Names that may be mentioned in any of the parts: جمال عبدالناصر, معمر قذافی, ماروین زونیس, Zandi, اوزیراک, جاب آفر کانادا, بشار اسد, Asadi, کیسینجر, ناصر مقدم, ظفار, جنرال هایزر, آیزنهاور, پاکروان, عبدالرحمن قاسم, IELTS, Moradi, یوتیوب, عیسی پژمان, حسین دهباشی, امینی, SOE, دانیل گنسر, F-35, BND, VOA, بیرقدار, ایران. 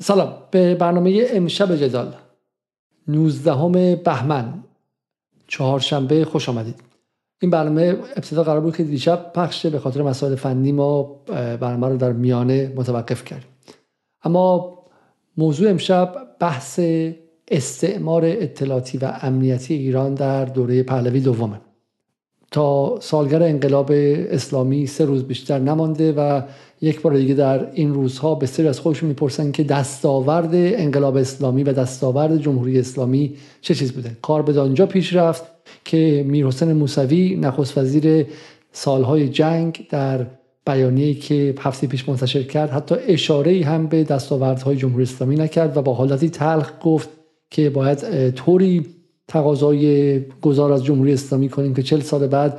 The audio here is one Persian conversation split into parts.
سلام به برنامه امشب جدال 19 بهمن چهارشنبه خوش آمدید. این برنامه ابتدا قرار بود که دیشب پخش شه، به خاطر مسائل فنی ما برنامه رو در میانه متوقف کردیم. اما موضوع امشب بحث استعمار اطلاعاتی و امنیتی ایران در دوره پهلوی دومه. تا سالگرد انقلاب اسلامی 3 روز بیشتر نمانده و یک بار دیگه در این روزها بسیاری از خودشون میپرسن که دستاورد انقلاب اسلامی و دستاورد جمهوری اسلامی چه چیز بوده. کار به آنجا پیش رفت که میرحسین موسوی نخست وزیر سالهای جنگ در بیانیه‌ای که 7 پیش منتشر کرد حتی اشاره‌ای هم به دستاوردهای جمهوری اسلامی نکرد و با حالتی تلخ گفت که باید طوری تقاضای گذار از جمهوری اسلامی کنیم که 40 سال بعد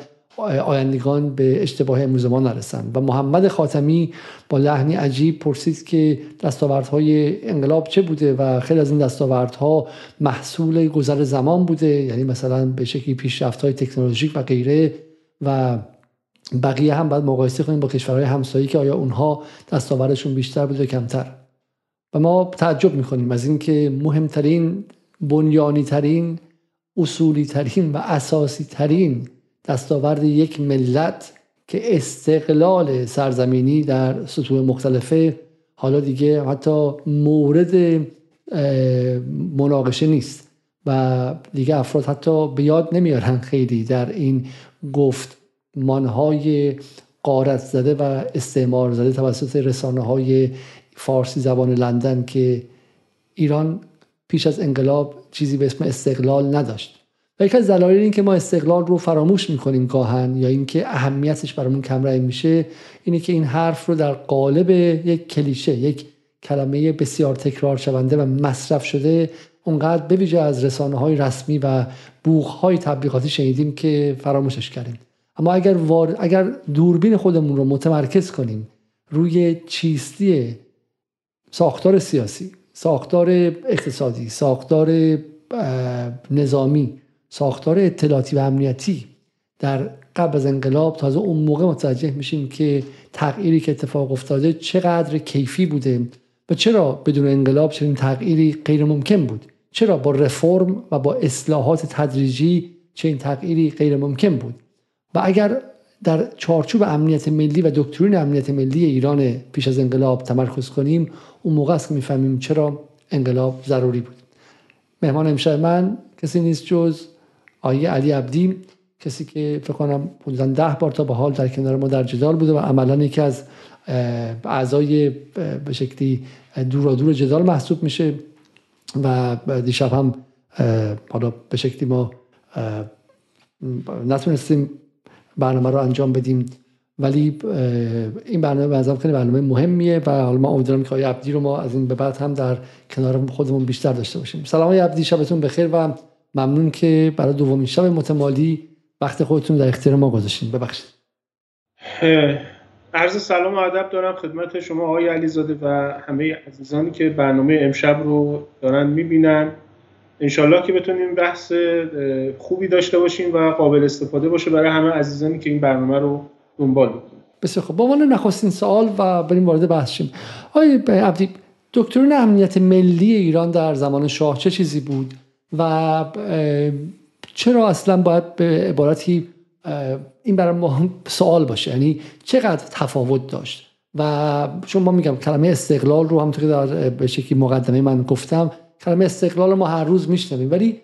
آیندگان به اشتباه امروز ما نرسند. و محمد خاتمی با لحنی عجیب پرسید که دستاوردهای انقلاب چه بوده و خیلی از این دستاوردها محصول گذر زمان بوده، یعنی مثلا به شکلی پیشرفت‌های تکنولوژیک و غیره، و بقیه هم باید مقایسه کنیم با کشورهای همسایه که آیا اونها دستاوردشون بیشتر بوده کمتر. و ما تعجب می‌کنیم از اینکه مهمترین، بنیانی‌ترین، اصولی‌ترین و اساسی‌ترین دستاورد یک ملت که استقلال سرزمینی در سطوح مختلفه حالا دیگه حتی مورد مناقشه نیست و دیگه افراد حتی به یاد نمیارن خیلی در این گفتمانهای غارت زده و استعمار زده توسط رسانه‌های فارسی زبان لندن که ایران پیش از انقلاب چیزی به اسم استقلال نداشت. و یکی از دلایل این که ما استقلال رو فراموش میکنیم گاهن یا اینکه اهمیتش برامون کم رنگ میشه اینه که این حرف رو در قالب یک کلیشه، یک کلمه بسیار تکرار شونده و مصرف شده اونقدر به ویژه از رسانه‌های رسمی و بوغ‌های تبلیغاتی شنیدیم که فراموشش کردیم. اما اگر دوربین خودمون رو متمرکز کنیم روی چیستی ساختار سیاسی، ساختار اقتصادی، ساختار نظامی، ساختار اطلاعاتی و امنیتی در قبل از انقلاب، تازه اون موقع متوجه میشیم که تغییری که اتفاق افتاده چقدر کیفی بوده و چرا بدون انقلاب چنین تغییری غیر ممکن بود، چرا با رفرم و با اصلاحات تدریجی چنین تغییری غیر ممکن بود. و اگر در چارچوب امنیت ملی و دکترین امنیت ملی ایران پیش از انقلاب تمرکز کنیم، اون موقع است که میفهمیم چرا انقلاب ضروری بود. مهمان امشب من کسی نیست جز آقای علی عبدی، کسی که فکر کنم حدوداً 10 بار تا به حال در کنار ما در جدال بوده و عملاً یکی از اعضای به شکلی دورادور جدال محسوب میشه و دیشب هم حالا به شکلی ما نتونستیم برنامه رو انجام بدیم، ولی این برنامه به نظرم خیلی برنامه مهمیه و حالا ما امیدوارم که آقای عبدی رو ما از این به بعد هم در کنار خودمون بیشتر داشته باشیم. سلام آقای عبدی، شبتون بخیر و ممنون که برای دومین شب متمالی وقت خودتون در اختیار ما گذاشتین. ببخشید. عرض سلام و ادب دارم خدمت شما آقای علیزاده و همه عزیزانی که برنامه امشب رو دارن میبینن. انشالله که بتونیم بحث خوبی داشته باشیم و قابل استفاده باشه برای همه عزیزانی که این برنامه رو دنبال میکنن. بسیار خب، با عنوان نخستین سوال و بریم وارد بحث شیم. آقای عبدی، دکترین امنیت ملی ایران در زمان شاه چه چیزی بود و چرا اصلا باید به عبارتی این برای ما سوال باشه، یعنی چقدر تفاوت داشت؟ و چون ما میگم کلمه استقلال رو همونطور که در به شکلی مقدمه من گفتم، کلمه استقلال ما هر روز میشنویم، ولی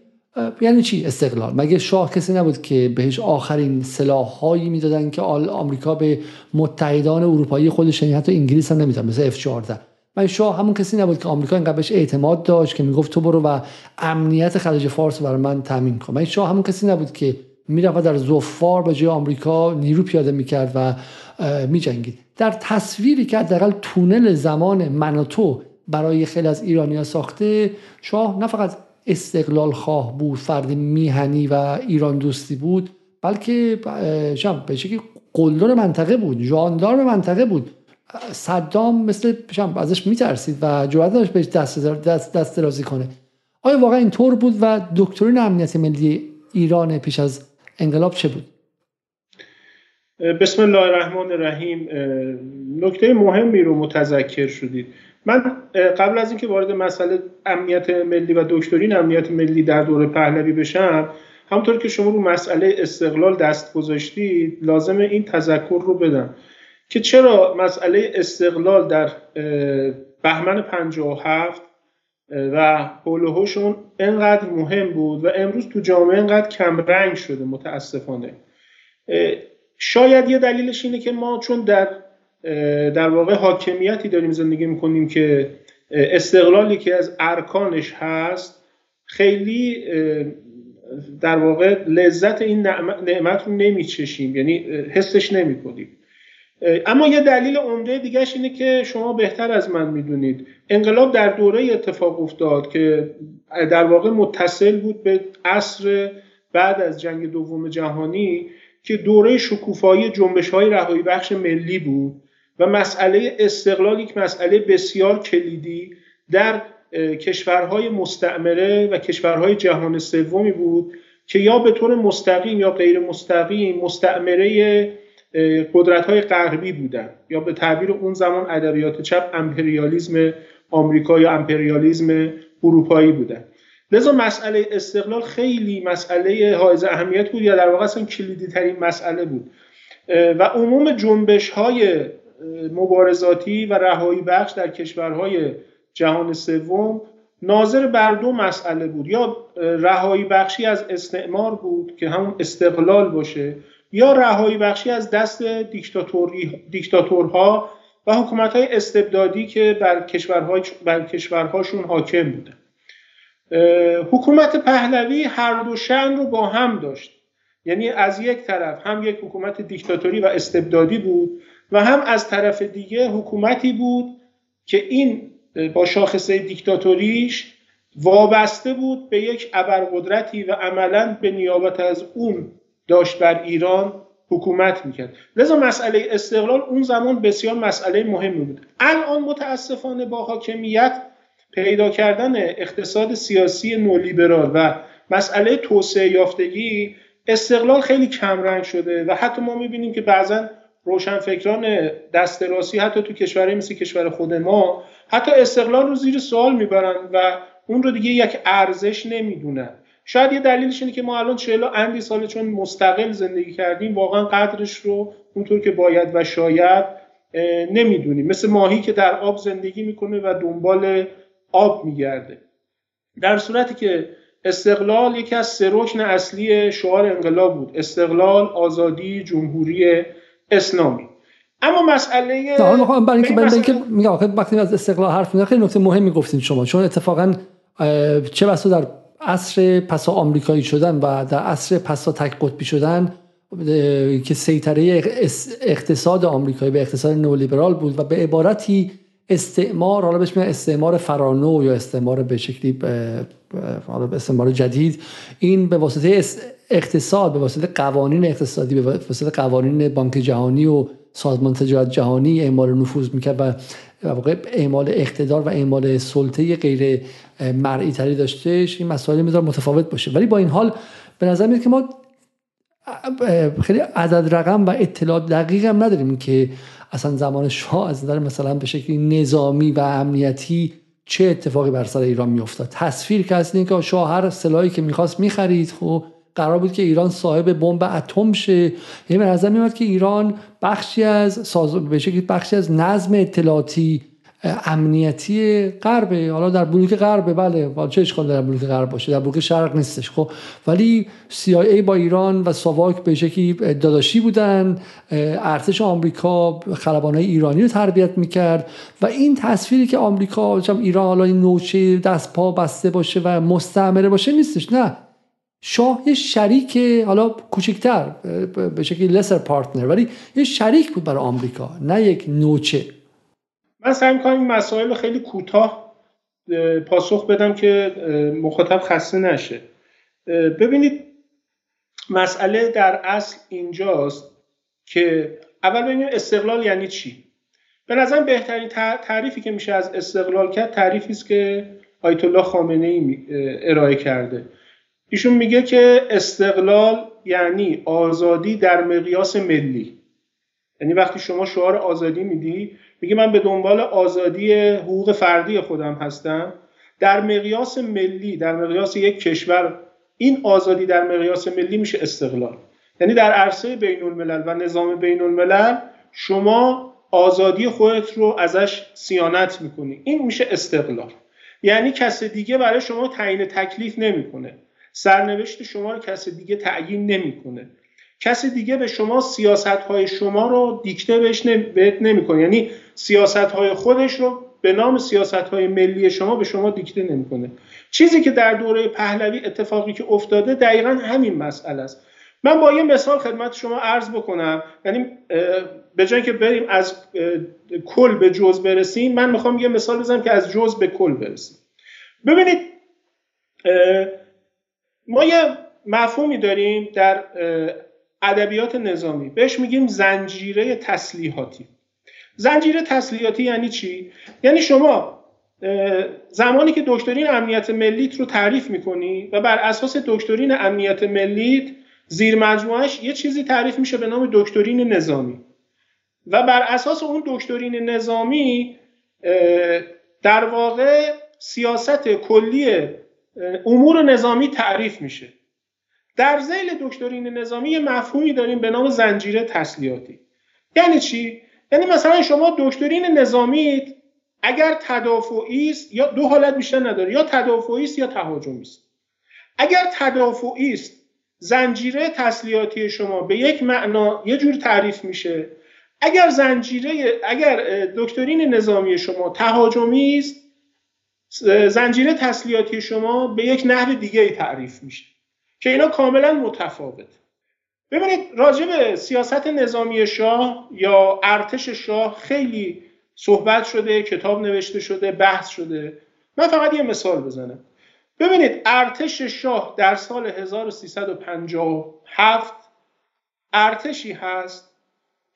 یعنی چی استقلال؟ مگه شاه کسی نبود که بهش آخرین سلاح‌هایی میدادن که آمریکا به متحدان اروپایی خودش، یعنی حتی انگلیس هم نمیداد، مثل F-14. من شاه همون کسی نبود که آمریکا اینقدر بهش اعتماد داشت که میگفت تو برو و امنیت خلیج فارس برای من تامین کن. من شاه همون کسی نبود که میرفت در ظفار به جای آمریکا نیرو پیاده میکرد و میجنگید. در تصویری که حداقل تونل زمان من و تو برای خیلی از ایرانی‌ها ساخته، شاه نه فقط استقلال خواه بود، فرد میهنی و ایران دوستی بود، بلکه شب به شکلی قلدر منطقه بود، ژاندارم منطقه بود. صدام مثل شب ازش میترسید و جرئت نداشت بهش دست درازی کنه. آیا واقعا اینطور بود و دکترین امنیت ملی ایران پیش از انقلاب چه بود؟ بسم الله الرحمن الرحیم. نکته مهمی رو متذکر شدید. من قبل از اینکه وارد مسئله امنیت ملی و دکترین امنیت ملی در دوره پهلوی بشم، همونطور که شما رو مسئله استقلال دست گذاشتید، لازمه این تذکر رو بدم که چرا مسئله استقلال در بهمن 57 و حول و حوشون اینقدر مهم بود و امروز تو جامعه اینقدر کمرنگ شده متاسفانه. شاید یه دلیلش اینه که ما چون در واقع حاکمیتی داریم زندگی میکنیم که استقلالی که از ارکانش هست خیلی در واقع لذت این نعمت رو نمیچشیم، یعنی حسش نمیکنیم. اما یه دلیل عمده دیگهش اینه که شما بهتر از من میدونید، انقلاب در دوره اتفاق افتاد که در واقع متصل بود به عصر بعد از جنگ دوم جهانی که دوره شکوفایی جنبش‌های رهایی بخش ملی بود و مسئله استقلال یک مسئله بسیار کلیدی در کشورهای مستعمره و کشورهای جهان سومی بود که یا به طور مستقیم یا غیر مستقیم مستعمره قدرت‌های غربی بودن، یا به تعبیر اون زمان ادبیات چپ امپریالیسم آمریکا یا امپریالیسم اروپایی بودن. لذا مسئله استقلال خیلی مسئله حائز اهمیت بود، یا در واقع اصلا کلیدی ترین مسئله بود و عموم جنبش‌های مبارزاتی و رهایی بخش در کشورهای جهان سوم ناظر بر دو مسئله بود، یا رهایی بخشی از استعمار بود که همون استقلال باشه، یا رهایی بخشی از دست دیکتاتورها و حکومت‌های استبدادی که بر کشورهاشون حاکم بودن. حکومت پهلوی هر دو شأن رو با هم داشت، یعنی از یک طرف هم یک حکومت دیکتاتوری و استبدادی بود و هم از طرف دیگه حکومتی بود که این با شاخصه دیکتاتوریش وابسته بود به یک ابرقدرتی و عملاً به نیابت از اون داشت بر ایران حکومت میکرد. لذا مسئله استقلال اون زمان بسیار مسئله مهمی بود. الان متاسفانه با حاکمیت پیدا کردن اقتصاد سیاسی نولیبرال و مسئله توسعه یافتگی، استقلال خیلی کمرنگ شده و حتی ما میبینیم که بعضا روشنفکران دست راستی حتی تو کشورهای مثل کشور خود ما حتی استقلال رو زیر سوال میبرن و اون رو دیگه یک ارزش نمیدونن. شاید یه دلیلش اینه که ما الان 40 اندی ساله چون مستقل زندگی کردیم واقعا قدرش رو اونطور که باید و شاید نمیدونیم، مثل ماهی که در آب زندگی میکنه و دنبال آب میگرده، در صورتی که استقلال یکی از سه رکن اصلی شعار انقلاب بود: استقلال، آزادی، جمهوری اسلامی. اما مسئله تا میخوام برای اینکه میگم وقتی از استقلال حرف میزنیم خیلی نکته مهمی گفتین شما، چون اتفاقا چه بسا در عصر پسا آمریکایی شدن و در عصر پسا تک قطبی شدن که سیطره اقتصاد آمریکایی به اقتصاد نولیبرال بود و به عبارتی استعمار، حالا بهش میگن استعمار فرانو یا استعمار به شکلی استعمار جدید، این به واسطه اقتصاد، به واسطه قوانین اقتصادی، به واسطه قوانین بانک جهانی و سازمان تجارت جهانی اعمال نفوذ میکرد و واقعا اعمال اقتدار و اعمال سلطه غیر مرئی تری داشتش. این مسائل میذاره متفاوت باشه، ولی با این حال به نظر میاد که ما خیلی عدد رقم و اطلاع دقیق هم نداریم که اصلا زمان شاه از نظر مثلا به شکلی نظامی و امنیتی چه اتفاقی بر سر ایران میافتاد. تصویر که از اینکه شاه هر سلاحی که میخواست میخرید، خب قرار بود که ایران صاحب بمب اتم شه. یعنی به نظر میاد که ایران بخشی از نظم اطلاعاتی امنیتی غربه، حالا در بلوک غربه، بله چه اشکال در بلوک غرب باشه، در بلوک شرق نیستش. خب ولی CIA با ایران و ساواک به شکلی داداشی بودن، ارتش آمریکا خلبانای ایرانی رو تربیت میکرد و این تصویری که آمریکا ایران حالا این نوچه دست پا بسته باشه و مستعمره باشه نیستش. نه، شاه یه شریک حالا کوچکتر به شکلی لسر پارتنر، ولی یه شریک بود برای آمریکا، نه یک نوچه. من سعی می‌کنم این مسائل رو خیلی کوتاه پاسخ بدم که مخاطب خسته نشه. ببینید مسئله در اصل اینجاست که اول ببینیم استقلال یعنی چی. به نظرم بهترین تعریفی که میشه از استقلال کرد تعریفی است که آیت الله خامنه‌ای ارائه کرده. ایشون میگه که استقلال یعنی آزادی در مقیاس ملی، یعنی وقتی شما شعار آزادی میدی میگه من به دنبال آزادی حقوق فردی خودم هستم. در مقیاس ملی، در مقیاس یک کشور، این آزادی در مقیاس ملی میشه استقلال. یعنی در عرصه بین الملل و نظام بین الملل شما آزادی خودت رو ازش صیانت میکنی، این میشه استقلال. یعنی کس دیگه برای شما تعیین تکلیف نمیکنه، سرنوشت شما رو کس دیگه تعیین نمیکنه، کس دیگه به شما سیاست‌های شما رو دیکته بهت نمیکنه. یعنی سیاست‌های خودش رو به نام سیاست‌های ملی شما به شما دیکته نمیکنه. چیزی که در دوره پهلوی اتفاقی که افتاده دقیقاً همین مسئله است. من با یه مثال خدمت شما عرض بکنم، یعنی به جای که بریم از کل به جزء برسیم، من میخوام یه مثال بزنم که از جزء به کل برسیم. ببینید ما یه مفهومی داریم در ادبیات نظامی، بهش میگیم زنجیره تسلیحاتی. زنجیره تسلیحاتی یعنی چی؟ یعنی شما زمانی که دکترین امنیت ملیت رو تعریف میکنی و بر اساس دکترین امنیت ملیت زیر مجموعش یه چیزی تعریف میشه به نام دکترین نظامی و بر اساس اون دکترین نظامی در واقع سیاست کلی امور نظامی تعریف میشه. در ذیل دکترین نظامی یه مفهومی داریم به نام زنجیره تسلیحاتی. یعنی چی؟ یعنی مثلا شما دکترین نظامیت اگر تدافعی است، یا دو حالت بیشتر نداره، یا تدافعی است یا تهاجمی است. اگر تدافعی است، زنجیره تسلیحاتی شما به یک معنا یه جور تعریف میشه. اگر دکترین نظامی شما تهاجمی است، زنجیره تسلیحاتی شما به یک نحو دیگه‌ای تعریف میشه که اینا کاملا متفاوت. ببینید راجع به سیاست نظامی شاه یا ارتش شاه خیلی صحبت شده، کتاب نوشته شده، بحث شده. من فقط یه مثال بزنم. ببینید ارتش شاه در سال 1357 ارتشی هست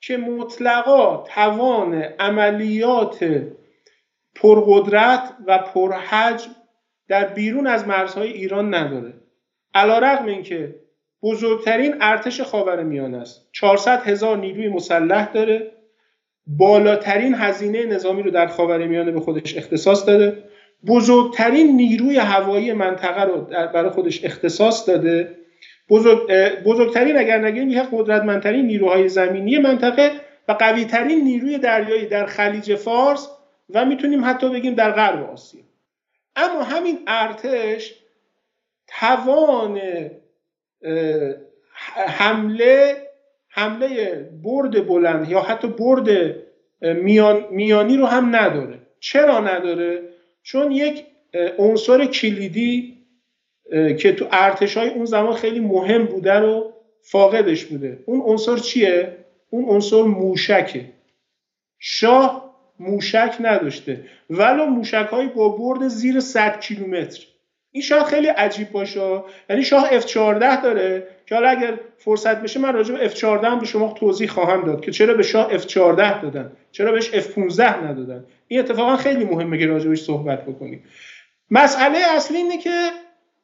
که مطلقا توان عملیات پرقدرت و پرحجم در بیرون از مرزهای ایران نداره، علیرغم اینکه بزرگترین ارتش خاورمیانه است، 400,000 نیروی مسلح داره، بالاترین هزینه نظامی رو در خاورمیانه به خودش اختصاص داده، بزرگترین نیروی هوایی منطقه رو برای خودش اختصاص داده، بزرگترین اگر نگیم یه قدرتمندترین نیروهای زمینی منطقه و قویترین نیروی دریایی در خلیج فارس و میتونیم حتی بگیم در غرب آسیا. اما همین ارتش توان حمله برد بلند یا حتی برد میانی رو هم نداره. چرا نداره؟ چون یک عنصر کلیدی که تو ارتش‌های اون زمان خیلی مهم بوده رو فاقدش بوده. اون عنصر چیه؟ اون عنصر موشکه. شاه موشک نداشته، ولو موشک‌های با برد زیر 100 کیلومتر. این شاه خیلی عجیب باشه. یعنی شاه F-14 داره که حالا اگر فرصت بشه من راجع به F-14 هم به شما توضیح خواهم داد که چرا به شاه F-14 دادن، چرا بهش F-15 ندادن. این اتفاقا خیلی مهمه که راجع بهش صحبت بکنیم. مسئله اصلی اینه که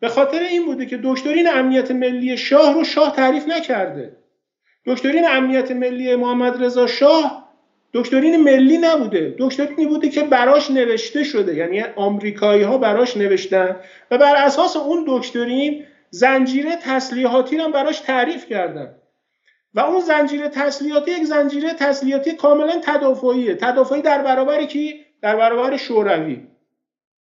به خاطر این بوده که دکترین امنیت ملی شاه رو شاه تعریف نکرده. دکترین امنیت ملی محمد رضا شاه دکترین ملی نبوده، دکترینی بوده که براش نوشته شده، یعنی آمریکایی‌ها براش نوشتن و بر اساس اون دکترین زنجیره تسلیحاتی رو براش تعریف کردن و اون زنجیره تسلیحاتی یک زنجیره تسلیحاتی کاملا تدافعیه. تدافعی در برابر کی؟ در برابر شوروی.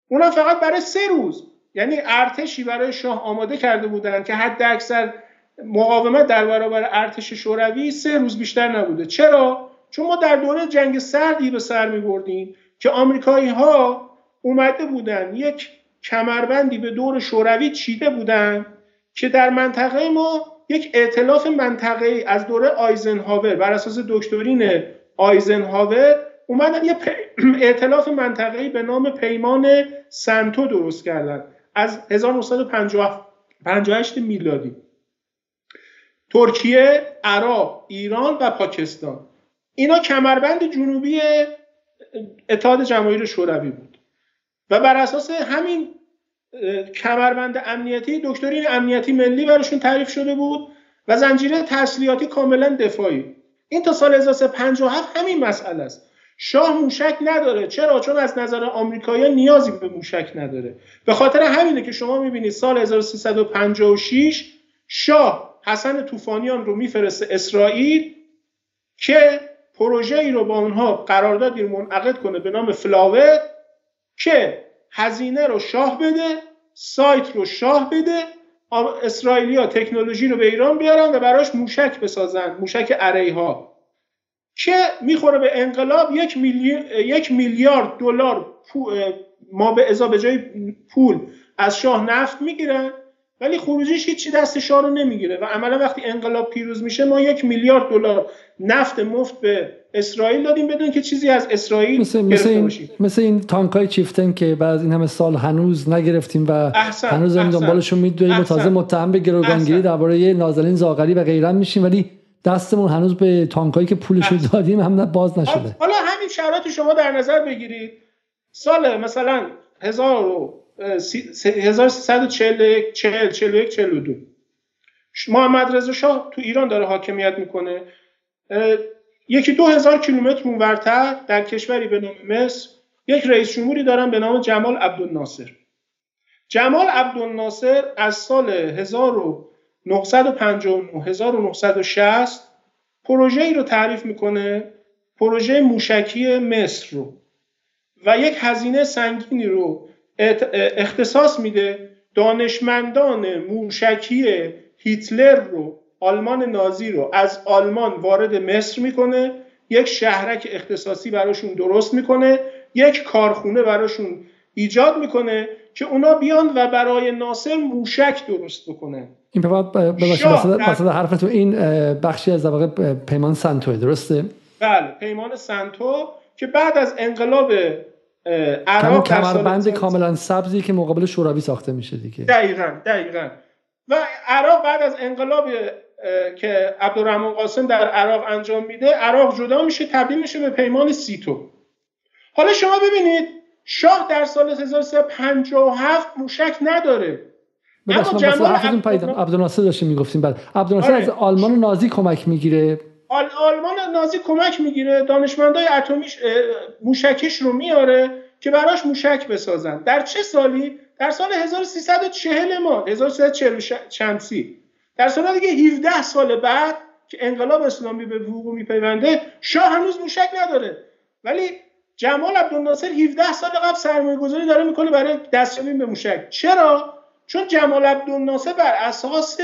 اونم فقط برای 3 روز. یعنی ارتشی برای شاه آماده کرده بودن که حد اکثر مقاومت در برابر ارتش شوروی 3 روز بیشتر نبوده. چرا؟ چون ما در دوره جنگ سردی به سر می‌بردیم که آمریکایی‌ها اومده بودن یک کمربندی به دور شوروی چیده بودن که در منطقه ما یک ائتلاف منطقه‌ای از دوره آیزنهاور بر اساس دکترین آیزنهاور اومدن یه ائتلاف منطقه‌ای به نام پیمان سنتو درست کردن از 1958 میلادی. ترکیه، عراق، ایران و پاکستان، اینا کمربند جنوبی اتحاد جماهیر شوروی بود و بر اساس همین کمربند امنیتی دکترین امنیتی ملی براشون تعریف شده بود و زنجیره تسلیحاتی کاملا دفاعی. این تا سال 1957 همین مسئله است. شاه موشک نداره. چرا؟ چون از نظر آمریکایی‌ها نیازی به موشک نداره. به خاطر همینه که شما می‌بینید سال 1356 شاه حسن طوفانیان رو میفرسته اسرائیل که پروژه‌ای رو با اونها قراردادی منعقد کنه به نام فلاوه که هزینه رو شاه بده، سایت رو شاه بده، اسرائیلیا تکنولوژی رو به ایران بیارن و براش موشک بسازن، موشک اره‌ها که میخوره به انقلاب. 1 میلیارد دلار ما به ازا به جای پول از شاه نفت میگیرن، ولی خروجیش هیچی دست شاه رو نمیگیره و عملا وقتی انقلاب پیروز میشه ما 1 میلیارد دلار نفت مفت به اسرائیل دادیم بدون که چیزی از اسرائیل گرفته باشیم. مثل این تانکای چیفتن که بعد این همه سال هنوز نگرفتیم و هنوز هم دنبالشون میدونیم و تازه متهم به گروگانگیری درباره نازنین زاغری و غیره میشیم، ولی دستمون هنوز به تانکایی که پولشو دادیم هم باز نشده. حالا همین شرایط شما در نظر بگیرید، سال مثلا 1341 محمد رضا شاه تو ایران داره حاکمیت میکنه، 1-2 هزار کیلومتر اونورتر در کشوری به نام مصر یک رئیس جمهوری دارن به نام جمال عبدالناصر. جمال عبدالناصر از سال 1959 تا 1960 پروژه‌ای رو تعریف میکنه، پروژه موشکی مصر رو، و یک هزینه سنگینی رو اختصاص میده. دانشمندان موشکی هیتلر رو، آلمان نازی رو، از آلمان وارد مصر میکنه، یک شهرک اختصاصی براشون درست میکنه، یک کارخونه براشون ایجاد میکنه که اونا بیان و برای ناصر موشک درست بکنن. این ببخشید حرف تو این بخشی از واقع پیمان سنتو درسته؟ بله، پیمان سنتو که بعد از انقلاب عراق کمربند کاملا سبزی که مقابل شوروی ساخته میشه دیگه. دقیقاً. و عراق بعد از انقلاب که عبدالرحمن قاسم در عراق انجام میده، عراق جدا میشه، تبدیل میشه به پیمان سیتو. حالا شما ببینید شاه در سال 1357 موشک نداره. اما جمال عبدالناصر داشتیم میگفتیم، بعد عبدالناصر از آلمان نازی کمک میگیره. آلمان نازی کمک میگیره، دانشمندای اتمیش موشکش رو میاره که براش موشک بسازن. در چه سالی؟ در سال 1340 ما، 1340 شمسی. در سال دیگه 17 سال بعد که انقلاب اسلامی به وقوع میپیونده، شاه هنوز موشک نداره. ولی جمال عبدالناصر 17 سال قبل سرمایه‌گذاری داره میکنه برای دستیابی به موشک. چرا؟ چون جمال عبدالناصر بر اساس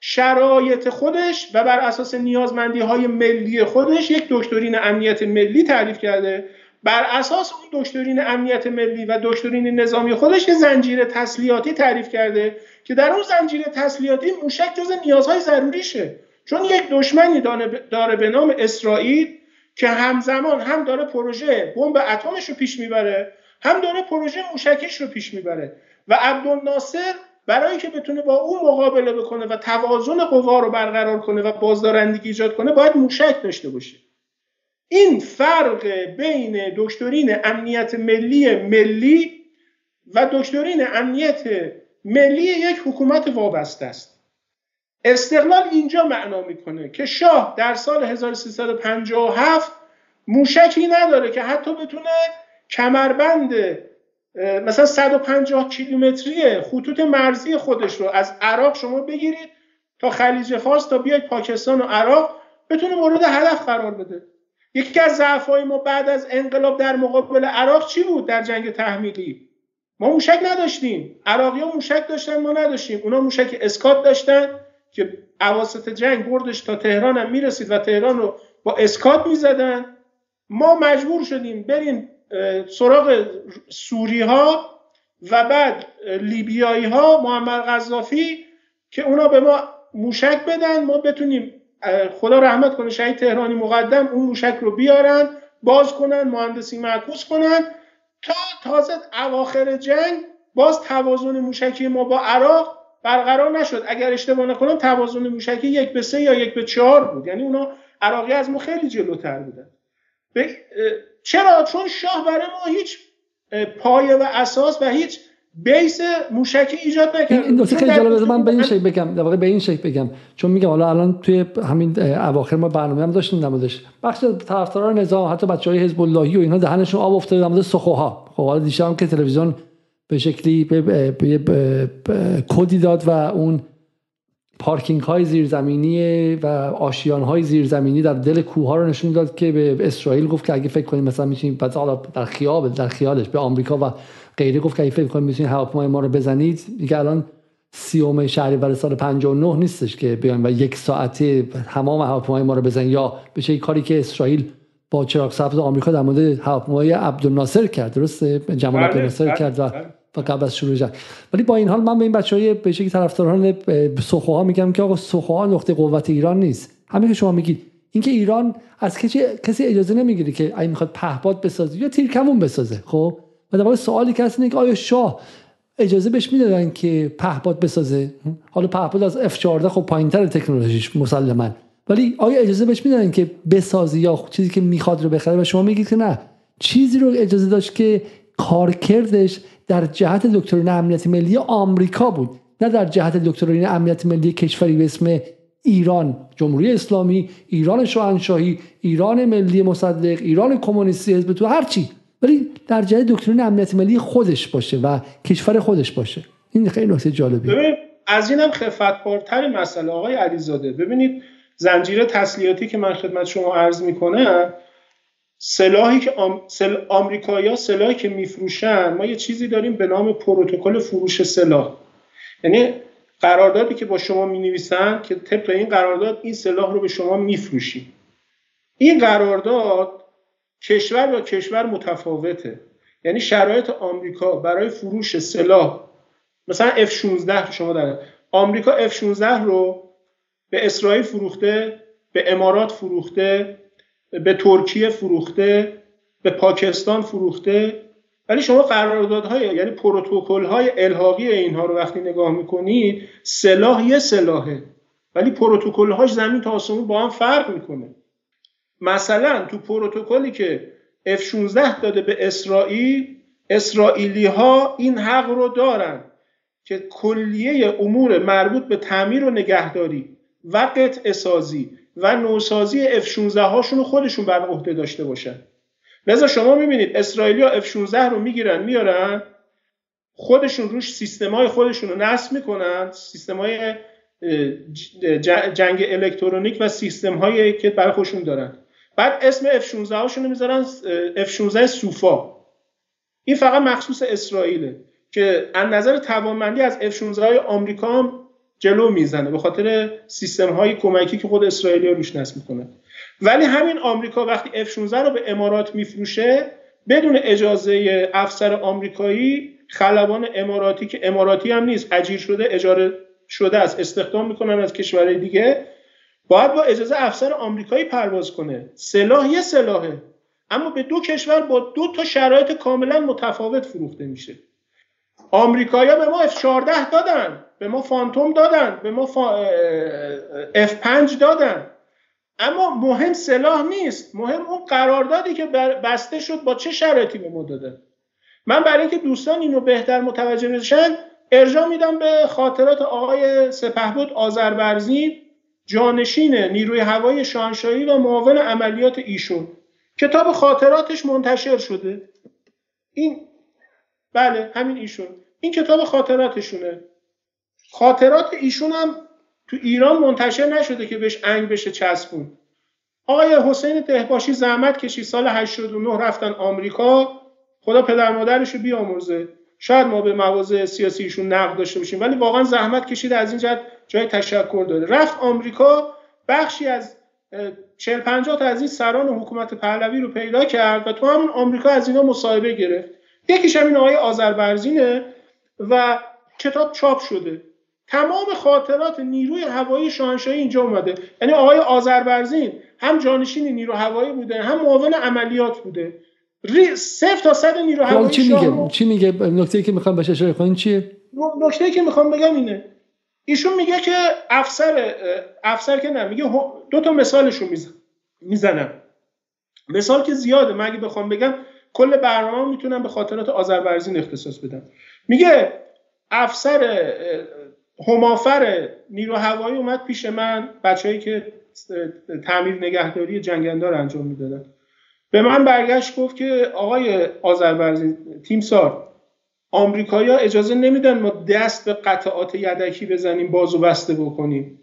شرایط خودش و بر اساس نیازمندی‌های ملی خودش یک دکترین امنیت ملی تعریف کرده. بر اساس اون دکترین امنیت ملی و دکترین نظامی خودش یه زنجیره تسلیحاتی تعریف کرده که در اون زنجیره تسلیحاتی موشک جزء نیازهای ضروریشه. چون یک دشمنی داره به نام اسرائیل که همزمان هم داره پروژه بمب اتمش رو پیش میبره، هم داره پروژه موشکش رو پیش میبره و عبدالناصر برای که بتونه با اون مقابله بکنه و توازن قوا رو برقرار کنه و بازدارندگی ایجاد کنه باید موشک داشته باشه. این فرق بین دکترین امنیت ملی و دکترین امنیت ملی یک حکومت وابسته است. استقلال اینجا معنا میکنه که شاه در سال 1357 موشکی نداره که حتی بتونه کمربند مثلا 150 کیلومتری خطوط مرزی خودش رو از عراق شما بگیرید تا خلیج فارس تا بیاید پاکستان و عراق بتونه مورد هدف قرار بده. یکی از ضعف‌های ما بعد از انقلاب در مقابل عراق چی بود در جنگ تحمیلی؟ ما موشک نداشتیم. عراقی‌ها موشک داشتن، ما نداشتیم. اونا موشک اسکات داشتن که اواسط جنگ بردش تا تهران هم میرسید و تهران رو با اسکات میزدن. ما مجبور شدیم بریم سراغ سوری ها و بعد لیبیایی ها، معمر قذافی، که اونا به ما موشک بدن ما بتونیم، خدا رحمت کنه شهید تهرانی مقدم، اون موشک رو بیارن باز کنن، مهندسی معکوس کنن تا تازه اواخر جنگ باز توازن موشکی ما با عراق برقرار نشد. اگر اشتباه نکنم توازن موشکی 1-3 یا 1-4 بود، یعنی اونا عراقی از ما خیلی جلوتر بودن. چرا؟ چون شاه برای ما هیچ پایه و اساس و هیچ بیس موشکی ایجاد نکرد. این نکته خیلی جالبه، من به این شکل بگم، در واقع به این شکل بگم، چون میگم حالا الان توی همین اواخر ما برنامه هم داشتیم در موردش، بخش طرفداران نظام، حتی بچهای حزب اللهی و اینها دهنشون آب افتاده در مورد سخوها. خب حالا دیشب هم که تلویزیون به شکلی کدی داد و اون پارکینگ های زیرزمینی و آشیان های زیرزمینی در دل کوه ها رو نشون داد که به اسرائیل گفت که اگه فکر کنیم مثلا میتونیم، بعد حالا در خیال، در خیالش به آمریکا و غیره گفت که اگه فکر کنیم میتونید هواپیمای ما رو بزنید، دیگه الان 30 شهریور سال 59 نیستش که بیان و یک ساعته تمام هواپیمای ما رو بزنن، یا بشه کاری که اسرائیل با چراغ سبز آمریکا در مورد هواپیمای عبدالناصر کرد، درسته، جمال عبدالناصر کرد و قبل از شروع جنگ. ولی با این حال من به این بچهای به شکلی طرفداران سخوها میگم که آقا سخوها نقطه قوت ایران نیست. همین که شما میگید اینکه ایران از کسی اجازه نمیگیره که اگه میخواد پهپاد بسازه یا تیرکمون بسازه، خب و در واقع سوالی که هست اینه که آیا شاه اجازه بهش میدادن که پهپاد بسازه؟ حالا پهپاد از F-14 خب پایینتر تکنولوژیش مسلماً، ولی آیا اجازه بهش میدادن که بسازه یا چیزی که میخواد رو بخره؟ و شما میگید که نه، چیزی رو اجازه داشت که کارکردش در جهت دکترین امنیت ملی آمریکا بود، نه در جهت دکترین امنیت ملی کشوری به اسم ایران جمهوری اسلامی، ایران شاهنشاهی، ایران ملی مصدق، ایران کمونیستی، حزب توت، هر چی، ولی در جهت دکترین امنیت ملی خودش باشه و کشور خودش باشه. این خیلی نکته جالبیه. ببینید از اینم خفت‌بارتر مسئله آقای علیزاده، ببینید زنجیره تسلیحاتی که من خدمت شما عرض میکنم، سلاحی که آمریکایی‌ها سلاحی که میفروشن، ما یه چیزی داریم به نام پروتکل فروش سلاح، یعنی قراردادی که با شما مینویسن که طبق این قرارداد این سلاح رو به شما میفروشیم. این قرارداد کشور با کشور متفاوته، یعنی شرایط آمریکا برای فروش سلاح، مثلا F-16 شما داره، آمریکا F-16 رو به اسرائیل فروخته، به امارات فروخته، به ترکیه فروخته، به پاکستان فروخته، ولی شما قراردادهای یعنی پروتکل‌های الحاقی اینها رو وقتی نگاه میکنید، سلاح یه سلاحه ولی پروتکل‌هاش زمین تا آسمون با هم فرق میکنه. مثلا تو پروتکلی که F-16 داده به اسرائیل، اسرائیلی‌ها این حق رو دارن که کلیه امور مربوط به تعمیر و نگهداری و قطع سازی و نوسازی F-16 هاشون رو خودشون بر عهده داشته باشن. لذا شما میبینید اسرائیلی ها F-16 رو میگیرن میارن، خودشون روش سیستمای خودشون رو نصب میکنن، سیستمای جنگ الکترونیک و سیستم هایی که برای خودشون دارن، بعد اسم F-16 هاشون رو میذارن F-16 سوفا. این فقط مخصوص اسرائیله که از نظر توانمندی از F-16 های آمریکا هم جلو میزنه به خاطر سیستم های کمکی که خود اسرائیلیا روش نصب میکنه. ولی همین آمریکا وقتی F-16 رو به امارات میفروشه، بدون اجازه افسر آمریکایی، خلبان اماراتی که اماراتی هم نیست، اجیر شده، اجاره شده است، استخدام میکنن از کشورهای دیگه، باید با اجازه افسر آمریکایی پرواز کنه. سلاح یه سلاحه، اما به دو کشور با دو تا شرایط کاملا متفاوت فروخته میشه. آمریکایی‌ها به ما F-14 دادن، به ما فانتوم دادن، به ما F-5 دادن، اما مهم سلاح نیست، مهم اون قراردادی که بسته شد با چه شرایطی به ما دادن. من برای اینکه دوستان اینو بهتر متوجه بشن ارجاع میدم به خاطرات آقای سپهبد آذربرزین، جانشین نیروی هوایی شاهنشاهی و معاون عملیات ایشون، کتاب خاطراتش منتشر شده. این بله همین ایشون، این کتاب خاطراتشونه. خاطرات ایشون هم تو ایران منتشر نشده که بهش انگ بشه چسبون. آقای حسین دهباشی زحمت کشید، سال 89 رفتن آمریکا، خدا پدر مادرشو بیامرزه. شاید ما به مواضع سیاسی ایشون نقد داشته باشیم ولی واقعا زحمت کشید، از این جهت جای تشکر داره. رفت آمریکا، بخشی از 40-50 تا از این سران حکومت پهلوی رو پیدا کرد و تو همون آمریکا از اینا مصاحبه گرفت. یکیش همین آقای آذربرزینه و کتاب چاپ شده. تمام خاطرات نیروی هوایی شاهنشاهی اینجا اومده. یعنی آقای آذربرزین هم جانشین نیروی هوایی بوده، هم معاون عملیات بوده. 0 تا 100 نیروی هوایی چی میگه؟ نکته‌ای که میخوام بهش اشاره کنم چیه؟ نکته‌ای که میخوام بگم اینه. ایشون میگه که افسر که نه، میگه دو تا مثالشو میزنم. مثال که زیاده، مگه بخوام بگم کل برنامه میتونم به خاطرات آذربرزین اختصاص بدم. میگه افسر همافر نیرو هوایی اومد پیش من، بچه‌ای که تعمیر نگهداری جنگنده رو انجام میدادن، به من برگشت گفت که آقای آذربرزین تیمسار، آمریکایی‌ها اجازه نمیدن ما دست به قطعات یدکی بزنیم، بازو بسته بکنیم،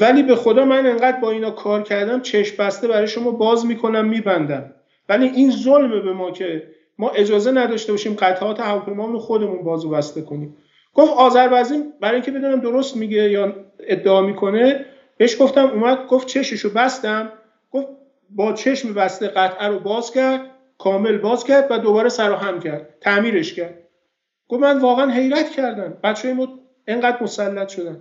ولی به خدا من انقدر با اینا کار کردم، چشم بسته برای شما باز میکنم میبندم، ولی این ظلمه به ما که ما اجازه نداشته باشیم قطعات هواپیمامون خودمون بازو بسته کنیم. گفت آذربایجان، برای اینکه بدونم درست میگه یا ادعا میکنه، بهش گفتم اومد گفت چششو بستم، گفت با چشم بسته قطعه رو باز کرد، کامل باز کرد و دوباره سر و هم کرد، تعمیرش کرد. گفت من واقعا حیرت کردم بچه‌ی ما اینقدر مسلط شدن.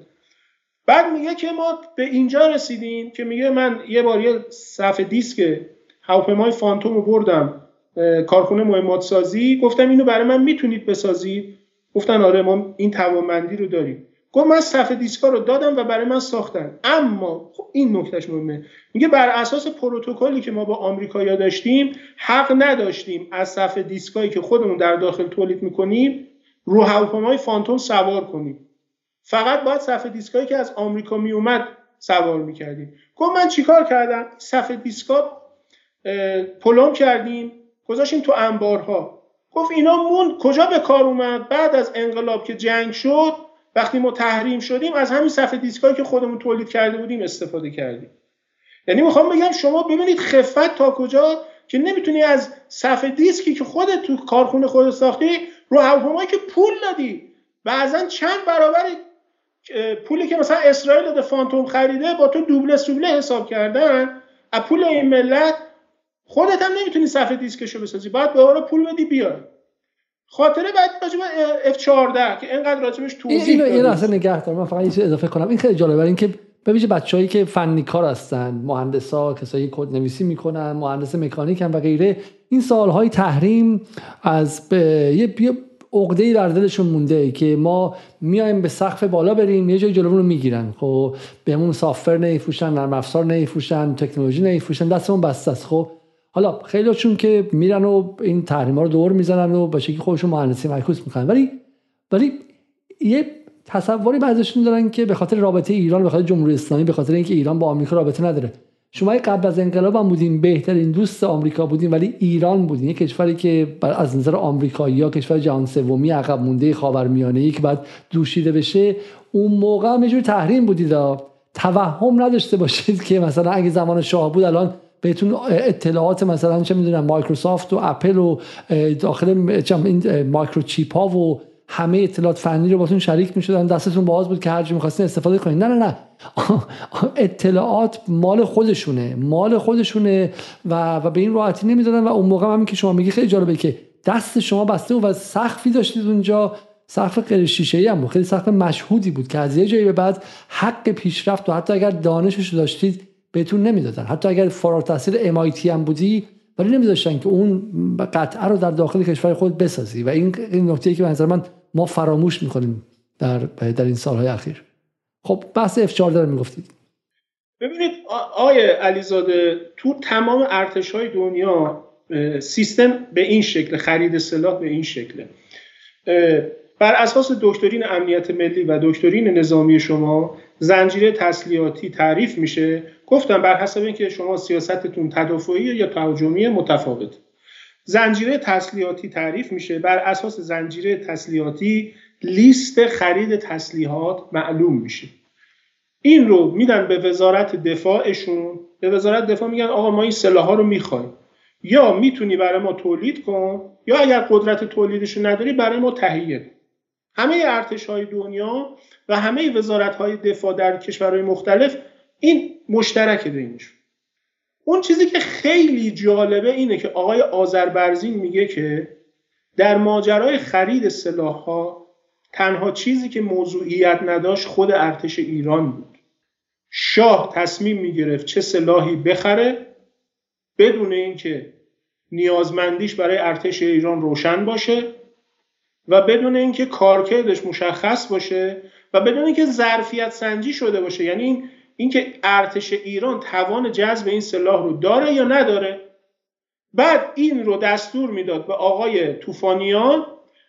بعد میگه که ما به اینجا رسیدیم که میگه من یه بار یه صفحه دیسک هواپیمای فانتوم رو بردم کارخونه مهمات سازی، گفتم اینو برای من میتونید بسازید؟ گفتن آره ما این توانمندی رو داریم. گفت من صفحه دیسکا رو دادم و برای من ساختن. اما خب این نکتهش مهمه، میگه بر اساس پروتکلی که ما با آمریکایی‌ها داشتیم حق نداشتیم از صفحه دیسکایی که خودمون در داخل تولید میکنیم رو هواپیمای فانتوم سوار کنیم، فقط باید صفحه دیسکایی که از آمریکا میومد سوار میکردیم. گفت من چیکار کردم؟ صفحه دیسکا پلم کردیم گذاشتیم تو انبارها. گفت اینا مون کجا به کار اومد؟ بعد از انقلاب که جنگ شد، وقتی ما تحریم شدیم، از همین صفحه دیسکایی که خودمون تولید کرده بودیم استفاده کردیم. یعنی میخوام بگم شما ببینید خفت تا کجا که نمیتونی از صفحه دیسکی که خودت تو کارخونه خودت ساختی رو هواپیمایی که پول دادی، بعضن چند برابر پولی که مثلا اسرائیل داده فانتوم خریده با تو دوبله سوبله حساب کردن از پول این ملت، خودت هم نمیتونی صفحه دیسکشو بسازی، باید به اون پول بدی بیار. خاطره بعد راجب F14 که اینقدر راجبش توضیح دادم، این اصلا نگاه دارم. من فقط یه چیز اضافه کنم، این خیلی جالبه، این که ببینید بچه‌هایی که فنی کار هستن، مهندسا، کسایی که کد نویسی میکنن، مهندس مکانیک هم و غیره، این سالهای تحریم از یه عقده‌ای در دلشون مونده که ما میایم به سقف بالا بریم، یه جای جلومون رو میگیرن، خب بهمون سافر نمیفروشن، نرم افزار نمیفروشن، تکنولوژی نمیفروشن، دستمون بسته است. خب حالا خیلی‌هاشون که میرن و این تحریم‌ها رو دور میزنن و به شکلی خودشون مهندسی معکوس میکنن، ولی یه تصوری بعضیشون دارن که به خاطر رابطه ایران، به خاطر جمهوری اسلامی، به خاطر اینکه ایران با آمریکا رابطه نداره، شما قبل از انقلاب هم بودین، بهترین دوست آمریکا بودین، ولی ایران بودین، یه کشوری که از نظر آمریکایی‌ها کشور جهان سومی عقب مونده خاورمیانه‌ای که بعد دوشیده بشه، اون موقع هم یه جور تحریم بودید. توهم نداشته باشید که مثلا اگه زمان شاه بود الان بهتون اطلاعات مثلا چه میدونم مایکروسافت و اپل و داخل این مایکروچیپ ها و همه اطلاعات فنی رو باتون شریک میشدن، دستتون باز بود که هر جا می‌خواستین استفاده کنین. نه اطلاعات مال خودشونه و به این راحتی نمیدادن. و اون موقع هم که شما میگی خیلی جالبه که دست شما بسته و سقفی داشتید اونجا، سقف غیر شیشه‌ای هم بود، خیلی سقف مشهودی بود که از یه جایی به بعد حق پیشرفت و حتی اگر دانشش رو داشتید بهتون نمیدادن، حتی اگر فارغ التحصیل MIT هم بودی، ولی نمیذاشتن که اون قطعه رو در داخل کشور خود بسازی. و این نکته‌ای که به نظر من ما فراموش میکنیم در این سالهای اخیر. خب بحث F14 رو میگفتید. ببینید آقای علیزاده، تو تمام ارتش‌های دنیا سیستم به این شکل، خرید سلاح به این شکله، بر اساس دکترین امنیت ملی و دکترین نظامی شما زنجیره تسلیحاتی تعریف میشه. گفتم بر حسب اینکه شما سیاستتون تدافعی یا تهاجمی متفاوت، زنجیره تسلیحاتی تعریف میشه، بر اساس زنجیره تسلیحاتی لیست خرید تسلیحات معلوم میشه. این رو میدن به وزارت دفاعشون، به وزارت دفاع میگن آقا ما این سلاح‌ها رو میخوایم، یا میتونی برای ما تولید کن، یا اگر قدرت تولیدش نداری برای ما تهیه. همه ارتش‌های دنیا و همه وزارت‌های دفاع در کشورهای مختلف این مشترکه بینشون. اون چیزی که خیلی جالبه اینه که آقای آذربرزین میگه که در ماجرای خرید سلاح‌ها تنها چیزی که موضوعیت نداشت خود ارتش ایران بود. شاه تصمیم میگرفت چه سلاحی بخره بدون اینکه نیازمندیش برای ارتش ایران روشن باشه و بدون اینکه کارکردش مشخص باشه و بدون اینکه ظرفیت سنجی شده باشه. یعنی اینکه ارتش ایران توان جذب این سلاح رو داره یا نداره بعد این رو دستور میداد به آقای طوفانیان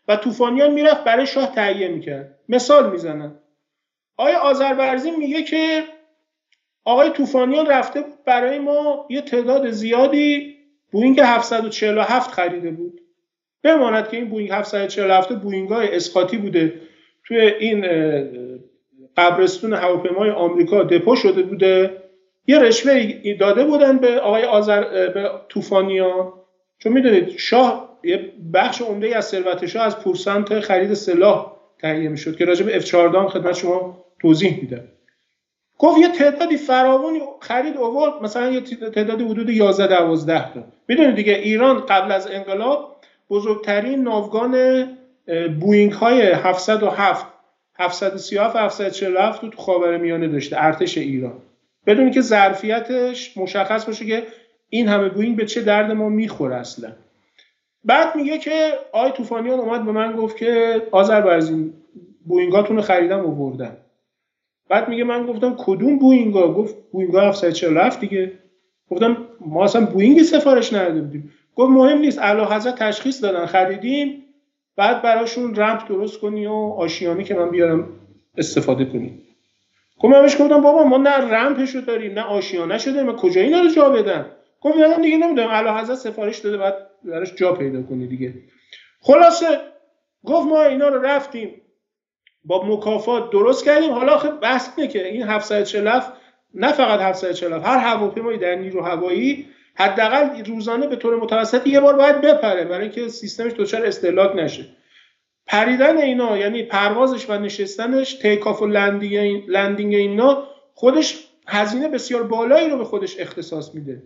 و طوفانیان میرفت برای شاه تهیه میکرد. مثال میزنم، آقای آذربرزین میگه که آقای طوفانیان رفته بود برای ما یه تعداد زیادی بوینگ 747 خریده بود. بماند که این بوینگ 747 بوینگای اسقاطی بوده، توی این قبرستون هواپیمای آمریکا دپو شده بوده. یه رشوه‌ای داده بودن به آقای به طوفانیان، چون میدونید شاه یه بخش عمده‌ای از ثروت شاه از پورسنت خرید سلاح تهیه میشد که راجع به F14 خدمت شما توضیح میدم. گفت یه تعدادی فراوانی خرید آورد، مثلا یه تعدادی حدود 11-12 تا. میدونید دیگه ایران قبل از انقلاب بزرگترین ناوگان بوئینگ های 707 737 747 تو خاورمیانه داشته ارتش ایران، بدون که ظرفیتش مشخص باشه که این همه بوئینگ به چه درد ما میخوره اصلا. بعد میگه که آقای طوفانیان اومد به من گفت که آذربرزین بوئینگاتون رو خریدم آوردن. بعد میگه من گفتم کدوم بوئینگا؟ گفت بوئینگا 747 دیگه. گفتم ما اصلا بوئینگی سفارش نداده بودیم. گفت مهم نیست، اعلیحضرت تشخیص دادن خریدیم، بعد براشون رمپ درست کنی و آشیانی که من بیارم استفاده کنی. گفت من بهش گفتم بابا ما نه رمپشو داریم نه آشیانه‌شو داریم، من کجا اینا رو جا بدم؟ گفت نه دیگه نمیدونم، اعلیحضرت سفارش داده بعد براش جا پیدا کنی دیگه. خلاصه گفت ما اینا رو رفتیم با مکافات درست کردیم. حالا آخه بحث اینه که این 747 نه فقط 747، هر هواپیمایی در نیرو هوایی حداقل روزانه به طور متوسط یه بار باید بپره برای اینکه سیستمش دچار استهلاک نشه. پریدن اینا یعنی پروازش و نشستنش، تیکاف و لندینگ اینا خودش هزینه بسیار بالایی رو به خودش اختصاص میده.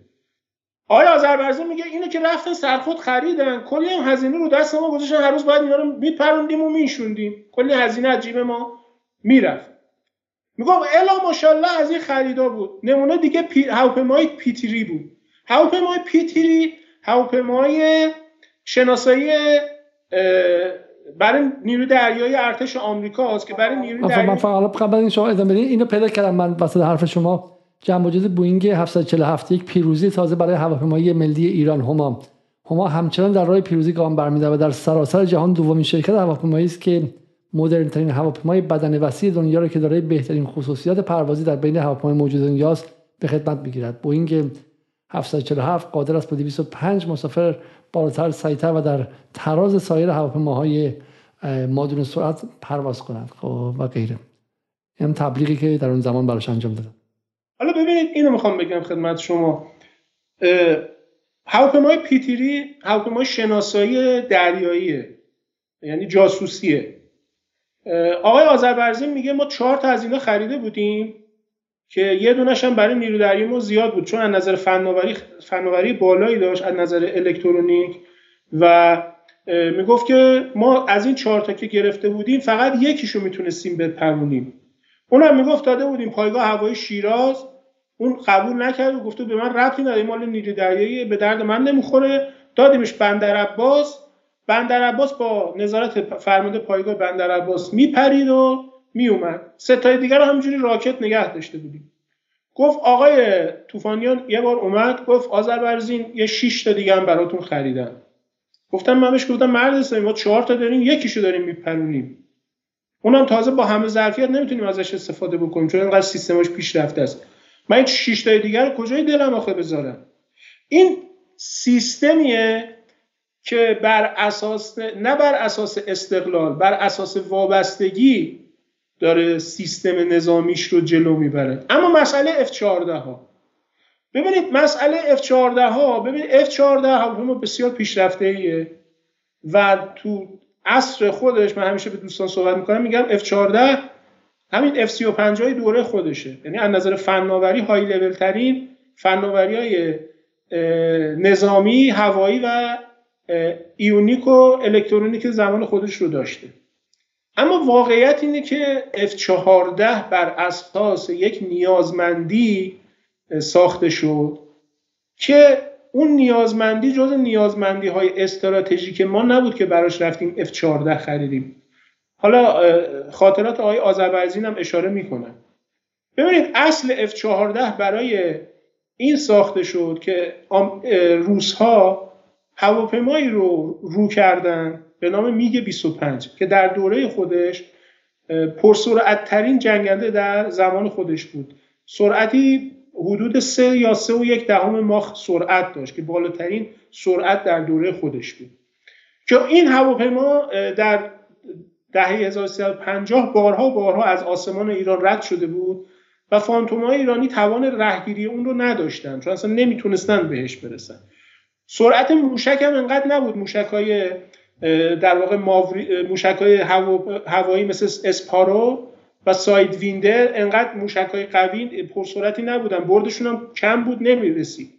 آیا آذربرزین میگه اینو که رفتن سرخود خریدن، کلی هم هزینه رو دست ما گذاشتن، هر روز باید اینا رو میپروندیم و میشوندیم، کلی هزینه از جیب ما میرفت. میگم الا ماشاءالله از این خریدا بود. نمونه دیگه هواپیمای پیتری بود. هواپیمای پیتری هواپیمای شناسایی برای نیروی دریایی ارتش آمریکا است که برای نیروی دریایی. من فقط قبل از شما ادامه بدید اینو پیدا کردم من وسط حرف شما. جمع و جور بوئینگ 747 یک پیروزی تازه برای هواپیمایی ملی ایران. هما همچنان در راه پیروزی گام برمی‌دارد و در سراسر جهان دومین شرکت هواپیمایی است که مدرن ترین هواپیمای بدن وسیع دنیا را که دارای بهترین خصوصیات پروازی در بین هواپیمای موجود دنیا است به خدمت می‌گیرد. بوئینگ 747 قادر است با 205 مسافر بالاتر، سریعتر و در تراز سایر هواپیماهای مادون سرعت پرواز کند و غیره. این تبلیغی که در اون زمان براش انجام دادند. حالا ببینید اینو میخوام بگم خدمت شما، هواپیمای پیتری هواپیمای شناسایی دریاییه، یعنی جاسوسیه. آقای آذربرزین میگه ما 4 تا از اینا خریده بودیم که یه دونش هم برای نیروی دریایی ما زیاد بود، چون از نظر فناوری بالایی داشت، از نظر الکترونیک. و میگفت که ما از این 4 تا که گرفته بودیم فقط یکیشو میتونستیم بپرونیم. اونم میگفت داده بودیم پایگاه هوایی شیراز، اون قبول نکرد و گفت به من ربطی نداره، مال نیروی دریایی به درد من نمیخوره. دادیمش بندرعباس با نظارت فرمانده پایگاه بندرعباس میپرید و میومد. 3 تای دیگر رو همینجوری راکت نگه داشته بودیم. گفت آقای طوفانیان یه بار اومد گفت آذربرزین یه 6 تا دیگه هم براتون خریدن. گفتم من بهش گفتم مردسه ما 4 تا داریم، یکیشو داریم میپرونیم، اونم تازه با همه ظرفیت نمیتونیم ازش استفاده بکنیم چون اینقدر سیستمش پیشرفته است. من این 6 تا دیگه رو کجای دلم آخه بذارم؟ این سیستمیه که بر اساس نه بر اساس استقلال، بر اساس وابستگی داره سیستم نظامیش رو جلو میبره. اما مسئله F14 ها، ببینید مسئله F14 ها، ببینید F14 ها بسیار پیشرفته‌ایه و تو عصر خودش، من همیشه به دوستان صحبت میکنم میگم F14 همین F35 های دوره خودشه، یعنی از نظر فناوری های لول ترین فناوری های نظامی هوایی و ایونیک و الکترونیک زمان خودش رو داشته. اما واقعیت اینه که F14 بر اساس یک نیازمندی ساخته شد که اون نیازمندی جز نیازمندی های استراتژیک ما نبود که براش رفتیم F14 خریدیم. حالا خاطرات آقای آذربرزین هم اشاره میکنن. ببینید اصل F14 برای این ساخته شد که روس‌ها هواپیمایی رو رو کردن به نام میگ 25 که در دوره خودش پرسرعت‌ترین جنگنده در زمان خودش بود. سرعتی حدود 3 یا 3.1 ماخ سرعت داشت که بالاترین سرعت در دوره خودش بود. که این هواپیما در دهه 1350 بارها از آسمان ایران رد شده بود و فانتوم‌های ایرانی توان رهگیری اون رو نداشتن، چون اصلا نمیتونستن بهش برسن. سرعت موشک هم انقدر نبود، موشک‌های در واقع موشک‌های هوایی مثل اسپارو و ساید ویندر انقدر موشک‌های قوی پرسرعتی نبودن، بردشون هم کم بود، نمی‌رسید.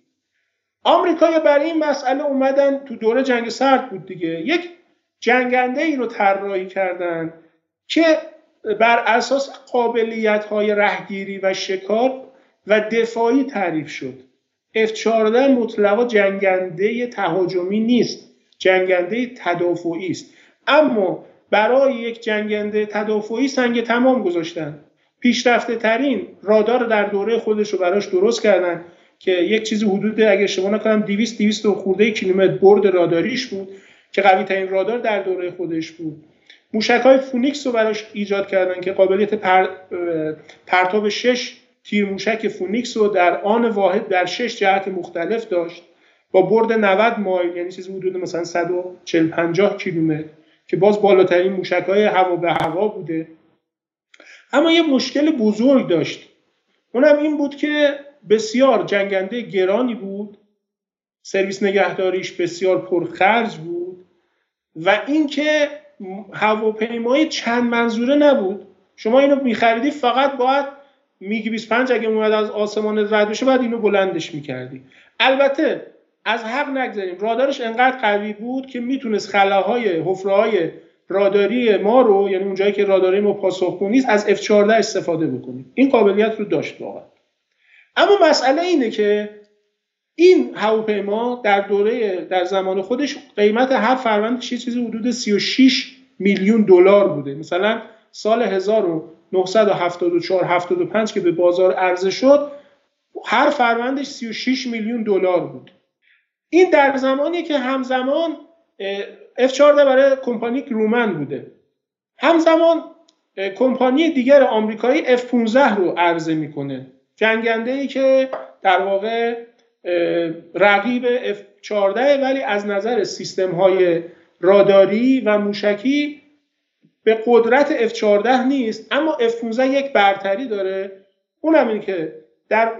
آمریکایی‌ها برای این مسئله اومدن، تو دوره جنگ سرد بود دیگه، یک جنگنده‌ای رو طراحی کردن که بر اساس قابلیت‌های رهگیری و شکار و دفاعی تعریف شد. F-14 مطلقا جنگنده تهاجمی نیست، جنگنده تدافعی است. اما برای یک جنگنده تدافعی سنگ تمام گذاشتن. پیشرفته ترین رادار در دوره خودش رو براش درست کردن که یک چیزی حدود اگه اشتباه نکنم 200 خورده کیلومتر برد راداریش بود که قوی ترین رادار در دوره خودش بود. موشک‌های فونیکس رو براش ایجاد کردن که قابلیت پرتاب 6 تیرموشک فونیکس رو در آن واحد در 6 جهت مختلف داشت با برد 90 مایل، یعنی چیزی حدود مثلا 140-150 کیلومتر که باز بالاترین موشک‌های هوا به هوا بوده. اما یه مشکل بزرگ داشت، اونم این بود که بسیار جنگنده گرانی بود، سرویس نگهداریش بسیار پرخرج بود و اینکه هواپیمای چند منظوره نبود. شما اینو می‌خریدی فقط باید میگی 25 اگه اومد از آسمان رد بشه بعد اینو بلندش می‌کردی. البته از حق نگذاریم، رادارش انقدر قوی بود که میتونست خلاهای حفره‌های راداری ما رو، یعنی اون جایی که راداری ما پاسخگو نیست، از F-14 استفاده بکنیم. این قابلیت رو داشت واقعا. اما مسئله اینه که این هواپیما در زمان خودش قیمت هر فروند چیزی حدود 36 میلیون دلار بوده. مثلا سال 1974 75 که به بازار عرضه شد هر فروندش 36 میلیون دلار بود. این در زمانی که همزمان F-14 برای کمپانی رومن بوده، همزمان کمپانی دیگر آمریکایی F-15 رو عرضه میکنه، جنگنده‌ای که در واقع رقیب F-14 ولی از نظر سیستم‌های راداری و موشکی به قدرت F-14 نیست. اما F-15 یک برتری داره، اونم این که در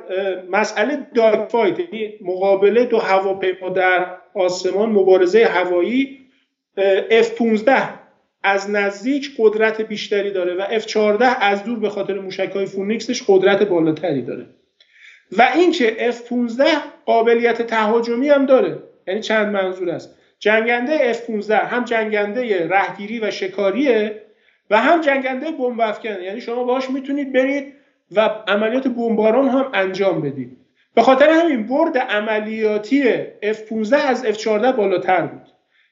مسئله داگ فایت، یعنی مقابله دو هواپیما در آسمان، مبارزه هوایی، F-15 از نزدیک قدرت بیشتری داره و F-14 از دور به خاطر موشک‌های فونیکسش قدرت بالاتری داره. و این که F-15 قابلیت تهاجمی هم داره، یعنی چند منظوره است. جنگنده F-15 هم جنگنده رهگیری و شکاریه و هم جنگنده بمب افکنه، یعنی شما باهاش میتونید برید و عملیات بمباران هم انجام بدید. به خاطر همین برد عملیاتی F-15 از F-14 بالاتر بود،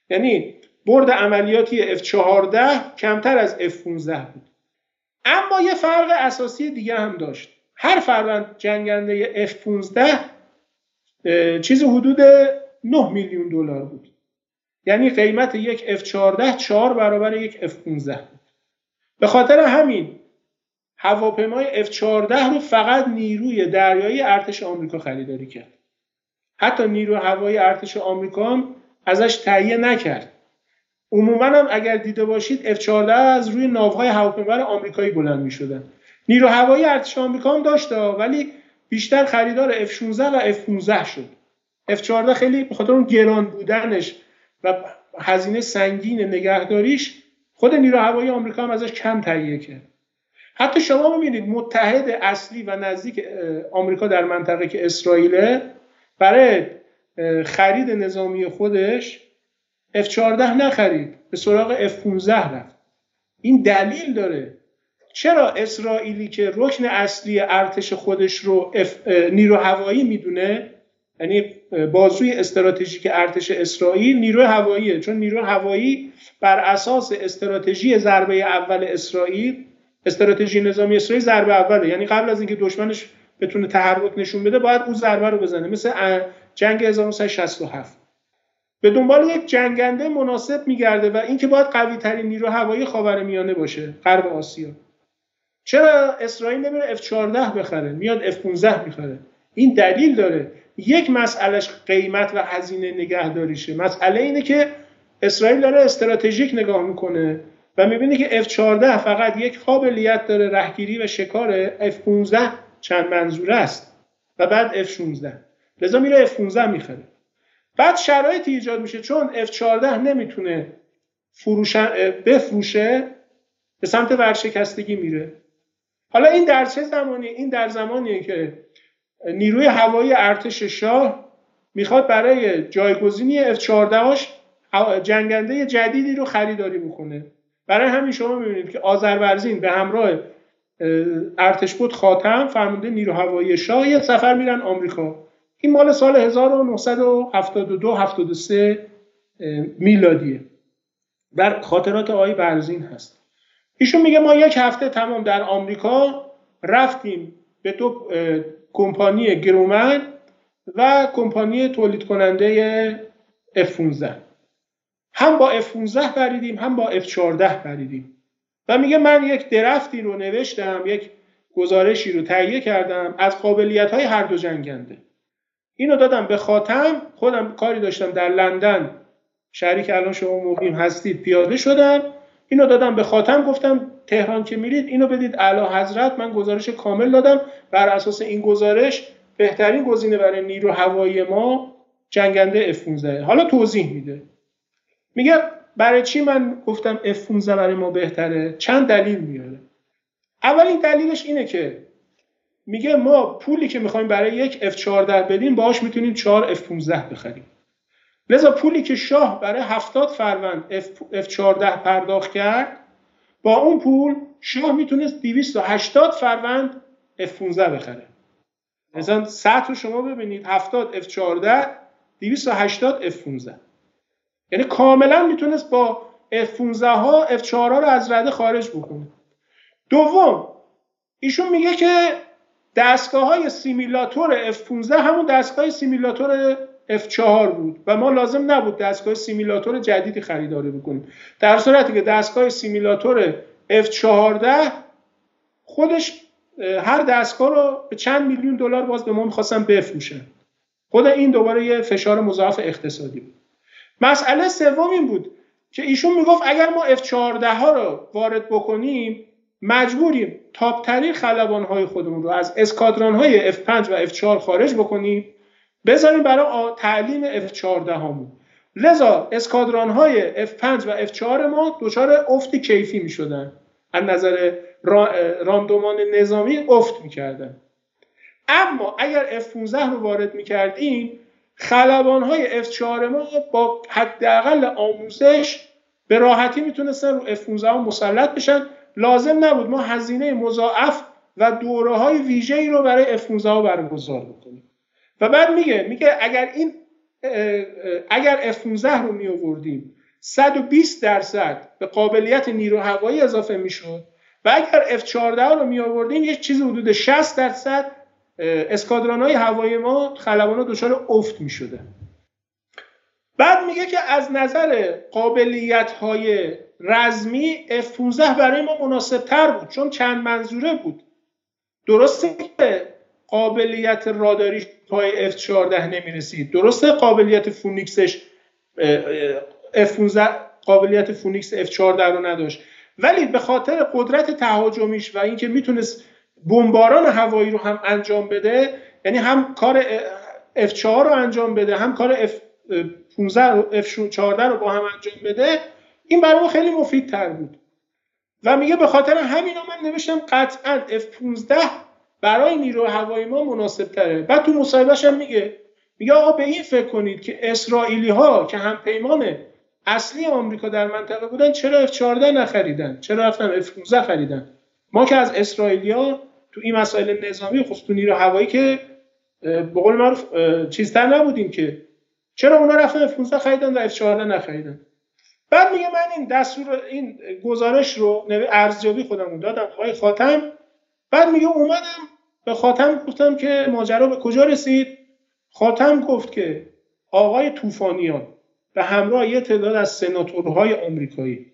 یعنی برد عملیاتی F-14 کمتر از F-15 بود. اما یه فرق اساسی دیگه هم داشت، هر فروند جنگنده F-15 چیز حدود 9 میلیون دلار بود، یعنی قیمت یک F-14 4 برابر یک F-15 بود. به خاطر همین هواپیمای F-14 رو فقط نیروی دریایی ارتش آمریکا خریداری کرد، حتی نیروی هوایی ارتش آمریکا هم ازش تهیه نکرد. عموما هم اگر دیده باشید F-14 از روی ناوهای هواپیمابر آمریکایی بلند می‌شدن. نیروی هوایی ارتش آمریکا هم داشت ولی بیشتر خریدار F-16 و F-15 شد. F-14 خیلی به خاطر اون گران بودنش و هزینه سنگین نگهداریش خود نیروی هوایی آمریکا هم ازش کم تهیه کرد. حتی شما می‌بینید متحد اصلی و نزدیک آمریکا در منطقه که اسرائیل، برای خرید نظامی خودش F-14 نخرید، به سراغ F-15 رفت. این دلیل داره. چرا اسرائیلی که رکن اصلی ارتش خودش رو نیرو هوایی میدونه، یعنی بازوی استراتژیک ارتش اسرائیل نیرو هواییه، چون نیرو هوایی بر اساس استراتژی ضربه اول اسرائیل، استراتژی نظامی اسرائیل ضربه اوله، یعنی قبل از اینکه دشمنش بتونه تحرک نشون بده باید اون ضربه رو بزنه، مثل جنگ 1967. به دنبال یک جنگنده مناسب میگرده و اینکه باید قوی ترین نیرو هوایی خاورمیانه باشه، غرب آسیا. چرا اسرائیل نمیره F-14 بخره، میاد F-15 میخره؟ این دلیل داره. یک مسئلهش قیمت و هزینه نگهداریشه. مسئله اینه که اسرائیل داره استراتژیک نگاه میکنه و میبینه که F-14 فقط یک قابلیت داره، رهگیری و شکار، F-15 چند منظوره است و بعد F-16. لذا میره F-15 میخره. بعد شرایطی ایجاد میشه چون F-14 نمیتونه بفروشه، به سمت ورشکستگی میره. حالا این در چه زمانیه؟ این در زمانیه که نیروی هوایی ارتش شاه میخواد برای جایگزینی F-14 جنگنده جدیدی رو خریداری بکنه. برای همین شما میبینید که آذربرزین به همراه ارتش بود خاتم، فرمانده نیروی هوایی شاه، یک سفر میرن آمریکا. این مال سال 1972-73 میلادیه. بر خاطرات آقای برزین هست. ایشون میگه ما یک هفته تمام در آمریکا رفتیم به دو کمپانی گرومن و کمپانی تولید کننده F-15. هم با F-15 بریدیم هم با F-14 بریدیم. و میگه من یک درفتی رو نوشتم، یک گزارشی رو تهیه کردم از قابلیت‌های هر دو جنگنده. اینو دادم به خاتم، خودم کاری داشتم در لندن، شهری که الان شما مقیم هستید، پیاده شدم. اینو دادم به خاتم، گفتم تهران که میرید اینو بدید اعلی حضرت. من گزارش کامل دادم، بر اساس این گزارش بهترین گزینه برای نیرو هوایی ما جنگنده F-15. حالا توضیح میده، میگه برای چی من گفتم F-15 برای ما بهتره. چند دلیل میاره. اولین دلیلش اینه که میگه ما پولی که میخوایم برای یک F-14 بدیم باهاش میتونیم 4 F-15 بخریم. لذا پولی که شاه برای 70 فروند F-14 پرداخت کرد، با اون پول شاه میتونست 280 فروند F-15 بخره. مثلا سطح رو شما ببینید، 70 F-14 280 F-15. یعنی کاملا میتونست با F-15 ها F-4 ها رو از رده خارج بکنه. دوم، ایشون میگه که دستگاه های سیمیلاتور F-15 همون دستگاه سیمیلاتور F-4 بود و ما لازم نبود دستگاه سیمیلاتور جدیدی خریداری بکنیم، در صورتی که دستگاه سیمیلاتور F-14 خودش هر دستگاه رو به چند میلیون دلار باز به ما میخواستن بفروشن. خود این دوباره یه فشار مضاعف اقتصادی بود. مسئله سوم این بود که ایشون میگفت اگر ما F-14 ها رو وارد بکنیم مجبوریم تاپ ترین خلبان های خودمون رو از اسکادران های F-5 و F-4 خارج بکنیم، بذاریم برای تعلیم F-14 هامون. لذا اسکادران های F-5 و F-4 ما دچار افت کیفی می شدن، از نظر راندومان نظامی افت می کردن. اما اگر F-15 رو وارد می کردیم خلبان های F-4 ما با حداقل آموزش به راحتی می تونستن رو F-15 ها مسلط بشن. لازم نبود ما هزینه مضاعف و دوره های ویژه‌ای رو برای F-15 ها برگزار بکنیم. و بعد میگه اگر F-15 رو می آوردیم 120% به قابلیت نیروی هوایی اضافه میشد و اگر F-14 رو می آوردیم یک چیز حدود 60% اسکادران های هوایی ما خلبانا دچار افت می شده. بعد میگه که از نظر قابلیت های رزمی F-15 برای ما مناسب تر بود چون چند منظوره بود. درسته که قابلیت راداری پای F-14 نمیرسید، درسته قابلیت فونیکسش F-15 قابلیت فونیکس F-14 رو نداشت، ولی به خاطر قدرت تهاجمیش و اینکه میتونست بمباران هوایی رو هم انجام بده، یعنی هم کار F-4 رو انجام بده هم کار F-15 و F-14 رو با هم انجام بده، این برای ما خیلی مفید تر بود. و میگه به خاطر همین من نوشتم قطعا F-15 برای نیرو هوایی ما مناسب تره. بعد تو مصاحبهش هم میگه آقا به این فکر کنید که اسرائیلی ها که هم پیمان اصلی آمریکا در منطقه بودن چرا F-14 نخریدن، چرا رفتن F-15 خریدن. ما که از اسرائیلیا تو این مسائل نظامی خصوص تو نیرو هوایی که به قول معروف چیزتر نبودیم، که چرا اونا رفتن F-15 خریدن و F-14 نخریدن. بعد میگه من این دستور این گزارش رو ارزیابی خودمون دادم آقای خاتم. بعد میگه اومدم به خاتم گفتم که ماجرا به کجا رسید. خاتم گفت که آقای طوفانیان به همراه یه تعداد از سناتورهای آمریکایی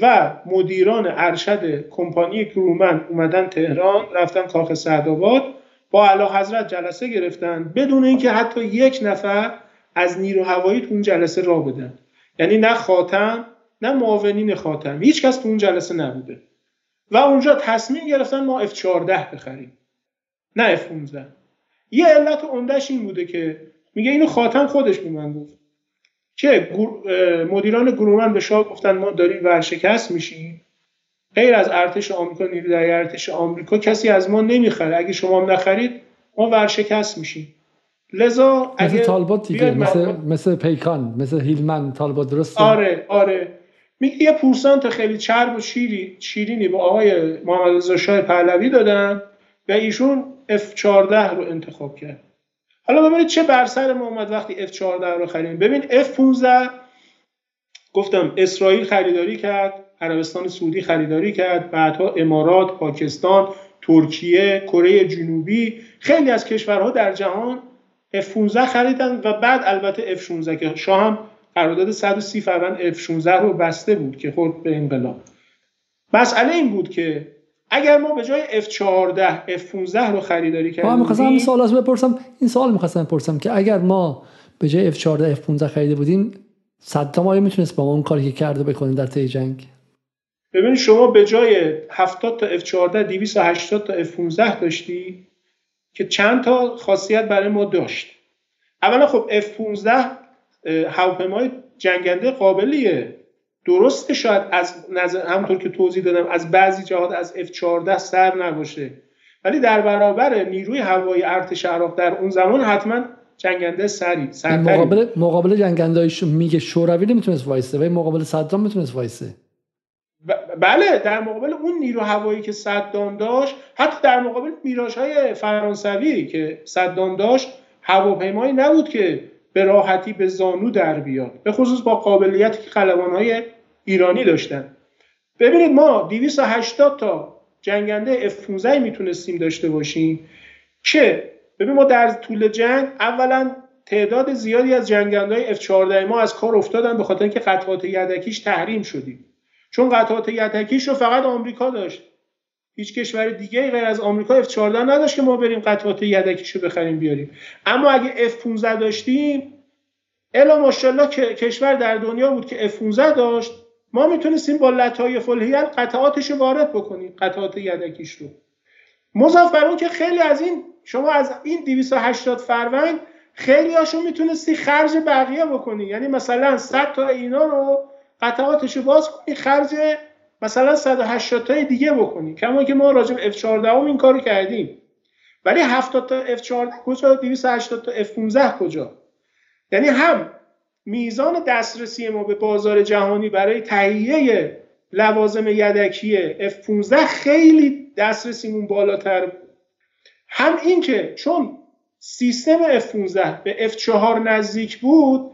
و مدیران ارشد کمپانی کرومن اومدن تهران، رفتن کاخ سعدآباد، با اعلیحضرت جلسه گرفتن بدون اینکه حتی یک نفر از نیرو هوایی تو اون جلسه را بدن. یعنی نه خاتم نه معاونین خاتم، هیچ کس تو اون جلسه نبوده و اونجا تصمیم گرفتن ما F-14 بخریم نه F-15. یه علت عمده‌اش این بوده که میگه اینو خاتم خودش به من گفت که مدیران گروهمن به شاه گفتن ما داریم ورشکست میشیم، غیر از ارتش آمریکا، نیروی ارتش آمریکا کسی از ما نمیخره، اگه شما هم نخرید ما ورشکست میشیم. لذا اگه طالبات دیگه مثل پیکان، مثل هیلمن، طالبات درسته. آره میگه یه پورسانت خیلی چرب و شیرینی به آقای محمد رضا شاه پهلوی دادن و ایشون F-14 رو انتخاب کرد. حالا ببینید چه بر سر ما اومد وقتی F-14 رو خریدیم. ببین F-15 گفتم اسرائیل خریداری کرد، عربستان سعودی خریداری کرد، بعدها امارات، پاکستان، ترکیه، کره جنوبی، خیلی از کشورها در جهان F-15 خریدن و بعد البته F-16 که شاه هم قرارداد 130 فروند F-16 رو بسته بود که خورد به انقلاب. مسئله این بود که اگر ما به جای F-14 F-15 رو خریداری کردیم. من می‌خواستم این سوال بپرسم که اگر ما به جای F-14 F-15 خریده بودیم، صدام آیا میتونست با ما اون کاری که کرده بکنه در طی جنگ؟ ببین شما به جای 70 تا F-14 280 تا F-15 داشتی که چند تا خاصیت برای ما داشت. اولا خب F-15 هواپیمای جنگنده قابلیه، درسته شاید از نظر همونطور که توضیح دادم از بعضی جهات از F-14 سر نباشه، ولی در برابر نیروی هوایی ارتش عراق در اون زمان حتما جنگنده سرتری. مقابل جنگنده‌هاش میگه شوروی نمیتونست وایسه ولی مقابل صدام میتونست وایسه. بله در مقابل اون نیرو هوایی که صدام داشت، حتی در مقابل میراژهای فرانسوی که صدام داشت، هواپیمایی نبود که به راحتی به زانو در بیاد، به خصوص با قابلیتی که خلبان‌های ایرانی داشتن. ببینید ما 280 تا جنگنده F-15 میتونستیم داشته باشیم که ببین ما در طول جنگ اولا تعداد زیادی از جنگنده‌های F-14 ما از کار افتادن به خاطر اینکه قطعات یدکیش تحریم شدیم، چون قطعات یدکیش رو فقط آمریکا داشت، هیچ کشور دیگه غیر از آمریکا F-14 نداشت که ما بریم قطعات یدکیشو بخریم بیاریم. اما اگه F-15 داشتیم، الا ماشاءالله کشور در دنیا بود که F-15 داشت، ما میتونستیم با لطایف الهیل قطعاتشو وارد بکنیم، قطعات یدکیش رو. مضاف بر اون که خیلی از این شما از این 280 فروند خیلی هاشو میتونستی خرج بقیه بکنی، یعنی مثلا 100 تا اینا رو قطعاتشو باز کنی، خرج مثلا 180 تای دیگه بکنی، کما که ما راجع به F-14 هم این کارو کردیم. ولی 70 تا F-14 کجا، 280 تا F-15 کجا؟ یعنی هم میزان دسترسی ما به بازار جهانی برای تهیه لوازم یدکی F-15 خیلی دسترسیمون بالاتر بود، هم این که چون سیستم F-15 به F-4 نزدیک بود،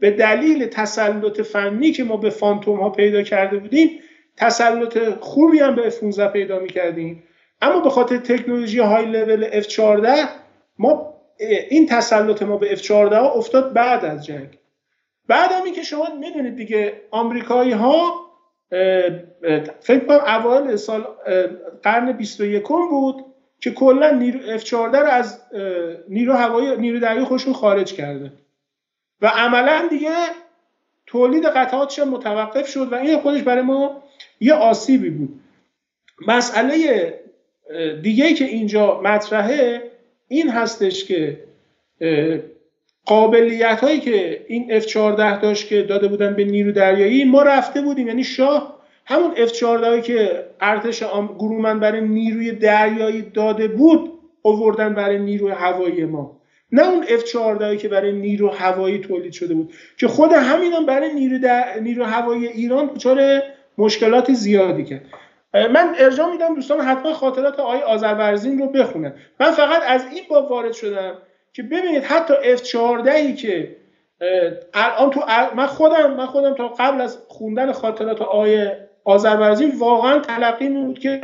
به دلیل تسلط فنی که ما به فانتوم ها پیدا کرده بودیم تسلط خوبی هم به F-15 پیدا می‌کردیم. اما به خاطر تکنولوژی های لول F-14 ما این تسلط ما به F-14 ها افتاد بعد از جنگ. بعد هم این که شما می‌دونید دیگه آمریکایی ها فکر کنم اوایل سال قرن 21 بود که کلا نیرو F-14 رو از نیرو هوایی نیرو دریایی خودشون خارج کرده و عملا دیگه تولید قطعاتش متوقف شد و این خودش برای ما یه آسیبی بود. مسئله دیگه که اینجا مطرحه این هستش که قابلیت هایی که این F-14 داشت که داده بودن به نیرو دریایی ما رفته بودیم، یعنی شاه همون F-14 هایی که ارتش گروهمند برای نیروی دریایی داده بود آوردن برای نیروی هوایی ما، نه اون F-14 که برای نیرو هوایی تولید شده بود که خود همین هم برای نیرو هوایی ایران دچار مشکلات زیادی کرد. من ارجاع میدم دوستان حتما خاطرات آقای آذربرزین رو بخونن. من فقط از این باب وارد شدم که ببینید حتی F-14 که الان تو من خودم تا قبل از خوندن خاطرات آقای آذربرزین واقعا تلقی بود که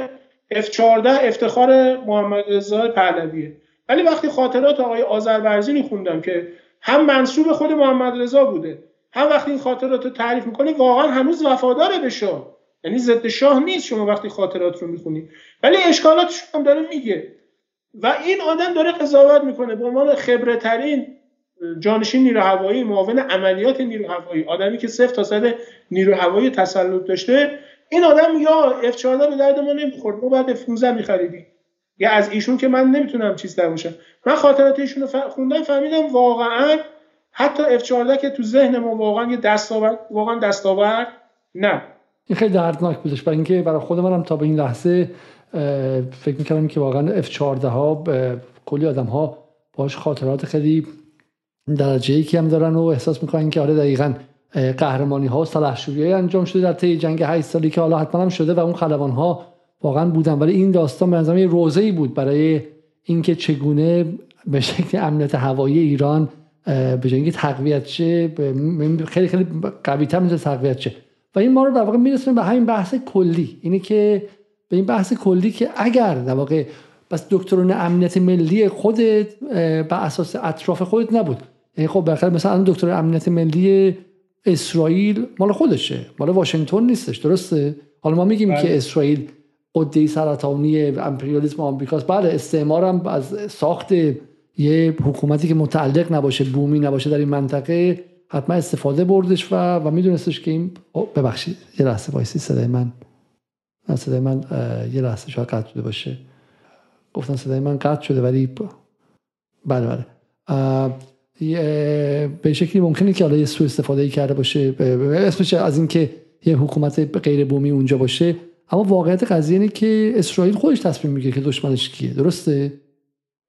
F-14 افتخار محمدرضا پهلویه، ولی وقتی خاطرات آقای آذربرزین خوندم که هم منسوب خود محمد رضا بوده هم وقتی این خاطرات رو تعریف میکنه واقعا هنوز وفاداره به شاه، یعنی ضد شاه نیست شما وقتی خاطرات رو میخونی، ولی اشکالاتش هم داره میگه و این آدم داره قضاوت میکنه به عنوان خبره ترین جانشین نیروی هوایی، معاون عملیات نیروی هوایی، آدمی که 0 تا 100 نیروی هوایی تسلط داشته. این آدم یا اف 14 به درد ما نمیخورد، ما بعد 15 می‌خریدیم، یا از ایشون که من نمیتونم چیز نباشم. من خاطرات ایشون رو خوندم فهمیدم واقعا حتی اف 14 که تو ذهن ما واقعا یه دستاورد، واقعا دستاورد نه. این خیلی دردناک بودش، برای اینکه برای خود منم تا به این لحظه فکر می‌کردم که واقعا اف 14 ها کلی آدم‌ها باهاش خاطرات خیلی درجه‌ای که هم دارن و احساس می‌کنن که آره دقیقاً قهرمانی‌ها و سلحشوری‌های انجام شده در طی جنگ 8 سالی که حالا حتماً هم شده و اون خلبان‌ها واقعاً بودن، ولی این داستان به نظرم یه روزه‌ای بود برای اینکه چگونه به شکل امنیت هوایی ایران به جنگ تقویت شه، خیلی خیلی قوی‌تر میشه تقویت شه. و این ما رو در واقع می‌رسونه به همین بحث کلی، اینه که به این بحث کلی که اگر در واقع بس دکتران امنیت ملی خودت بر اساس اطراف خودت نبود، یعنی خب بالاخره مثلا دکتر امنیت ملی اسرائیل مال خودشه، مال واشنگتن نیستش، درسته؟ حالا ما میگیم که اسرائیل عده سرطانی امپریالیسم آمریکاست، بله استعمارم از ساخت یه حکومتی که متعلق نباشه، بومی نباشه در این منطقه حتما استفاده بردش و میدونستش که این ببخشید یه لحظه وایسی، صدای من یه لحظه شاید قطع شده باشه، گفتن صدای من قطع شده ولی بله به شکلی ممکنه که حالا سوء استفاده کرده باشه اسمش از این که یه حکومت غیر بومی اونجا باشه، اما واقعیت قضیه اینه که اسرائیل خودش تصمیم میگیره که دشمنش کیه، درسته؟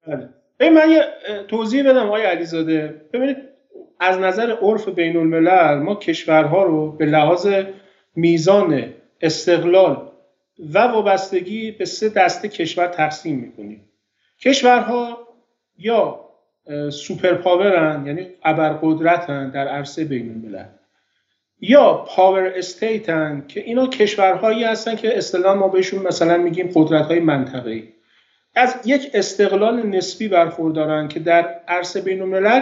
بله. من یه توضیح بدم آقای علیزاده. ببینید از نظر عرف بین الملل ما کشورها رو به لحاظ میزان استقلال و وابستگی به 3 دسته کشور تقسیم می‌کنیم. کشورها یا سوپر پاورن، یعنی ابرقدرتن در عرصه بین‌الملل، یا پاور استیتن که اینا کشورهایی هستن که اصطلاحاً ما بهشون مثلا میگیم قدرت‌های منطقه‌ای، از یک استقلال نسبی برخوردارن که در عرصه بین‌الملل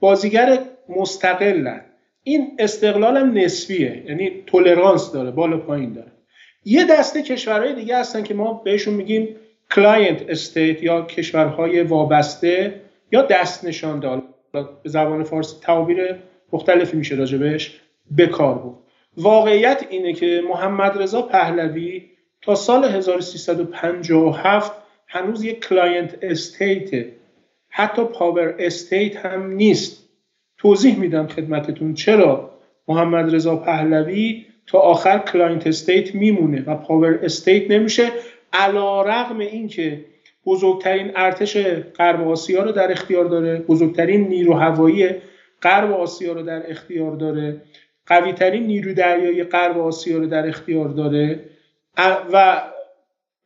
بازیگر مستقلن. این استقلال هم نسبیه، یعنی تولرانس داره، بالا پایین داره. یه دسته کشورهای دیگه هستن که ما بهشون میگیم کلاینت استیت یا کشورهای وابسته یا دست نشاندار، به زبان فارسی تعابیر مختلفی میشه راجبش به کار بود. واقعیت اینه که محمد رضا پهلوی تا سال 1357 هنوز یک کلاینت استیت، حتی پاور استیت هم نیست. توضیح میدم خدمتتون چرا محمد رضا پهلوی تا آخر کلاینت استیت میمونه و پاور استیت نمیشه، علی رغم اینکه بزرگترین ارتش غرب آسیا رو در اختیار داره، بزرگترین نیرو هوایی غرب آسیا رو در اختیار داره، قوی ترین نیرو دریایی غرب آسیا رو در اختیار داره و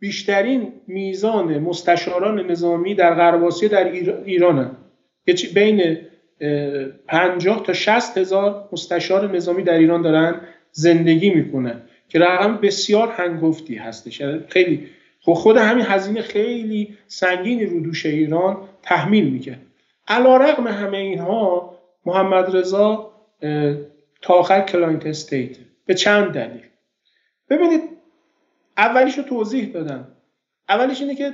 بیشترین میزان مستشاران نظامی در غرب آسیا در ایرانه که بین 50 تا 60 هزار مستشار نظامی در ایران دارن زندگی میکنن که رقم بسیار هنگفتی هستش. خیلی خود همین هزینه خیلی سنگینی رو دوش ایران تحمیل میکنه. علیرغم همه اینها محمد رضا تا آخر کلاینت استیت، به چند دلیل. ببینید اولیش رو توضیح دادم. اولیش اینه که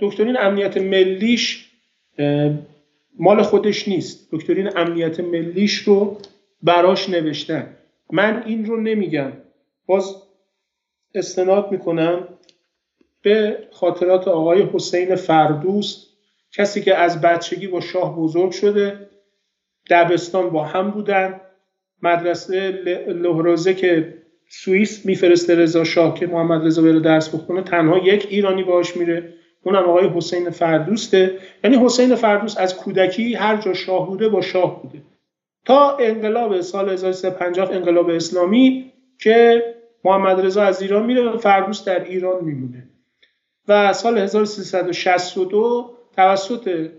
دکترین امنیت ملیش مال خودش نیست، دکترین امنیت ملیش رو براش نوشتن. من این رو نمیگم، باز استناد میکنم به خاطرات آقای حسین فردوست، کسی که از بچگی با شاه بزرگ شده، دبستان با هم بودن، مدرسه لهروزه که سوئیس میفرسته رضا شاه که محمد رضا بره درس بخونه، تنها یک ایرانی باهاش میره، اونم آقای حسین فردوسته. یعنی حسین فردوست از کودکی هر جا شاه بوده با شاه بوده تا انقلاب سال 1350 انقلاب اسلامی که محمد رضا از ایران میره و فردوست در ایران میمونه و سال 1362 توسط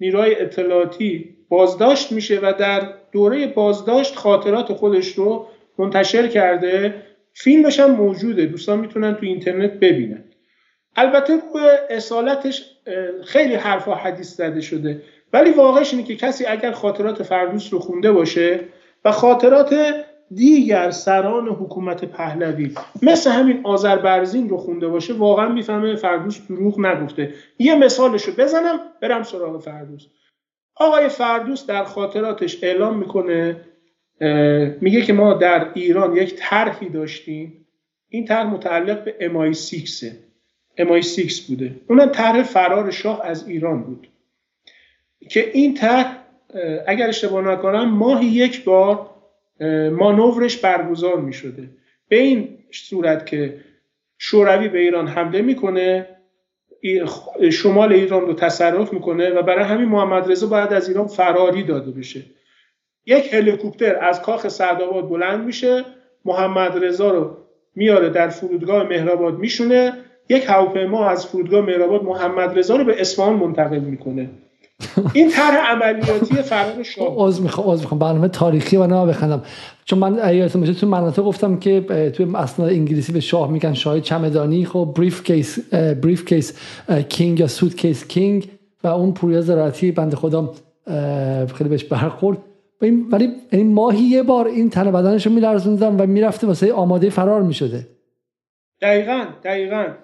نیروهای اطلاعاتی بازداشت میشه و در دوره بازداشت خاطرات خودش رو منتشر کرده. فیلمش هم موجوده، دوستان میتونن تو اینترنت ببینن. البته اصالتش خیلی حرفا حدیث زده شده ولی واقعش اینه که کسی اگر خاطرات فردوست رو خونده باشه و خاطرات دیگر سران حکومت پهلوی مثل همین آذربرزین رو خونده باشه، واقعا میفهمه فردوست دروغ نگفته. یه مثالشو بزنم برم سراغ فردوست. آقای فردوست در خاطراتش اعلام میکنه، میگه که ما در ایران یک طرحی داشتیم، این طرح متعلق به MI6 MI6 بوده، اونم طرح فرار شاه از ایران بود که این طرح اگر اشتباه نکنم ماهی یک بار مانورش برگزار می شده، به این صورت که شوروی به ایران حمله میکنه، شمال ایران رو تصرف میکنه و برای همین محمد رضا باید از ایران فراری داده بشه. یک هلیکوپتر از کاخ سعدآباد بلند میشه، محمد رضا رو میاره در فرودگاه مهرآباد میشونه، یک هواپیما از فرودگاه مهرآباد محمد رضا رو به اصفهان منتقل میکنه. این طرح عملیاتی فرار شاه. عذر میخوام برنامه تاریخی و نه بخندم، چون من ایاتون میشه تو مناطق گفتم که تو اسناد انگلیسی به شاه میگن شاه چمدانی، خب بریف کیس کینگ یا سوت کیس کینگ و اون پوری زراعتی بنده خدا خیلی بهش برخورد. ولی این ماهی یه بار این تن بدنشو میلرزوندن و میرفته واسه آماده فرار میشده. دقیقاً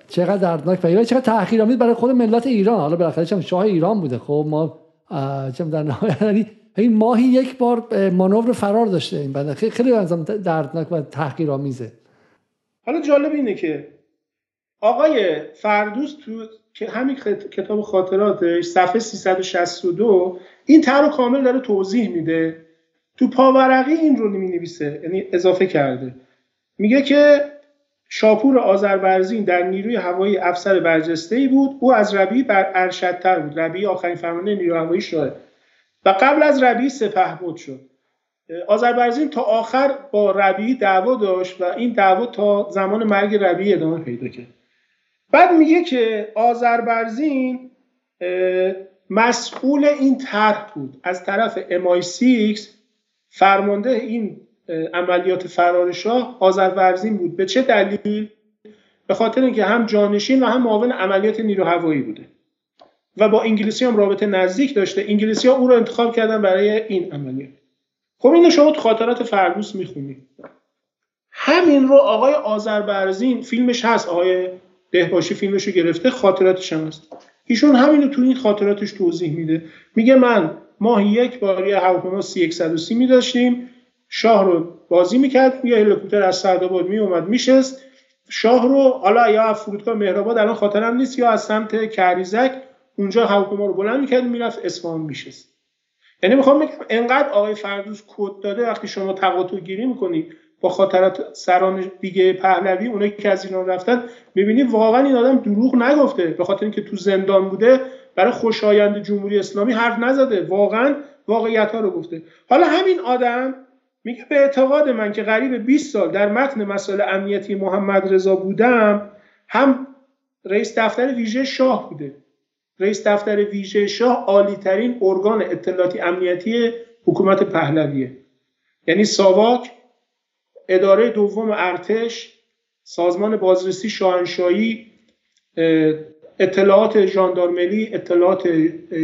چقدر دردناک و چقدر تأخیرآمیز برای خود ملت ایران. حالا بالاخره چم شاه ایران بوده، خب ما چم در نهایت این ماهی یک بار مانور فرار داشته، این بنده خیلی انظام دردناک و تأخیرآمیزه. حالا جالب اینه که آقای فردوست تو که همین کتاب خاطراتش صفحه 362 این طرح کامل داره توضیح میده، تو پاورقی این رو مینویسه، یعنی اضافه کرده، میگه که شاهپور آذربرزین در نیروی هوایی افسر برجسته‌ای بود، او از ربیع ارشدتر بود، ربیع آخرین فرمانده نیروی هوایی شاه و قبل از ربیع سپهبد شد. آذربرزین تا آخر با ربیع دعوا داشت و این دعوا تا زمان مرگ ربیع ادامه پیدا کرد. بعد میگه که آذربرزین مسئول این طرح بود، از طرف MI6 فرمانده این عملیات فرار شاه آذربرزین بود. به چه دلیل؟ به خاطر اینکه هم جانشین و هم معاون عملیات نیروی هوایی بوده و با انگلیسی هم رابطه نزدیک داشته، انگلیسی ها او رو انتخاب کردن برای این عملیات. خب اینو شما تو خاطرات فردوست میخونید. همین رو آقای آذربرزین فیلمش هست، آقای دهباشی فیلمش رو گرفته، خاطراتش هم هست، ایشون همینو تو این خاطراتش توضیح میده. میگه ما یک بار یه هواپیما C-130 می‌داشتیم، شاه رو بازی میکرد، یه هلیکوپتر از سعدآباد میومد میشست شاه رو، حالا یا فرودگاه مهرآباد الان خاطرم نیست یا از سمت کریزک، اونجا هواپیما رو بلند میکرد میرفت اصفهان میشست. یعنی میخوام بگم انقدر آقای فردوست کد داده، وقتی شما تقاطع گیری میکنی با خاطرات سران دیگه پهلوی اونایی که از ایران رفتن، میبینی واقعا این آدم دروغ نگفته، به خاطر اینکه تو زندان بوده برای خوشایند جمهوری اسلامی حرف نزده، واقعا واقعیت ها رو گفته. حالا همین آدم میگه به اعتقاد من که قریب 20 سال در متن مسائل امنیتی محمد رضا بودم، هم رئیس دفتر ویژه شاه بوده. رئیس دفتر ویژه شاه عالی‌ترین ارگان اطلاعاتی امنیتی حکومت پهلویه، یعنی ساواک، اداره دوم ارتش، سازمان بازرسی شاهنشاهی، اطلاعات ژاندارمری، اطلاعات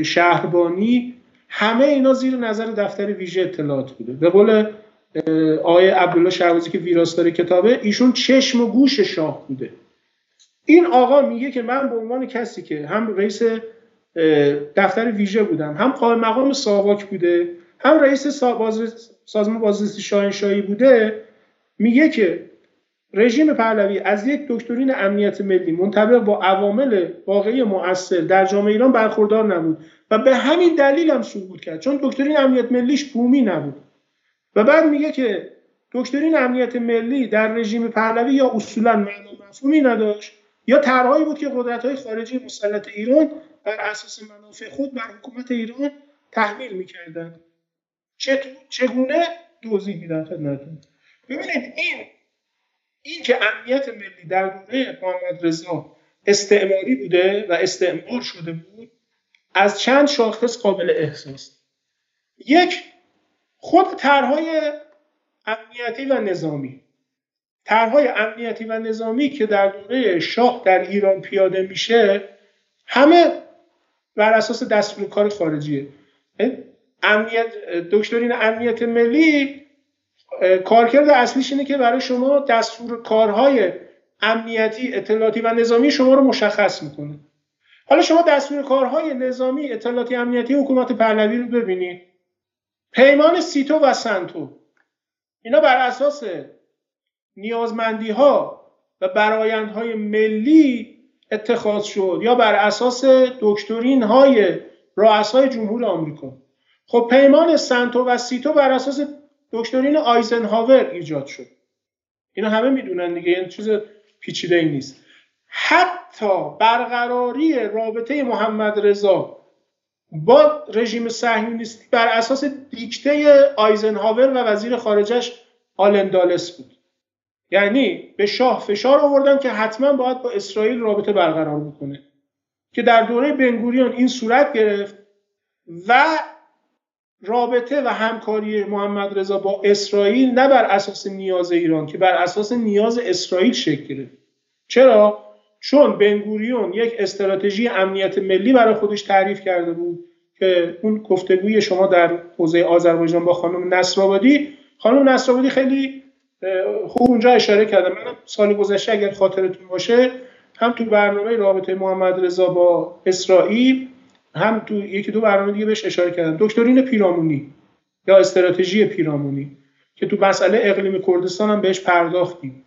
شهربانی، همه اینا زیر نظر دفتر ویژه اطلاعات بوده. به قول آقای عبدالله شهروزی که ویراستار کتابه، ایشون چشم و گوش شاه بوده. این آقا میگه که من به عنوان کسی که هم رئیس دفتر ویژه بودم، هم قائم مقام ساواک بوده، هم رئیس سازمان بازرسی شاهنشاهی بوده، میگه که رژیم پهلوی از یک دکترین امنیت ملی منطبق با عوامل واقعی مؤثر در جامعه ایران برخوردار نبود و به همین دلیل هم سقوط کرد، چون دکترین امنیت ملیش بومی نبود. و بعد میگه که دکترین امنیت ملی در رژیم پهلوی یا اصولا معنا مفهومی نداشت یا طرحهایی بود که قدرت‌های خارجی مسلط ایران بر اساس منافع خود بر حکومت ایران تحمیل می‌کردند. چگونه توضیح میدم خدمتتون. ببینید این که امنیت ملی در دوره محمد رضا استعماری بوده و استعمار شده بود، از چند شاخص قابل احساس. یک، خود طرح‌های امنیتی و نظامی. طرح‌های امنیتی و نظامی که در دوره شاه در ایران پیاده میشه همه بر اساس دستور کار خارجیه. دکترین امنیت ملی کارکرد اصلیش اینه که برای شما دستور کارهای امنیتی، اطلاعاتی و نظامی شما رو مشخص میکنه. حالا شما دستور کارهای نظامی، اطلاعاتی، امنیتی حکومت پهلوی رو ببینید. پیمان سیتو و سنتو، اینا بر اساس نیازمندی ها و برآیندهای ملی اتخاذ شد یا بر اساس دکترین های رؤسای جمهور آمریکا. خب پیمان سنتو و سیتو بر اساس دکترین آیزنهاور ایجاد شد. اینا همه میدونن دیگه، این چیز پیچیده ای نیست. حتی برقراری رابطه محمد رضا با رژیم صهیونیستی بر اساس دیکته آیزنهاور و وزیر خارجش آلندالس بود. یعنی به شاه فشار آوردن که حتما باید با اسرائیل رابطه برقرار بکنه که در دوره بنگوریون این صورت گرفت و رابطه و همکاری محمد رضا با اسرائیل نه بر اساس نیاز ایران که بر اساس نیاز اسرائیل شکل گرفت. چرا؟ چون بنگوریون یک استراتژی امنیت ملی برای خودش تعریف کرده بود که اون گفتگوی شما در حوزه آذربایجان با خانم نصرآبادی، خانم نصرآبادی خیلی خوب اونجا اشاره کرده. من سال گذشته اگر خاطرتون باشه هم تو برنامه رابطه محمد رضا با اسرائیل هم تو یکی دو برنامه دیگه بهش اشاره کردم، دکترین پیرامونی یا استراتژی پیرامونی که تو مسئله اقلیم کردستان هم بهش پرداختیم.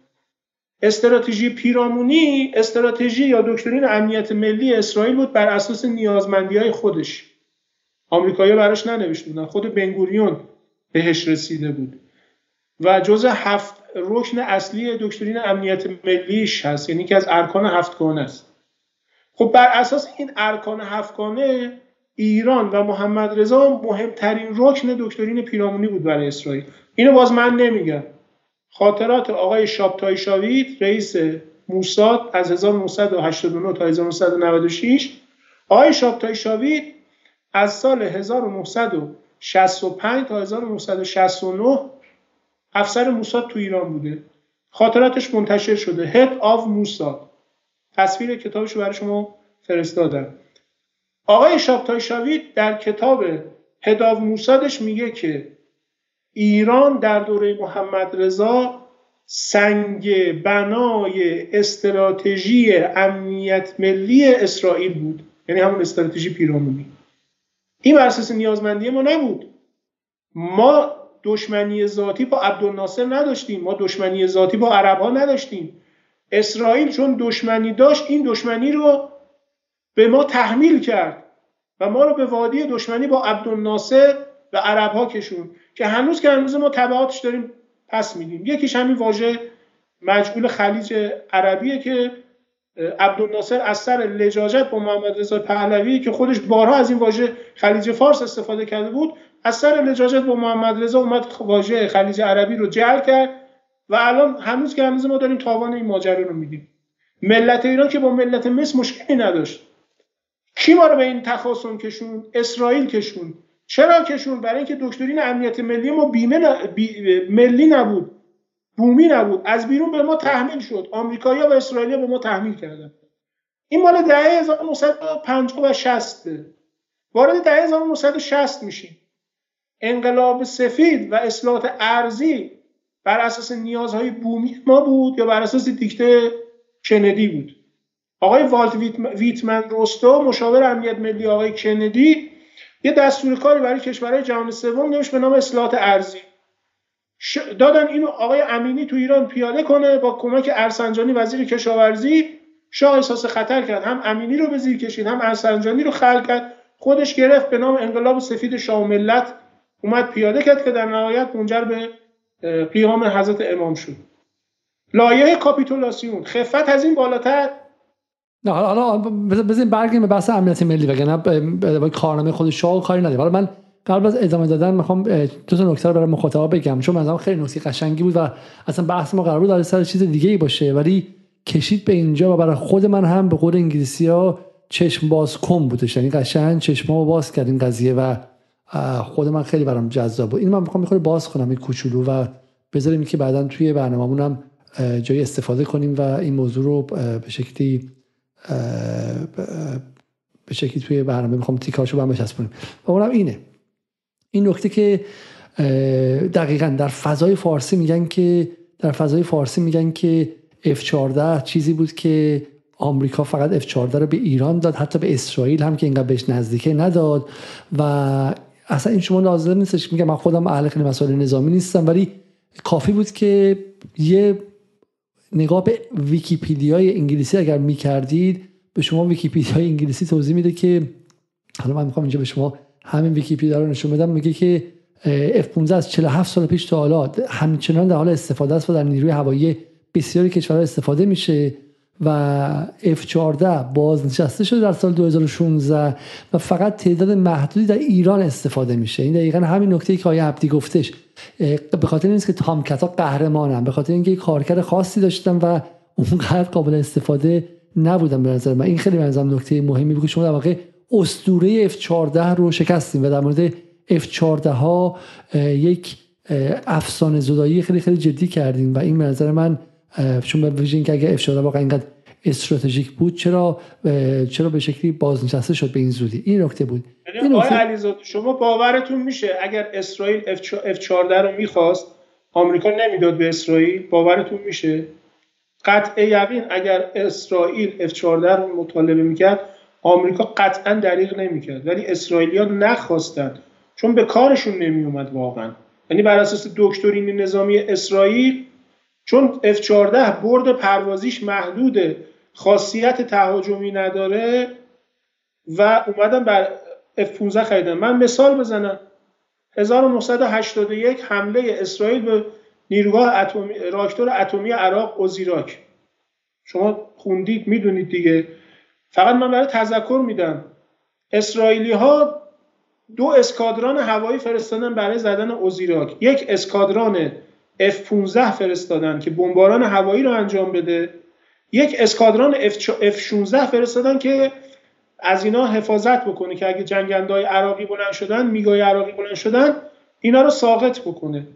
استراتژی پیرامونی، استراتژی یا دکترین امنیت ملی اسرائیل بود بر اساس نیازمندی‌های خودش. آمریکایی‌ها براش ننوشته بودن، خود بنگوریون بهش رسیده بود و جزء 7 رکن اصلی دکترین امنیت ملیش هست، یعنی که از ارکان 7 گانه است. خب بر اساس این ارکان 7 گانه ایران و محمد رضا مهمترین رکن دکترین پیرامونی بود برای اسرائیل. اینو باز من نمیگم، خاطرات آقای شبتای شاویت رئیس موساد از 1989 تا 1996. آقای شبتای شاویت از سال 1965 تا 1969 افسر موساد تو ایران بوده. خاطراتش منتشر شده، هد آف موساد، تصویر کتابش رو برای شما فرستادم. آقای شبتای شاویت در کتاب هد آف موسادش میگه که ایران در دوره محمد رضا سنگ بنای استراتژی امنیت ملی اسرائیل بود، یعنی همون استراتژی پیرامونی. این بر اساس نیازمندی ما نبود. ما دشمنی ذاتی با عبدالناصر نداشتیم، ما دشمنی ذاتی با عرب‌ها نداشتیم. اسرائیل چون دشمنی داشت این دشمنی رو به ما تحمیل کرد و ما رو به وادی دشمنی با عبدالناصر و عرب‌ها کشوند که هنوز ما تبعاتش داریم پس میدیم. یکیش همین واژه مجعول خلیج عربیه که عبدالناصر از سر لجاجت با محمد رضا پهلوی که خودش بارها از این واژه خلیج فارس استفاده کرده بود، از سر لجاجت با محمد رضا اومد واژه خلیج عربی رو جعل کرد و الان هنوز که هنوز ما داریم تاوان این ماجرا رو میدیم. ملت ایران که با ملت مصر مشکلی نداشت. کی ما رو به این تخاصم کشون؟ اسرائیل کشون. چرا کشون؟ برای اینکه دکترین امنیت ملی ما ملی نبود، بومی نبود، از بیرون به ما تحمیل شد. آمریکایی‌ها و اسرائیلی‌ها به ما تحمیل کردن. این مال دهه 1950 و 60. وارد دهه 1960 میشیم. انقلاب سفید و اصلاحات ارضی بر اساس نیازهای بومی ما بود یا بر اساس دیکته کندی بود. آقای والت ویتمن روستو مشاور امنیت ملی آقای کندی یه دستور کاری برای کشورهای جهان سوم نوشت به نام اصلاحات ارضی. دادن اینو آقای امینی تو ایران پیاده کنه. با کمک ارسنجانی وزیر کشاورزی، شاه احساس خطر کرد، هم امینی رو به زیر کشید هم ارسنجانی رو خلع کرد، خودش گرفت، به نام انقلاب سفید شاه و ملت اومد پیاده کرد که در نهایت منجر به قیام حضرت امام شد. لایحه کاپیتولاسیون. خفت از این بالاتر نه. حالا بزنیم برگردیم به بحث امنیت ملی، وگرنه با کارنامه خود شاه کاری نداریم. حالا من قبل از ادامه دادن میخوام دو تا نکته رو برای مخاطبا بگم، چون مثلا خیلی نکته قشنگی بود و اصلا بحث ما قرار بود در سر چیز دیگه ای باشه، ولی کشید به اینجا و برای خود من هم به قول انگلیسی‌ها چشم باز کن بودش. یعنی قشنگ چشمامو باز کرد این قضیه و خود من خیلی برام جذاب بود. این من میخوام میخوره باز کنم این کوچولو و بذاریم که بعداً توی برنامه‌مون هم جای استفاده کنیم و این موضوع رو به شکلی توی برنامه میخوام تیکاشو بهم بچسبونیم. و اونم اینه این نکته که دقیقاً در فضای فارسی میگن که F-14 چیزی بود که آمریکا فقط F-14 رو به ایران داد، حتی به اسرائیل هم که اینقدر بهش نزدیکه نداد و اصلا این شما لازم نیستش. میگم من خودم اهل خیلی مسائل نظامی نیستم، ولی کافی بود که یه نگاه به ویکی‌پدیای انگلیسی اگر می‌کردید، به شما ویکی‌پدیای انگلیسی توضیح میده که حالا من می‌خوام اینجا به شما همین ویکی‌پدیا رو نشون بدم، میگه که F-15 از 47 سال پیش تا حالا همچنان در حال استفاده است و در نیروی هوایی بسیاری کشورها استفاده میشه و F-14 بازنشسته شده در سال 2016 و فقط تعداد محدودی در ایران استفاده میشه. این دقیقاً همین نکته‌ای که آقای عبدی گفتش. به خاطر اینه که تامکت‌ها قهرمانن، به خاطر اینکه کارکرد خاصی داشتن و اونقدر قابل استفاده نبودن. به نظر من این خیلی منظرم نکته مهمی بود. شما در واقع اسطوره F-14 رو شکستیم و در مورد F-14 ها یک افسانه زدایی خیلی خیلی جدی کردیم و این به نظر من، چون به ویژه اینکه اگه F-14 واقعا اینقدر استراتژیک بود چرا به شکلی بازنشسته شد به این زودی؟ این نکته بود. این آقای علیزاده، شما باورتون میشه اگر اسرائیل F-14 رو میخواست آمریکا نمیداد به اسرائیل؟ باورتون میشه؟ قطع یقین اگر اسرائیل F-14 رو مطالبه میکرد آمریکا قطعا دریغ نمیکرد، ولی اسرائیلیا نخواستند چون به کارشون نمیومد واقعا. یعنی بر اساس دکترین نظامی اسرائیل، چون F-14 برد پروازیش محدوده، خاصیت تهاجمی نداره و اومدن بر F-15 خریدن. من مثال بزنم، 1981 حمله اسرائیل به نیروگاه اتمی، راکتور اتمی عراق اوزیراک، شما خوندید میدونید دیگه. فقط من برای تذکر میدم، اسرائیلی ها 2 اسکادران هوایی فرستادن برای زدن اوزیراک، 1 اسکادران F-15 فرستادن که بمباران هوایی رو انجام بده، 1 اسکادران F-16 فرستادن که از اینا حفاظت بکنه که اگه جنگنده‌های عراقی بلند شدن، میگای عراقی بلند شدن، اینا رو ساقط بکنه.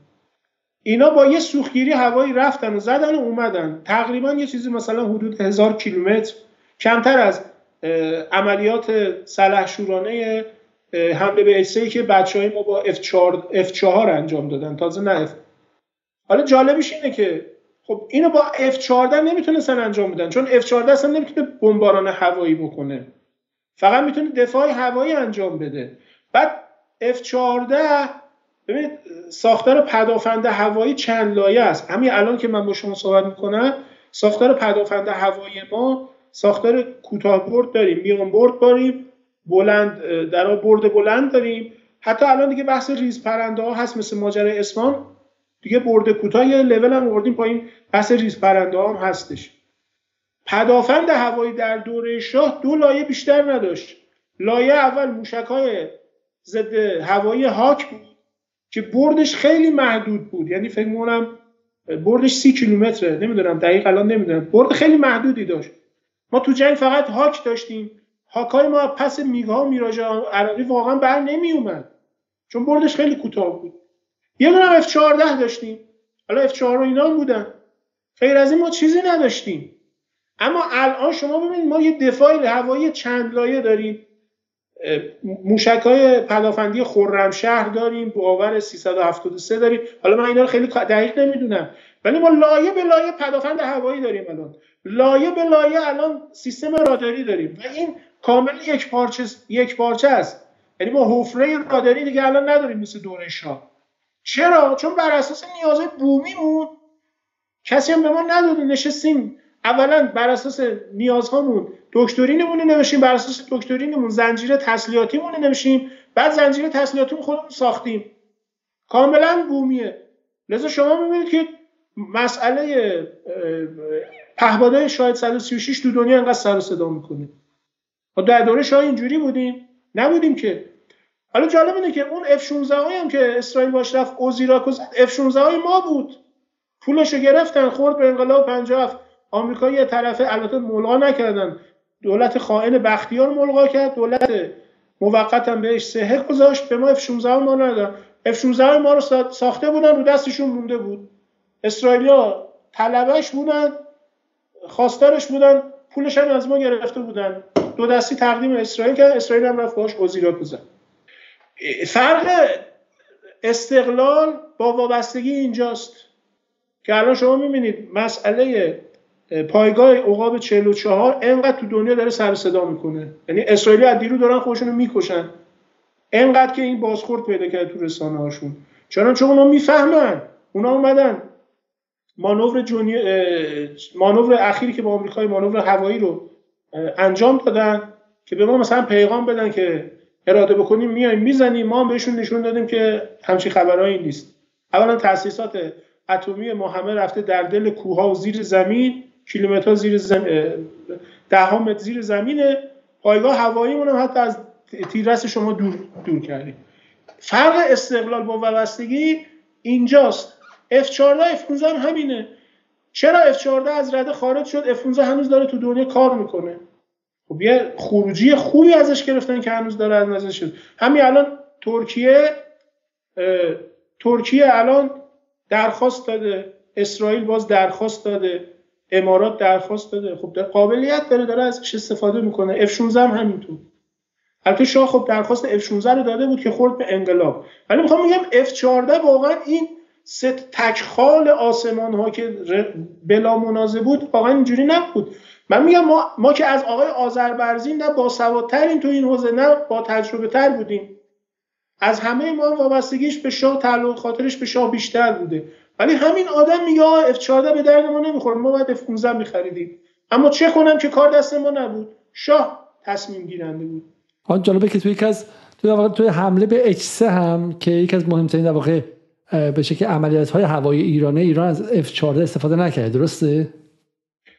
اینا با یه سوختگیری هوایی رفتن و زدن و اومدن، تقریبا یه چیزی مثلا حدود 1000 کیلومتر، کمتر از عملیات سلحشورانه حمله به H3 که بچه‌های ما با F4 انجام دادن، تازه نه F. حالا جالبش اینه که خب اینو با F-14 نمیتونستن انجام بدن، چون F-14 اصلا نمیتونه بمباران هوایی بکنه، فقط میتونه دفاع هوایی انجام بده. بعد F-14 ببینید ساختار پدافند هوایی چند لایه است. همین الان که من با شما صحبت میکنم ساختار پدافند هوایی ما ساختار کوتاه برد داریم، میان برد داریم، بلند در برد بلند داریم، حتی الان دیگه بحث ریز پرنده ها هست، مثل ماجرای اصفهان دیگه برده کوتاه یه لول هم آوردیم پایین، بس ریز پرنده هم هستش. پدافند هوایی در دوره شاه 2 لایه بیشتر نداشت. لایه اول موشک‌های ضد هوایی هاک بود که بردش خیلی محدود بود، یعنی فکر می‌کنم بردش 30 کیلومتره، نمیدونم دقیق الان نمیدونم، برد خیلی محدودی داشت. ما تو جنگ فقط هاک داشتیم، هاکای ما پس میگ‌ها و میراژ‌ها عراقی واقعا بر نمی‌اومد چون بردش خیلی کوتاه بود. یه دونه هم F-14 داشتیم، حالا F-4 و اینا هم بودن، غیر از این ما چیزی نداشتیم. اما الان شما ببینید ما یه دفاع هوایی چند لایه داریم، موشک‌های پدافندی خرمشهر داریم، باور 373 داریم، حالا من اینا رو خیلی دقیق نمیدونم، ولی ما لایه به لایه پدافند هوایی داریم، الان لایه به لایه الان سیستم راداری داریم و این کامل یک پارچه است. یعنی ما حفره راداری دیگه الان نداریم مثل دوره شاه. چرا؟ چون بر اساس نیازهای بومیمون کسی هم به ما نداد، نشستیم اولا بر اساس نیازهامون دکترینمون رو نوشیم، بر اساس دکترینمون زنجیره تسلیحاتیمون رو نوشیم، بعد زنجیره تسلیحاتیمون خودمون ساختیم، کاملا بومیه. لذا شما میبینید که مسئله پهپادهای شاهد 136 تو دنیا انقدر سر و صدا میکنه. ما در دوره شاه اینجوری بودیم؟ نبودیم که. حالا جالب اینه که اون F-16 هایی هم که اسرائیل باش رفت اوزیراک و F-16 های ما بود، پولشو گرفتن، خورد به انقلاب 57، آمریکا یه طرفه البته ملغا نکردن، دولت خائن بختیار ملغا کرد، دولت موقتا بهش سحق گذاشت، به ما F-16 ما ندادن. F-16 ما رو ساخته بودن، رو دستشون مونده بود، اسرائیلیا طلبش بودن، خواستارش بودن، پولش هم از ما گرفته بودن، دو دستی تقدیم اسرائیل کرد، اسرائیل هم رفت باش اوزیراک زد. فرق استقلال با وابستگی اینجاست که الان شما میبینید مسئله پایگاه عقاب 44 اینقدر تو دنیا داره سر صدا میکنه. یعنی اسرائیلی از دیرو دارن خودشون رو میکشن، اینقدر که این بازخورد پیدا کرده تو رسانه هاشون. چون اونا میفهمن، اونا اومدن مانور اخیری که با آمریکای مانور هوایی رو انجام دادن که به ما مثلا پیغام بدن که اراده بکنیم میایم میزنیم. ما هم بهشون نشون دادیم که همچین خبرایی نیست. اولا تاسیسات اتمی ما همه رفته در دل کوه‌ها و زیر زمین، کیلومترها زیر زمین، ده ها متر زیر زمینه. پایگاه هوایی مون هم حتی از تیررس شما دور کردیم. فرق استقلال با وابستگی اینجاست. F-14 F-15 هم همینه. چرا F-14 از رده خارج شد؟ F-15 هنوز داره تو دنیا کار میکنه. خب یه خروجی خوبی ازش گرفتن که هنوز داره از نظر شد. همین الان ترکیه الان درخواست داده، اسرائیل باز درخواست داده، امارات درخواست داده. خب در قابلیت داره ازش استفاده میکنه. F-16 هم همینطور. البته شاه خب درخواست F-16 رو داده بود که خورد به انقلاب. ولی میخوام بگم F-14 واقعا این سه تکخال آسمان ها که بلا منازه بود واقعا اینجوری نبود. من میگم ما که از آقای آذربرزین نه با سوادترین تو این حوزه نه با تجربه تر بودیم. از همه ما وابستگیش به شاه، تعلق خاطرش به شاه بیشتر بوده. ولی همین آدم میگه F-14 به درد ما نمیخوره، ما باید F-15 میخریدیم. اما چه کنم که کار دست ما نبود، شاه تصمیم گیرنده بود. آن جالبه که توی حمله به H3 هم که یکی از مهمترین در واقع به شکل عملیات‌های هوایی ایران از F-14 استفاده نکرد، درسته؟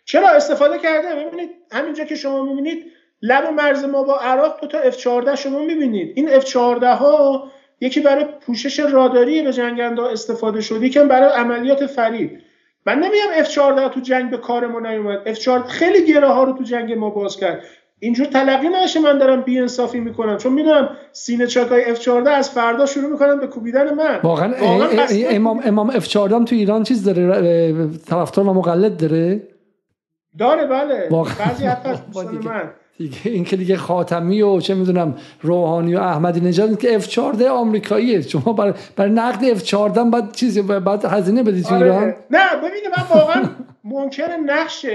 چرا استفاده کرده؟ ببینید همینجا که شما می‌بینید لب مرز ما با عراق دو تا F-14 شما می‌بینید. این F-14 ها یکی برای پوشش راداری به جنگنده استفاده شد، یکی برای عملیات فریب. من نمیگم F-14 تو جنگ به کار ما نیومد. F-14 خیلی گره‌ها رو تو جنگ ما باز کرد. اینجور تلقی نشه من دارم بی‌انصافی میکنم، چون میدونم سینه چاکای F-14 از فردا شروع میکنن به کوبیدن من. واقعا امام F-14 تو ایران چیز داره، طرفدار و مقلد داره بله. بعضی حتی دوستان من این که دیگه خاتمی و چه میدونم روحانی و احمدی نژاد که F-14 آمریکاییه، شما برای نقد F-14 بعد چیزی بعد هزینه بدید تو ایران. نه ببینید من واقعا منکر نقش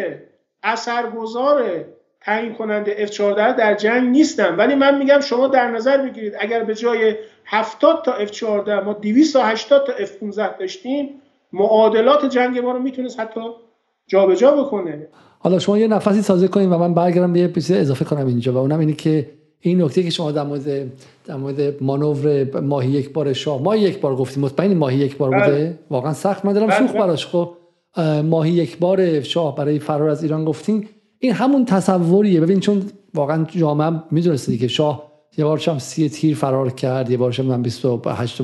اثرگذاره تعیین کننده F-14 در جنگ نیستم، ولی من میگم شما در نظر بگیرید اگر به جای 70 تا F-14 ما 280 تا F-15 داشتیم، معادلات جنگ ما رو میتونست حتی جابجا بکنه. حالا شما یه نفسی سازه کنیم و من برگردم یه چیز اضافه کنم اینجا، و اونم اینه که این نکته که شما در مورد مانور ماهی یک بار شاه، ماهی یک بار گفتیم، مطمئنی ماهی یک بار بوده؟ واقعا سخت من دارم شوخ براش. خب ماهی یک بار شاه برای فرار از ایران گفتین، این همون تصوریه. ببین چون واقعا جامعه میدونسته که شاه یه بارش هم 30 تیر فرار کرد، یه بارش هم 28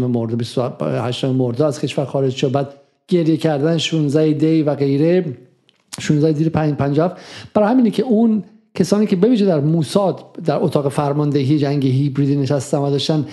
مرداد از کشور خارج شد، بعد گریه کردن 16 دی و غیره، 16 دی 57. برای همینه که اون کسانی که ببینید در موساد در اتاق فرماندهی جنگ هیبریدی نشستن و داشتن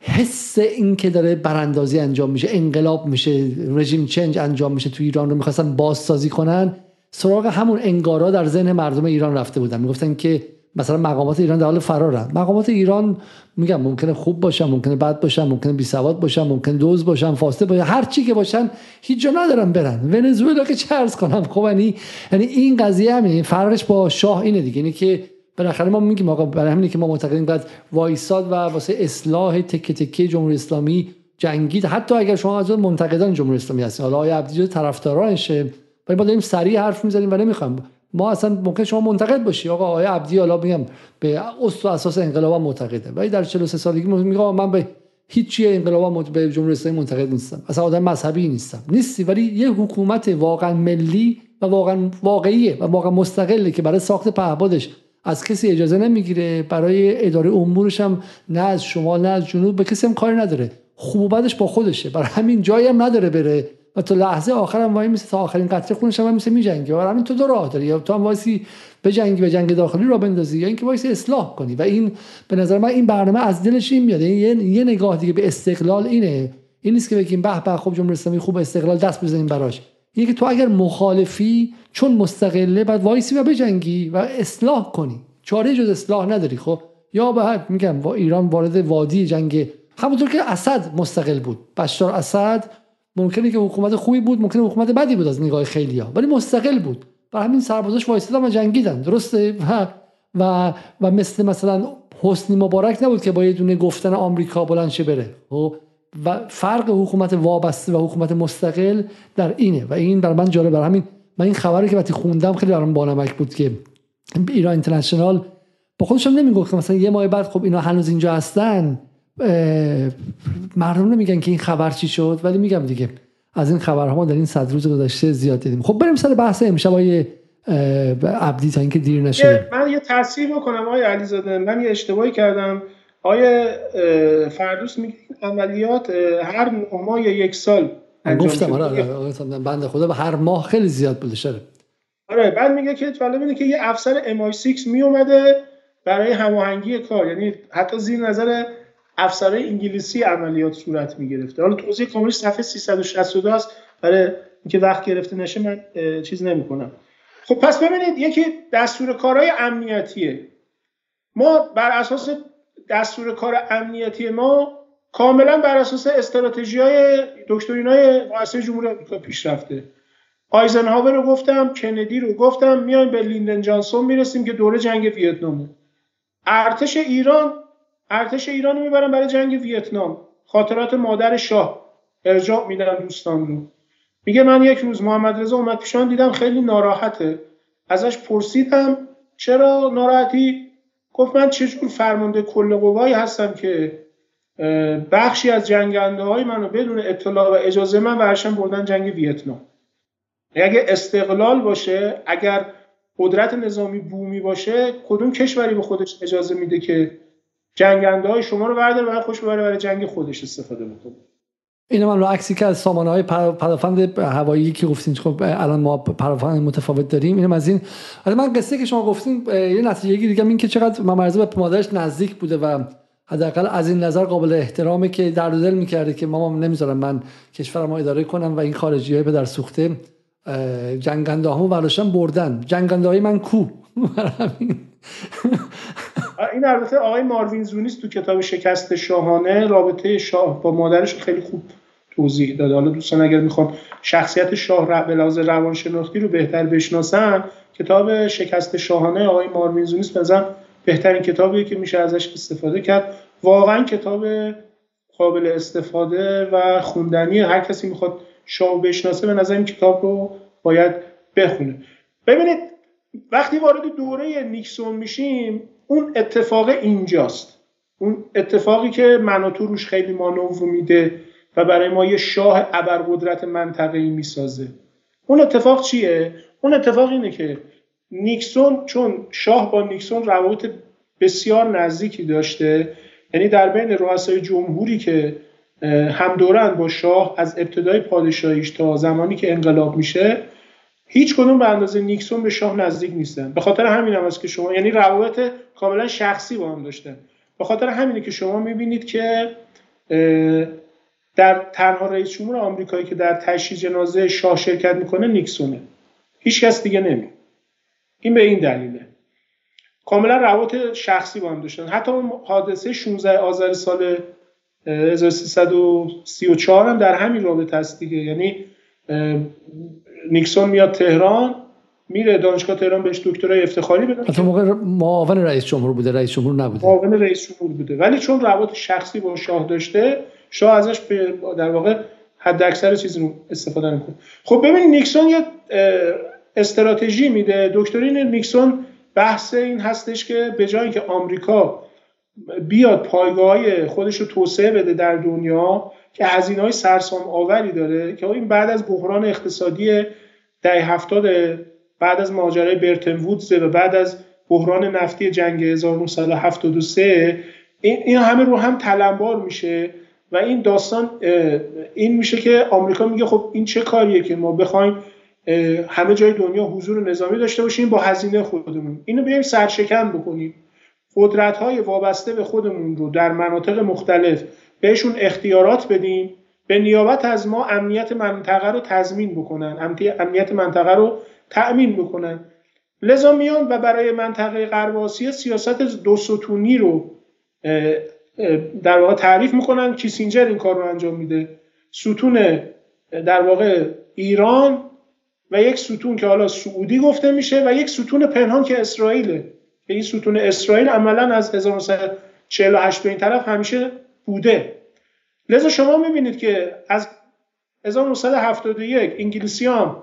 حس این که داره براندازی انجام میشه، انقلاب میشه، رژیم چنج انجام میشه تو ایران، رو می‌خواستن بازسازی کنن، سراغ همون انگارا در ذهن مردم ایران رفته بودن. میگفتن که مثلا مقامات ایران در حال فرارن. مقامات ایران میگم ممکنه خوب باشن، ممکنه بد باشن، ممکنه بی سواد باشن، ممکنه دوز باشن، فاسد باشن، هر چی که باشن هیچ جا ندارن برن. ونزوئلا که چه عرض کنم. خب یعنی این قضیه همین فرقش با شاه اینه دیگه، اینه که بالاخره ما میگیم آقا، برای همینه که ما معتقدیم باید وایساد و واسه اصلاح تکه تکه جمهوری اسلامی جنگید، حتی اگر شما از منتقدان جمهوری اسلامی هستین. حالا آقای عبدی طرفدارانش، ولی ما داریم سریع حرف میزنیم و نمیخوام ما اصلا ممکن شما منتقد باشی. آقا آقای عبدی حالا میگم به اصل و اساس انقلاب معتقده، ولی در 43 سالگی میگم من به هیچی انقلاب به جمهوری اسلامی منتقد نیستم، اصلا آدم مذهبی نیستی. ولی یه حکومت واقعا ملی و واقعا واقعیه و واقعا مستقله که برای ساخت پهپادش از کسی اجازه نمیگیره، برای اداره امورش هم نه از شمال نه از جنوب به کسی هم کاری نداره، خوب و بدش با خودشه، برای همین جایی هم نداره بره و تو لحظه آخرم وای میسه تا آخرین قطره خونش هم میسه میجنگه. برای همین تو دو راه داری، یا تو هم وایسی بجنگی به جنگ داخلی را بندازی، یا اینکه وایسی اصلاح کنی. و این به نظر من این برنامه از دلش این میاد. یه نگاه دیگه به استقلال اینه، این نیست که بگیم به خب جمهوری اسلامی خوب استقلال دست بزنیم براش. اینه که تو اگر مخالفی چون مستقله بعد وایسی و بجنگی و اصلاح کنی، چاره جز اصلاح نداری. خب یا به میگم ایران وارد وادی جنگ همونطور که اسد مستقل بود، بشار اسد ممکنه که حکومت خوبی بود، ممکنه حکومت بدی بود از نگاه خیلی‌ها، ولی مستقل بود. برای همین سربازاش وایسادن و جنگیدن، درسته؟ و مثلا حسنی مبارک نبود که با یه دونه گفتن آمریکا بلند شه بره. و فرق حکومت وابسته و حکومت مستقل در اینه و این برای من جالب. برای همین من این خبری که وقتی خوندم خیلی برام بانمک بود که ایران اینترنشنال با خودشم نمیگفت که مثلا یه ماه بعد خب اینا هنوز اینجا هستن، مردم نمیگن که این خبر چی شد، ولی میگم دیگه از این خبرها ما در این 100 روز گذشته زیاد دیدیم. خب بریم سر بحث امشب آقای عبدی تا اینکه دیر نشه. من یه تصحیح بکنم آقای علیزاده، من یه اشتباهی کردم. آقای فردوست میگه عملیات هر 9 ماه یا 1 سال انجام گفتم آره بنده خدا به هر ماه خیلی زیاد بوده شده. آره بعد میگه که جالب اینه که یه افسر MI6 میومده برای هماهنگی کار، یعنی حتی زیر نظر افسرهای انگلیسی عملیات صورت میگرفته. حالا توضیح کامل صفحه 362 است، برای اینکه وقت گرفته نشه من چیز نمیکنم. خب پس ببینید یکی دستور کارهای امنیتیه ما، بر اساس دستور کار امنیتی ما کاملا بر اساس استراتژی‌های دکترین‌های رئیس جمهوری آمریکا پیش رفته. آیزنهاور رو گفتم، کندی رو گفتم، میایم به لیندن جانسون میرسیم که دوره جنگ ویتنامه. ارتش ایران رو میبرن برای جنگ ویتنام، خاطرات مادر شاه ارجاع میدن دوستان رو. میگه من یک روز محمد رضا اومد پیشان، دیدم خیلی ناراحته، ازش پرسیدم چرا ناراحتی؟ گفت من چجور فرمانده کل قوایی هستم که بخشی از جنگنده های منو بدون اطلاع و اجازه من ورشم بردن جنگ ویتنام. اگه استقلال باشه، اگر قدرت نظامی بومی باشه، کدوم کشوری به خودش اجازه میده که جنگنده های شما رو برداره و خوش ببره برای جنگ خودش استفاده بکنه؟ اینو من رو عکسی که از سامانه های پرافند هوایی که گفتین، خب الان ما پرافند متفاوت داریم، اینم از این. البته من قصه که شما گفتین یه نتیجه گیری دیگه، این که چقدر مامرزا به مادرش نزدیک بوده و حداقل از این نظر قابل احترامه که در دل میکرده که مامام نمیذارم من کشورم رو اداره کنم و این خارجی های پدر سوخته جنگنده هامو وراشان بردن، جنگنده های من کو این البته آقای ماروین زونیس تو کتاب شکست شاهانه رابطه شاه با مادرش خیلی خوب توضیح داده. حالا دوستان اگر میخوام شخصیت شاه به لحاظ روانشناختی رو بهتر بشناسن، کتاب شکست شاهانه آقای ماروین زونیس به نظرم بهترین کتابیه که میشه ازش استفاده کرد. واقعا کتاب قابل استفاده و خوندنی، هر کسی میخواد شاه بشناسه به نظر این کتاب رو باید بخونه. ببینید وقتی وارد دوره نیکسون میشیم، اون اتفاق اینجاست، اون اتفاقی که من و تو روش خیلی مانور میده و برای ما یه شاه ابرقدرت منطقه‌ای میسازه. اون اتفاق چیه؟ اون اتفاق اینه که نیکسون، چون شاه با نیکسون روابط بسیار نزدیکی داشته، یعنی در بین رؤسای جمهوری که هم دوران با شاه از ابتدای پادشاهیش تا زمانی که انقلاب میشه، هیچ کدوم به اندازه نیکسون به شاه نزدیک نیستن. به خاطر همین هم است که شما، یعنی روابط کاملا شخصی با هم داشتن، به خاطر همینه که شما میبینید که در تنها رئیس جمهور آمریکایی که در تشییع جنازه شاه شرکت میکنه نیکسونه، هیچ کس دیگه نمی. این به این دلیله کاملا روابط شخصی با هم داشتن. حتی اون حادثه 16 آذر سال 1334 هم در همین رابطه است دیگه. یعنی نیکسون میاد تهران، میره دانشگاه تهران بهش دکترای افتخاری بدن. حتی موقع معاون رئیس جمهور بوده، رئیس جمهور نبوده، معاون رئیس جمهور بوده، ولی چون روابط شخصی با شاه داشته، شاه ازش در واقع حد اکثر چیزی رو استفاده میکنه. خب ببین نیکسون یه استراتژی میده. دکترین نیکسون بحث این هستش که به جای اینکه آمریکا بیاد پایگاه‌های خودش رو توسعه بده در دنیا که هزینه‌های سرسام آوری داره، که این بعد از بحران اقتصادی دهه 70، بعد از ماجرای برتن وودز و بعد از بحران نفتی جنگ 1973، این همه رو هم تلمبار میشه و این داستان این میشه که آمریکا میگه خب این چه کاریه که ما بخوایم همه جای دنیا حضور نظامی داشته باشیم با هزینه خودمون، اینو بیایم سرشکن بکنیم، قدرت‌های وابسته به خودمون رو در مناطق مختلف بهشون اختیارات بدیم، به نیابت از ما امنیت منطقه رو تضمین بکنن، امنیت منطقه رو تأمین بکنن. لذا میان و برای منطقه غرب آسیا سیاست دو ستونی رو در واقع تعریف میکنن. کیسینجر این کار رو انجام میده. ستون در واقع ایران و یک ستون که حالا سعودی گفته میشه و یک ستون پنهان که اسرائیله. این ستون اسرائیل عملا از 1948 به این طرف همیشه بوده. لذا شما میبینید که از 1971 انگلیسیان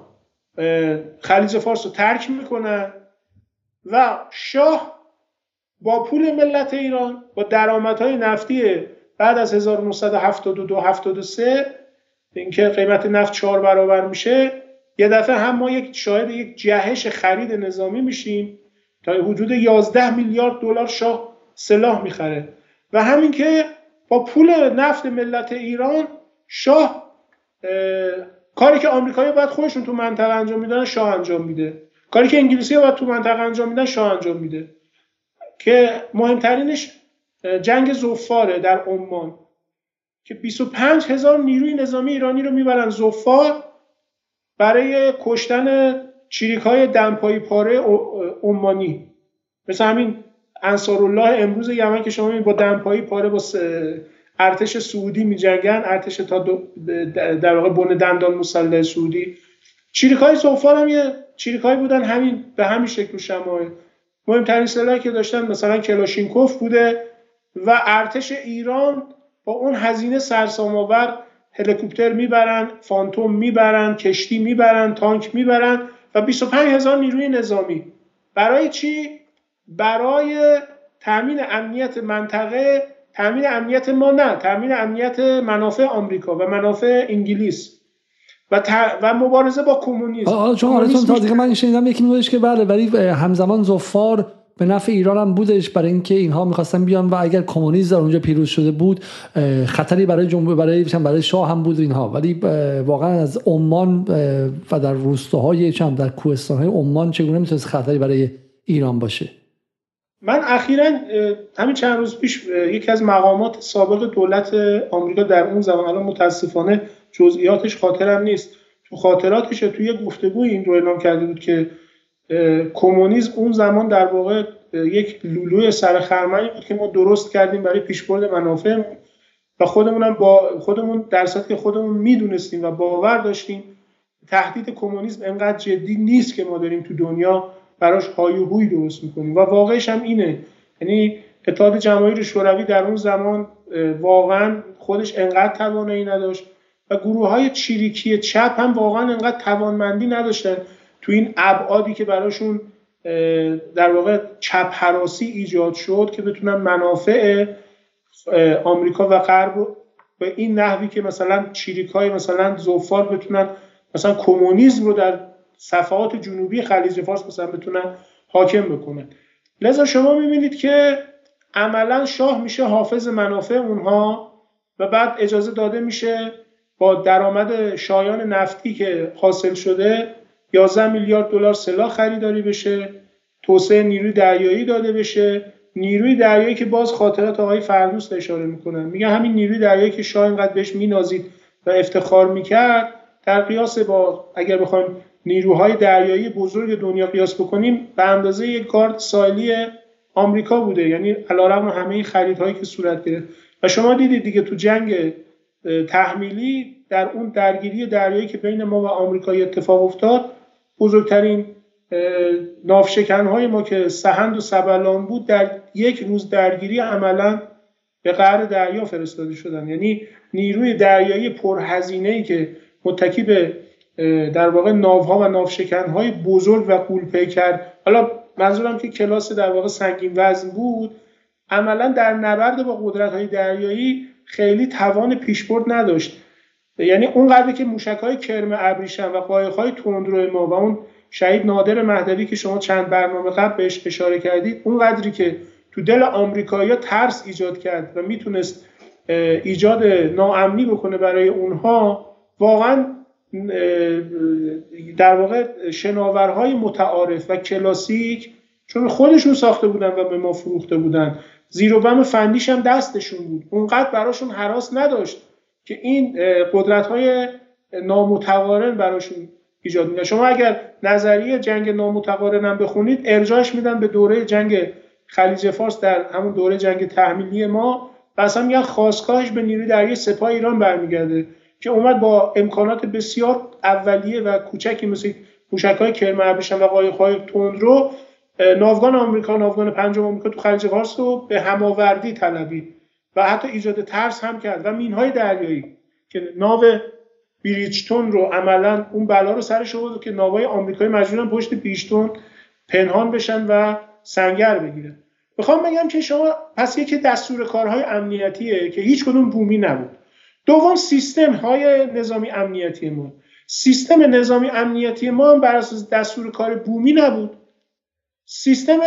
خلیج فارس رو ترک میکنن و شاه با پول ملت ایران، با درآمدهای نفتی بعد از 1972-73 اینکه قیمت نفت 4 برابر میشه، یه دفعه هم ما یک شاهد یک جهش خرید نظامی میشیم. تا حدود 11 میلیارد دلار شاه سلاح میخره و همین که با پول نفت ملت ایران شاه کاری که آمریکایی‌ها بعد خودشون تو منطقه انجام میدن شاه انجام میده، کاری که انگلیسی‌ها بعد تو منطقه انجام میدن شاه انجام میده که مهمترینش جنگ زفاره در عمان که 25,000 نیروی نظامی ایرانی رو میبرن زفار برای کشتن چریک‌های دمپایی پاره عمانی، مثل همین انصارالله امروز یمن که شما میبینید با دمپایی پاره با ارتش سعودی میجنگن، ارتش تا در واقع بن دندان مسلح سعودی. چریک‌های زفار هم یه چریک‌هایی بودن همین به همین شکل و شمایل. مهمترین سلاحی که داشتن مثلا کلاشینکوف بوده و ارتش ایران با اون هزینه سرسام‌آور هلیکوپتر میبرن، فانتوم میبرن، کشتی میبرن، تانک میبرن و 25,000 نیروی نظامی. برای چی؟ برای تامین امنیت منطقه، تامین امنیت ما نه، تامین امنیت منافع آمریکا و منافع انگلیس و مبارزه با کمونیسم. حالا شما آرتون تازه من شنیدم یکی میگوش که بله، ولی همزمان ظفار به نفع ایران هم بودش برای اینکه اینها می‌خواستن بیان و اگر کمونیسم در اونجا پیروز شده بود خطری برای جمهوری برای شاه هم بود اینها، ولی واقعا از عمان و در روستاهای چند در کوهستان‌های عمان چگونه میتونست خطری برای ایران باشه؟ من اخیراً همین چند روز پیش یکی از مقامات سابق دولت آمریکا در اون زمان، الان متاسفانه جزئیاتش خاطرم نیست، تو خاطراتش توی گفتگو این رو اعلام کرده بود که کمونیسم اون زمان در واقع یک لولوی سرخرمنی بود که ما درست کردیم برای پیشبرد منافع و خودمونم با خودمون در سطحی که خودمون میدونستیم و باور داشتیم تهدید کمونیسم انقدر جدی نیست که ما داریم تو دنیا براش های و هوی درست میکنیم و واقعش هم اینه. یعنی اتحاد جماهیر شوروی در اون زمان واقعا خودش انقدر توانایی نداشت و گروه‌های چریکی چپ هم واقعا انقدر توانمندی نداشتن تو این ابعادی که براشون در واقع چپ هراسی ایجاد شد که بتونن منافع آمریکا و غرب رو به این نحوی که مثلا چریک‌های مثلا ظفار بتونن مثلا کمونیسم رو در صفحات جنوبی خلیج فارس مثلا بتونن حاکم بکنن. لذا شما می‌بینید که عملا شاه میشه حافظ منافع اونها و بعد اجازه داده میشه با درآمد شایان نفتی که حاصل شده 11 میلیارد دلار سلاح خریداری بشه، توسعه نیروی دریایی داده بشه. نیروی دریایی که باز خاطرات آقای فردوست اشاره میکنن، میگن همین نیروی دریایی که شاه اینقدر بهش مینازید و افتخار میکرد در قیاس با اگر بخوایم نیروهای دریایی بزرگ دنیا قیاس بکنیم به اندازه یک گارد ساحلی آمریکا بوده. یعنی علارغم همه این خریدهایی که صورت گرفت و شما دیدید دیگه تو جنگ تحمیلی در اون درگیری دریایی که بین ما و آمریکا اتفاق افتاد، بزرگترین ناوشکن‌های ما که سهند و سبلان بود در یک روز درگیری عملا به قعر دریا فرستاده شدن. یعنی نیروی دریایی پرهزینه‌ای که متکی به در واقع ناوها و ناوشکن‌های بزرگ و غول‌پیکر، حالا منظورم که کلاس در واقع سنگین وزن بود، عملا در نبرد با قدرت‌های دریایی خیلی توان پیشبرد نداشت. یعنی اونقدر که موشک‌های کرم ابریشم و قایق‌های تندرو ما و اون شهید نادر مهدوی که شما چند برنامه قبل بهش اشاره کردید، اونقدری که تو دل آمریکایی‌ها ترس ایجاد کرد و میتونست ایجاد ناامنی بکنه برای اونها، واقعا در واقع شناورهای متعارف و کلاسیک چون خودشون ساخته بودن و به ما فروخته بودن، زیر و بم فنیش هم دستشون بود، اونقدر براشون هراس نداشت که این قدرت‌های نامتقارن براشون ایجاد می‌کنه. شما اگر نظریه جنگ نامتقارن هم بخونید ارجاعش میدن به دوره جنگ خلیج فارس در همون دوره جنگ تحمیلی ما اصلا میگن خواستگاهش به نیروی دریایی سپاه ایران برمیگرده که اومد با امکانات بسیار اولیه و کوچکی مثل موشک‌های کرمانبشن و قایق‌های تندرو ناوگان آمریکا، ناوگان پنجم آمریکا تو خلیج فارس رو به هماوردی طلبید و حتی ایجاد ترس هم کرد و مین‌های دریایی که ناو بریجتون رو عملاً اون بلا رو سرش آورد که ناوهای آمریکایی مجبورن پشت بریجتون پنهان بشن و سنگر بگیرن. میخوام بگم که شما پس یکی دستور کارهای امنیتیه که هیچ کدوم بومی نبود. دوم سیستم های نظامی امنیتی ما. سیستم نظامی امنیتی ما هم بر اساس دستور کار بومی نبود. سیستم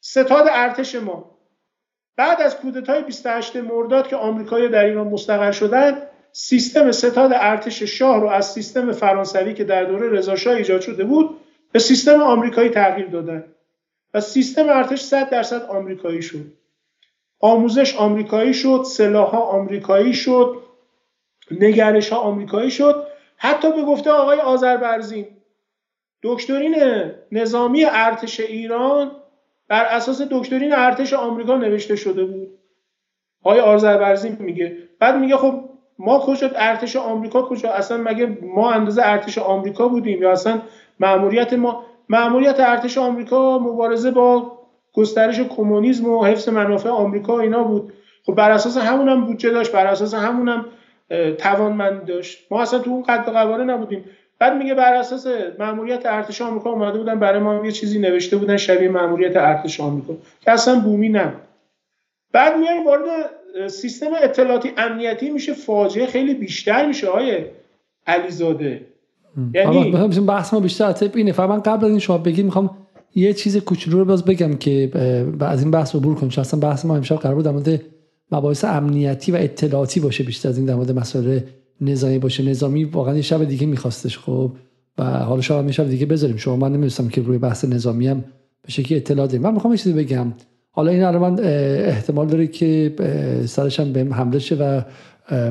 ستاد ارتش ما بعد از کودتای 28 مرداد که آمریکایی‌ها در ایران مستقر شدند، سیستم ستاد ارتش شاه رو از سیستم فرانسوی که در دوره رضا شاه ایجاد شده بود به سیستم آمریکایی تغییر دادن و سیستم ارتش 100% آمریکایی شد. آموزش آمریکایی شد، سلاح‌ها آمریکایی شد، نگرش‌ها آمریکایی شد. حتی به گفته آقای آذربرزین دکترین نظامی ارتش ایران بر اساس دکترین ارتش آمریکا نوشته شده بود. آقای آذربرزین میگه. بعد میگه خب ما کجا ارتش آمریکا کجا؟ اصلا مگه ما اندازه ارتش آمریکا بودیم یا اصلا مأموریت ارتش آمریکا مبارزه با گسترش کمونیسم و حفظ منافع آمریکا اینا بود. خب بر اساس همونم بودجه داشت، بر اساس همونم توانمند داشت. ما اصلا تو اون قد و قواره نبودیم. بعد میگه بر اساس مأموریت ارتش آمریکا اومده بودن برای ما یه چیزی نوشته بودن شبیه مأموریت ارتش آمریکا که اصلا بومی نبود. بعد میایم وارد سیستم اطلاعاتی امنیتی میشه، فاجعه خیلی بیشتر میشه آقای علیزاده. یعنی بحث ما بیشتر از اینه. فعلا قبل از این شما بگید میخوام یه چیز کوچولو رو باز بگم که از این بحث عبور کنیم. اصلا بحث ما امشب قرار بود در مورد مباحث امنیتی و اطلاعاتی باشه، بیشتر از این در مورد مسائل نظامی باشه. نظامی واقعا یه شب دیگه می‌خواستش خب و حالا شب میشه دیگه بذاریم. شما من نمی‌دونستم که روی بحث نظامی هم به شکلی اطلاع داریم. من می‌خوام یه چیزی بگم. حالا این رو من احتمال داره که سرش هم بهم حمله شه و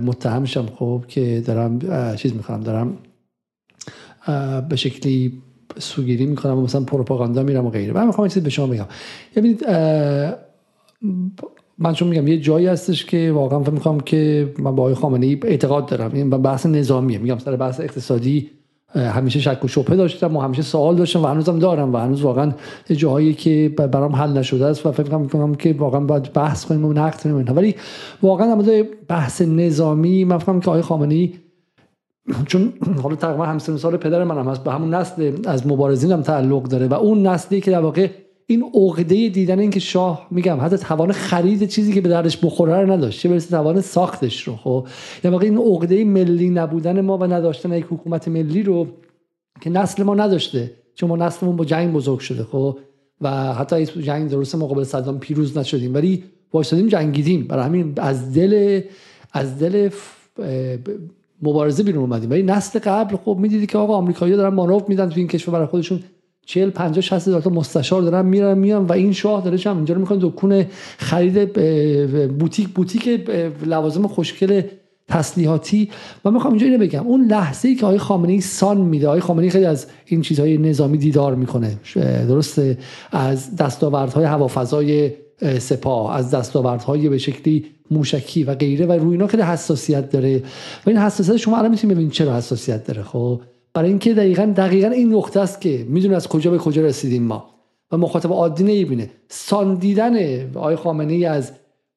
متهم شم خب که دارم چیز می‌خوام، دارم به شکلی سوگیری می‌کنم و مثلا پروپاگاندا میرم و غیره. من می‌خوام یه چیزی به شما بگم. ببینید من چون میگم یه جایی هستش که واقعا فکر می‌کنم که من با آقای خامنه‌ای اعتقاد دارم. این بحث نظامیه. میگم سر بحث اقتصادی همیشه شک و شبهه داشتم و همیشه سوال داشتم و هنوزم دارم و هنوز واقعا یه جاهایی که برام حل نشده است و فکر می‌کنم که واقعا باید بحث کنیم و نقد کنیم. ولی واقعا در مورد بحث نظامی من فکر می‌کنم که آقای خامنه‌ای چون حالا تقریبا همسن سال پدر منم هست، به همون نسل از مبارزینم تعلق داره و اون نسلی که در واقع این عقده دیدن این که شاه میگم حتی توان خرید چیزی که به دردش بخوره رو نداشت، چه برسه توان ساختش رو. خب یعنی واقعا این عقده ملی نبودن ما و نداشتن یک حکومت ملی رو که نسل ما نداشته، چون ما نسلمون با جنگ بزرگ شده خب و حتی این جنگ درست مقابل صدام پیروز نشدیم ولی وایسادیم جنگیدیم. برای همین از دل مبارزه بیرون اومدیم. ولی نسل قبل خب میدیدی که آقا آمریکایی‌ها دارن مانور میدن تو این کشور برای خودشون 40-50-60 تا مستشار دارن میان و این شاه داره چم اینجا رو میکنه دکون خرید بوتیک لوازم خوشگل تسلیحاتی. و میخوام اینجا اینو بگم، اون لحظه ای که آقای خامنه‌ای سان میده، آقای خامنه‌ای خیلی از این چیزهای نظامی دیدار میکنه، درسته، از دستاوردهای هوافضای سپاه، از دستاوردهای به شکلی موشکی و غیره و روی اینا خیلی حساسیت داره و این حساسیت شما الان میتونید ببینید چرا حساسیت داره. خب برای اینکه دقیقاً این نقطه است که میدونه از کجا به کجا رسیدیم ما و مخاطب عادی نمیبینه. ساندیدن آقای خامنه‌ای از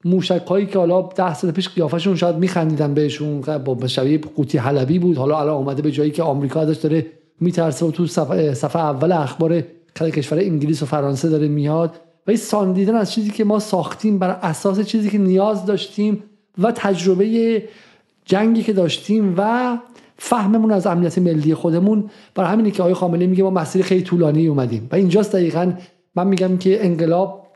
موشک‌هایی که حالا 10 سال پیش قیافشون شاید میخندیدن بهشون، با شبیه قوطی حلبی بود، حالا الان اومده به جایی که آمریکا ازش داره میترسه و تو صفحه اول اخبار کشور انگلیس و فرانسه داره میاد. و این ساندیدن از چیزی که ما ساختیم بر اساس چیزی که نیاز داشتیم و تجربه جنگی که داشتیم و فهممون از امنیت ملی خودمون. برای همینه که آقای خامنه‌ای میگه ما مسیر خیلی طولانی اومدیم و اینجاست دقیقاً من میگم که انقلاب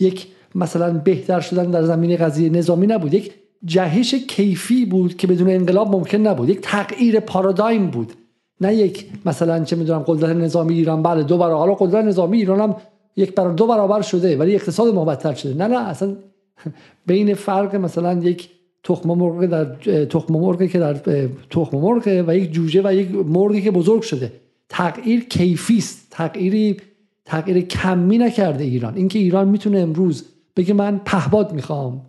یک مثلا بهتر شدن در زمینه قضیه نظامی نبود، یک جهش کیفی بود که بدون انقلاب ممکن نبود، یک تغییر پارادایم بود، نه یک مثلا چه میدونم قدرت نظامی ایران بله دو برابر. حالا قدرت نظامی ایران هم 1-2 برابر شده ولی اقتصاد مبتدل شده. نه اصلا بین فرق مثلا یک تخم مرغ و یک جوجه و یک مرغی که بزرگ شده، تغییر کیفی است، تغییر کمی نکرده ایران. اینکه ایران میتونه امروز بگه من پهباد میخوام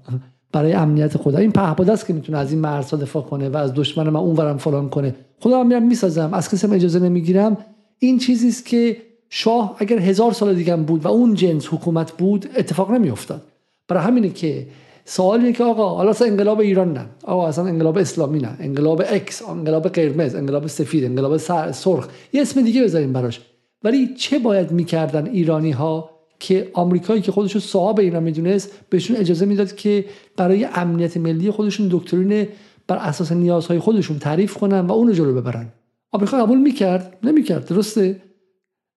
برای امنیت خدا، این پهباد است که میتونه از این مرزها دفاع کنه و از دشمن من اونورم فلان کنه، خودم میرم میسازم، از کسی اجازه نمیگیرم. این چیزی است که شاه اگر 1000 سال دیگه هم بود و اون جنس حکومت بود اتفاق نمیافتاد. برای همینه که سوالیه که آقا حالا اصلا انقلاب ایران نه، آقا اصلا انقلاب اسلامی نه، انقلاب اکس، انقلاب قرمز، انقلاب سفید، انقلاب سرخ، یه اسم دیگه بذاریم براش، ولی چه باید میکردن ایرانی ها که آمریکایی که خودشو صاحب ایران میدونست بهشون اجازه میداد که برای امنیت ملی خودشون دکترین بر اساس نیازهای خودشون تعریف کنن و اونو جلو ببرن؟ آمریکا قبول میکرد؟ نمیکرد. درسته؟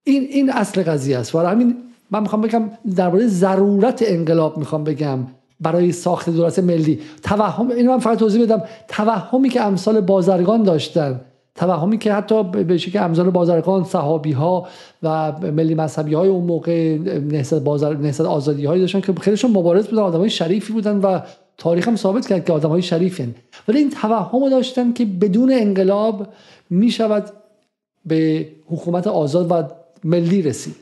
این اصل قضیه است. برای همین من میخوام بگم درباره ضرورت انقلاب میخوام بگم برای ساخت دولت ملی. توهم، اینو من فقط توضیح بدم، توهمی که امثال بازرگان داشتن، توهمی که حتی به شکل امثال بازرگان، صحابی‌ها و ملی مذهبی‌های اون موقع، نهضت آزادی‌هایی داشتن که خیلیشون مبارز بودن، آدمای شریفی بودن و تاریخ هم ثابت کرد که آدمای شریفن، ولی این توهمو داشتن که بدون انقلاب میشود به حکومت آزاد و ملی رسید.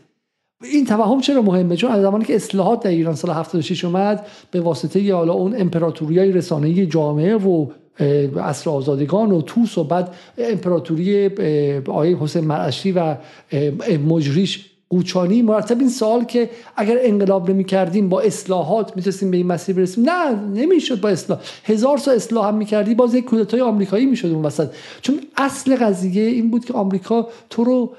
این توهم چرا مهمه؟ چون از زمانی که اصلاحات در ایران سال 76 اومد به واسطه حالا اون امپراتوریای رسانه‌ای جامعه و عصر آزادگان و توس و بعد امپراتوری آقای حسین مرعشی و مجریش قوچانی، مرتب این سوال که اگر انقلاب نمی‌کردیم با اصلاحات می‌تونستیم به این مسیر برسیم. نه، نمی‌شد. با اصلاح 1000 تا اصلاح هم می‌کردی باز یک کودتای آمریکایی می‌شد اون وسط، چون اصل قضیه این بود که آمریکا تو رو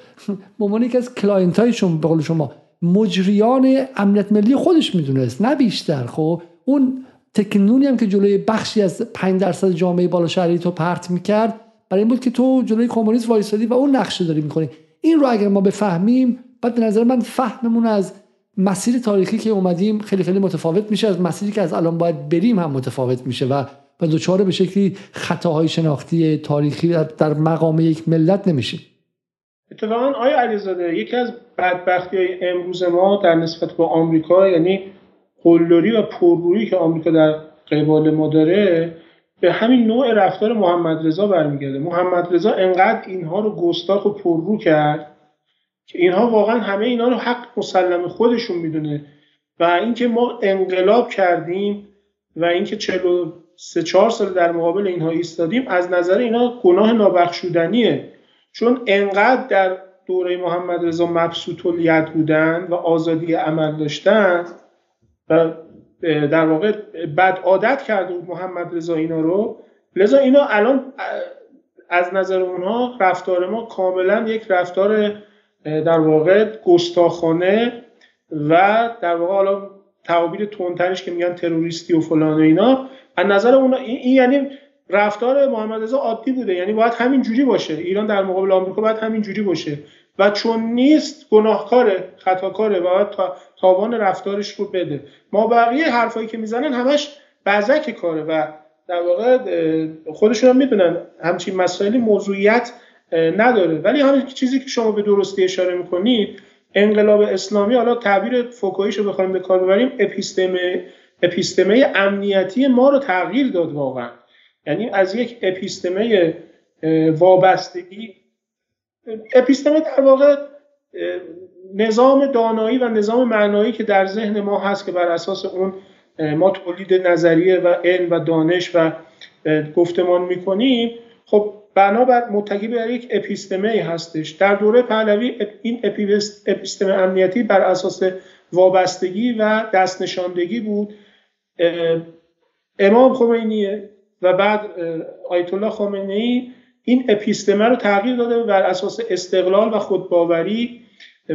به عنوان یکی از کلاینت‌هایشون به قول شما مجریان امنیت ملی خودش می‌دونست، نه بیشتر. خب اون تکنونی هم که جلوی بخشی از 5% جامعه بالا شهری تو پرت می‌کرد برای این بود که تو جلوی کمونیسم وایسادی و اون نقشه داری می‌کنی. این رو اگر ما بفهمیم، بعد به نظر من فهممون از مسیر تاریخی که اومدیم خیلی خیلی متفاوت میشه، از مسیری که از الان باید بریم هم متفاوت میشه و دوچاره به شکلی خطاهای شناختی تاریخی در مقام یک ملت نمیشیم. اتفاقاً آقای علیزاده، یکی از بدبختی‌های امروز ما در نسبت با آمریکا، یعنی قلدری و پررویی که آمریکا در قبال ما داره، به همین نوع رفتار محمد رضا برمیگرده. محمد رضا انقدر اینها رو گستاخ و پررو کرد که اینها واقعا همه اینا رو حق مسلم خودشون میدونه، و اینکه ما انقلاب کردیم و اینکه 43-4 سال در مقابل اینها ایستادیم، از نظر اینا گناه نابخشودنیه، چون انقدر در دوره محمد رضا مبسوط الید بودن و آزادی عمل داشتن و در واقع بد عادت کرده بود محمد رضا اینا رو، لذا اینا الان از نظر اونها رفتار ما کاملا یک رفتار در واقع گستاخانه و در واقع حالا تعابیر تندترش که میگن تروریستی و فلان و اینا، از نظر اونا این یعنی رفتار محمد رضا عادی بوده، یعنی باید همین جوری باشه، ایران در مقابل آمریکا باید همین جوری باشه و چون نیست گناهکاره، خطاکاره و باید تاوان رفتارش رو بده. ما بقیه حرفایی که میزنن همش بزک کاره و در واقع خودشون هم میدونن همچین مسائلی موضوعیت نداره. ولی همین چیزی که شما به درستی اشاره میکنید، انقلاب اسلامی، حالا تعبیر فوکویش رو بخوایم به کار ببریم، اپیستمه امنیتی ما رو تغییر داد واقعا، یعنی از یک اپیستمه وابستگی، اپیستمه در واقع نظام دانایی و نظام معنایی که در ذهن ما هست که بر اساس اون ما تولید نظریه و علم و دانش و گفتمان میکنیم، خب بنابر متکی بر یک اپیستمه هستش. در دوره پهلوی این اپیستمه امنیتی بر اساس وابستگی و دست نشاندگی بود. امام خمینی و بعد آیت الله خامنه‌ای این اپیستمه رو تغییر داده و بر اساس استقلال و خودباوری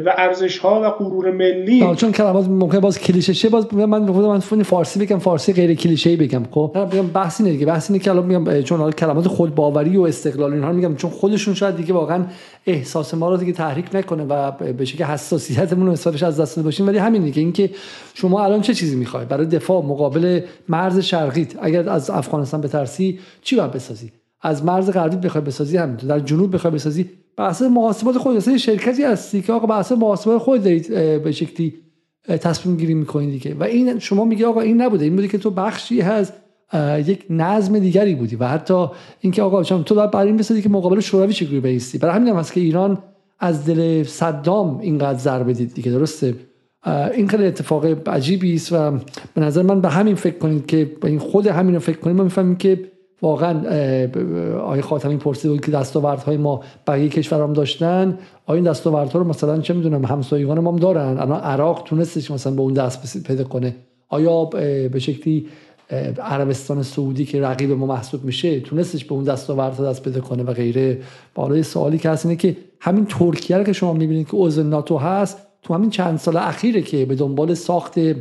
و ارزش‌ها و غرور ملی. چون کلمات ممکنه باز کلیشه شه، باز من فارسی بگم، فارسی غیر کلیشه‌ای بگم. خب من میگم بحث اینه دیگه، بحث اینه که الان میگم چون حالا کلمات خود باوری و استقلال اینها میگم چون خودشون شاید دیگه واقعا احساس ما رو دیگه تحریک نکنه و به شکلی حساسیتمون رو حسابش از دست باشیم، ولی همین دیگه، اینکه شما الان چه چیزی می‌خوای برای دفاع مقابل مرز شرقیت، اگر از افغانستان بترسی چی باید بسازی؟ از مرز غربی بخوای بسازی، همینطور در جنوب بخوای بسازی، بحث محاسبات خود هستی، شرکتی هستی که آقا بحث محاسبات خود دارید به شکلی تصمیم گیری میکنید دیگه. و این شما میگه آقا این نبوده، این بوده که تو بخشی از یک نظم دیگری بودی و حتی اینکه آقا تو باید برای این بسازی که مقابل شوروی چجوری بیستی. برای همین هم هست که ایران از دل صدام اینقدر ضربه دید دیگه. درسته این خیلی اتفاق عجیبی است و به نظر من به همین فکر کنید که این خود همین رو فکر کنید ما میفهمیم که واقعا آقای خاتمی پرسید بود که دستاوردهای ما بقیه کشورام داشتن، آیا این دستاوردها رو مثلا چه میدونم همسایگان ما هم دارن، الان عراق تونستش مثلا به اون دست پیدا کنه، آیا به شکلی عربستان سعودی که رقیب ما محسوب میشه تونستش به اون دستاوردها دست پیدا کنه و غیره. بالای سوالی که هست اینه که همین ترکیه رو که شما میبینید که عضو ناتو هست تو همین چند سال اخیره که به دنبال ساخت یه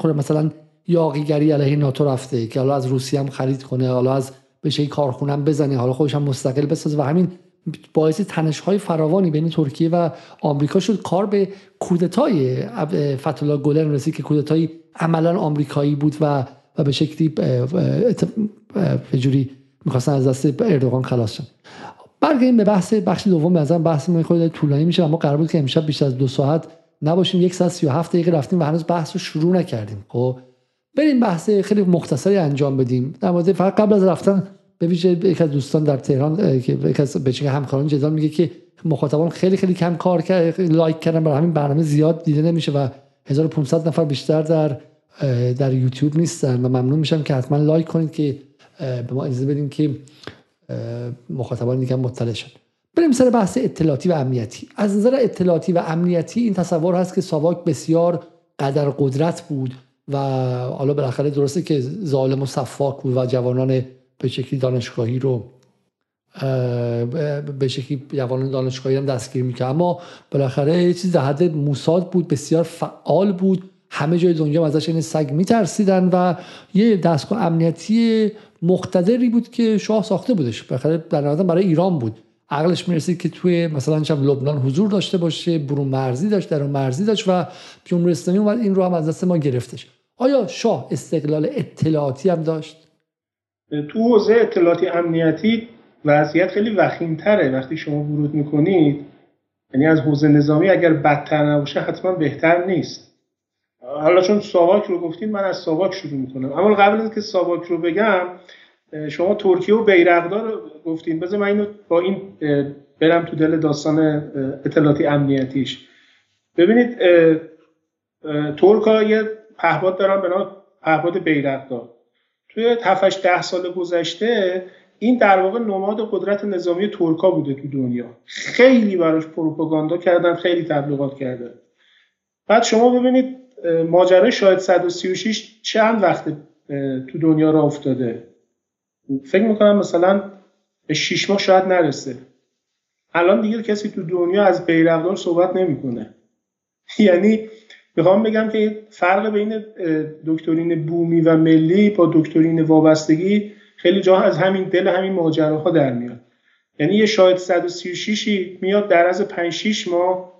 خورده مثلا یاغیگری علیه ناتو رفته که حالا از روسیه هم خرید کنه، حالا از بشه این کارخونه هم بزنه، حالا خودش هم مستقل بسازه و همین باعث تنش‌های فراوانی بین ترکیه و آمریکا شد. کار به کودتای فتح‌الله گلن رسید که کودتای عملاً آمریکایی بود و به شکلی به جوری می‌خواستن از دست اردوغان خلاص شن. برگردیم به بحث بخش دوم. مثلا بحث من خیلی طولانی میشه اما قرار بود که امشب بیشتر از 2 ساعت نباشیم، 1 ساعت 37 دقیقه رفتیم و هنوز بحث رو شروع نکردیم. خب بریم بحث خیلی مختصری انجام بدیم در مورد فقط قبل از رفتن به ویژه یک از دوستان در تهران که یک از بچه‌ها همکاران جدال میگه که مخاطبان خیلی خیلی کم کار کرد، لایک کردن، برای همین برنامه زیاد دیده نمیشه و 1500 نفر بیشتر در یوتیوب نیستن و ممنون میشم که حتما لایک کنید که به ما اجازه بدین که مخاطبان دیگه مطلع شن. بریم سر بحث اطلاعاتی و امنیتی. از نظر اطلاعاتی و امنیتی این تصور هست که ساواک بسیار قدر قدرت بود و حالا بالاخره درسته که ظالم و سفاک بود و جوانان به شکلی دانشگاهی رو به شکلی جوانان دانشگاهی هم دستگیر میکرد، اما بالاخره یه چیز در حد موساد بود، بسیار فعال بود، همه جای دنیا ازش این سگ میترسیدن و یه دستگاه امنیتی مقتدری بود که شاه ساخته بودش، بالاخره در نهایت برای ایران بود. عقلش میرسید که توی مثلا شب لبنان حضور داشته باشه، برون مرزی داشت، درون مرزی داشت و جمهوری‌اسلامی اومد این رو هم از دست ما گرفتش. آیا شاه استقلال اطلاعاتی هم داشت؟ تو حوزه اطلاعاتی امنیتی وضعیت خیلی وخیم‌تره. وقتی شما ورود میکنید، یعنی از حوزه نظامی اگر بدتر نباشه حتما بهتر نیست. حالا چون ساواک رو گفتید من از ساواک شروع میکنم، اما قبل از که ساواک رو بگم شما ترکیه و بیرقدار رو گفتین، بذار من اینو با این برم تو دل داستان اطلاعاتی امنیتیش. ببینید ترک‌ها یه پهپاد دارن به نام پهپاد بیرقدار. توی 7-10 سال گذشته این در واقع نماد قدرت نظامی ترک‌ها بوده تو دنیا. خیلی براش پروپاگاندا کردن، خیلی تبلیغات کردن. بعد شما ببینید ماجرای شاهد 136 چند وقت تو دنیا راه افتاده. فکر میکنم مثلا 6 ماه شاید نرسه. الان دیگه کسی تو دنیا از بیرقدار صحبت نمیکنه. یعنی میخوام بگم که فرق بین دکترین بومی و ملی با دکترین وابستگی خیلی جا از همین دل همین ماجراها در میاد. یعنی یه شاهد 136 میاد در از 5-6 ماه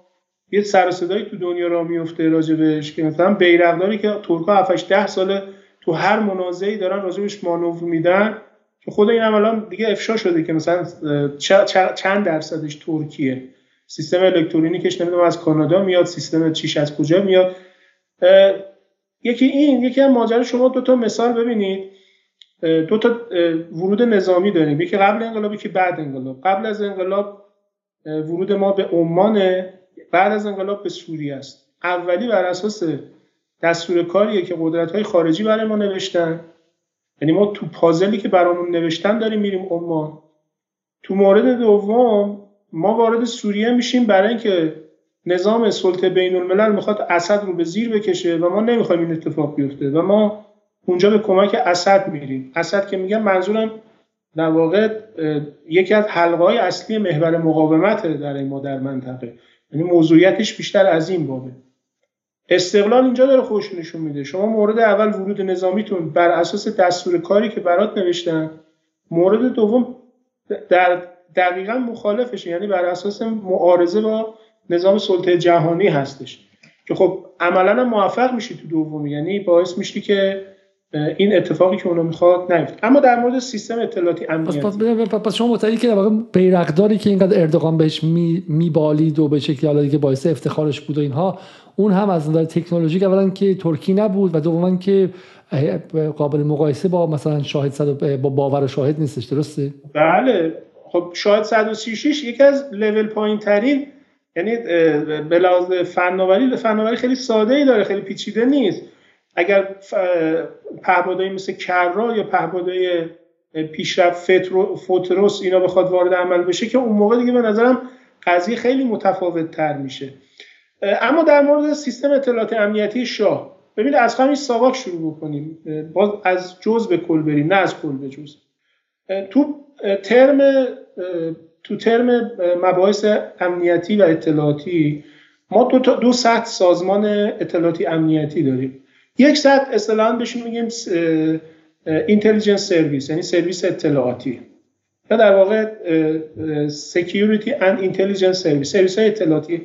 یه سر و صدایی تو دنیا را میفته راجبش که مثلا بیرقداری که ترک‌ها 7-10 ساله تو هر منازعه‌ای دارن راجبش مانور میدن که خود این الان دیگه افشا شده که مثلا چند درصدش ترکیه، سیستم الکترونیکش نمیدونم از کانادا میاد، سیستم چیش از کجا میاد. یکی از ماجرا شما دوتا مثال ببینید، دوتا ورود نظامی داریم، یکی قبل انقلاب یکی بعد انقلاب. قبل از انقلاب ورود ما به عمان، بعد از انقلاب به سوریه است. اولی بر اساس دستور کاریه که قدرت‌های خارجی برای ما نوشتن، یعنی ما تو پازلی که برامون نوشتن داریم میریم عمان. تو مورد دوم ما وارد سوریه میشیم برای اینکه نظام سلطه بین الملل میخواد اسد رو به زیر بکشه و ما نمیخوایم این اتفاق بیفته و ما اونجا به کمک اسد میریم. اسد که میگم منظورم در واقع یکی از حلقه‌های اصلی محور مقاومت در ما در منطقه، یعنی موضوعیتش بیشتر از این بابه. استقلال اینجا داره خوش نشون میده. شما مورد اول ورود نظامیتون بر اساس دستور کاری که برات نوشتن، مورد دوم در دقیقاً مخالفشه، یعنی بر اساس معارضه با نظام سلطه جهانی هستش که خب عملاً موفق میشی تو دومی، یعنی باعث میشی که این اتفاقی که اونا میخواد نیفته. اما در مورد سیستم اطلاعاتی امنیتی پس شما متوجه که در واقع بیرقداری که اینقدر اردوغان بهش میبالید و به شکلی حالا دیگه باعث افتخارش بود و اینها، اون هم از نظر تکنولوژیک اولا که ترکی نبود و دوما که قابل مقایسه با مثلا شاهد 100 با باور شاهد نیستش. درسته؟ بله. خب شاهد 136 یکی از لول پایین‌ترین یعنی به لحاظ فناوری خیلی ساده‌ای داره، خیلی پیچیده نیست. اگر پهپادهایی مثل کررا یا پهپادهای پیشرفت فوتروس اینا بخواد وارد عمل بشه که اون موقع دیگه به نظرم قضیه خیلی متفاوت تر میشه. اما در مورد سیستم اطلاعات امنیتی شاه، ببینید از همین ساواک شروع بکنیم، باز از جزء به کل بریم، نه از کل به جزء. تو ترم مباحث امنیتی و اطلاعاتی ما دو سطح سازمان اطلاعاتی امنیتی داریم. یک سطح اصطلاحاً بهش میگیم اینتلیجنس سرویس، یعنی سرویس اطلاعاتی، یا در واقع سکیوریتی اند اینتلیجنس سرویس، سرویس های اطلاعاتی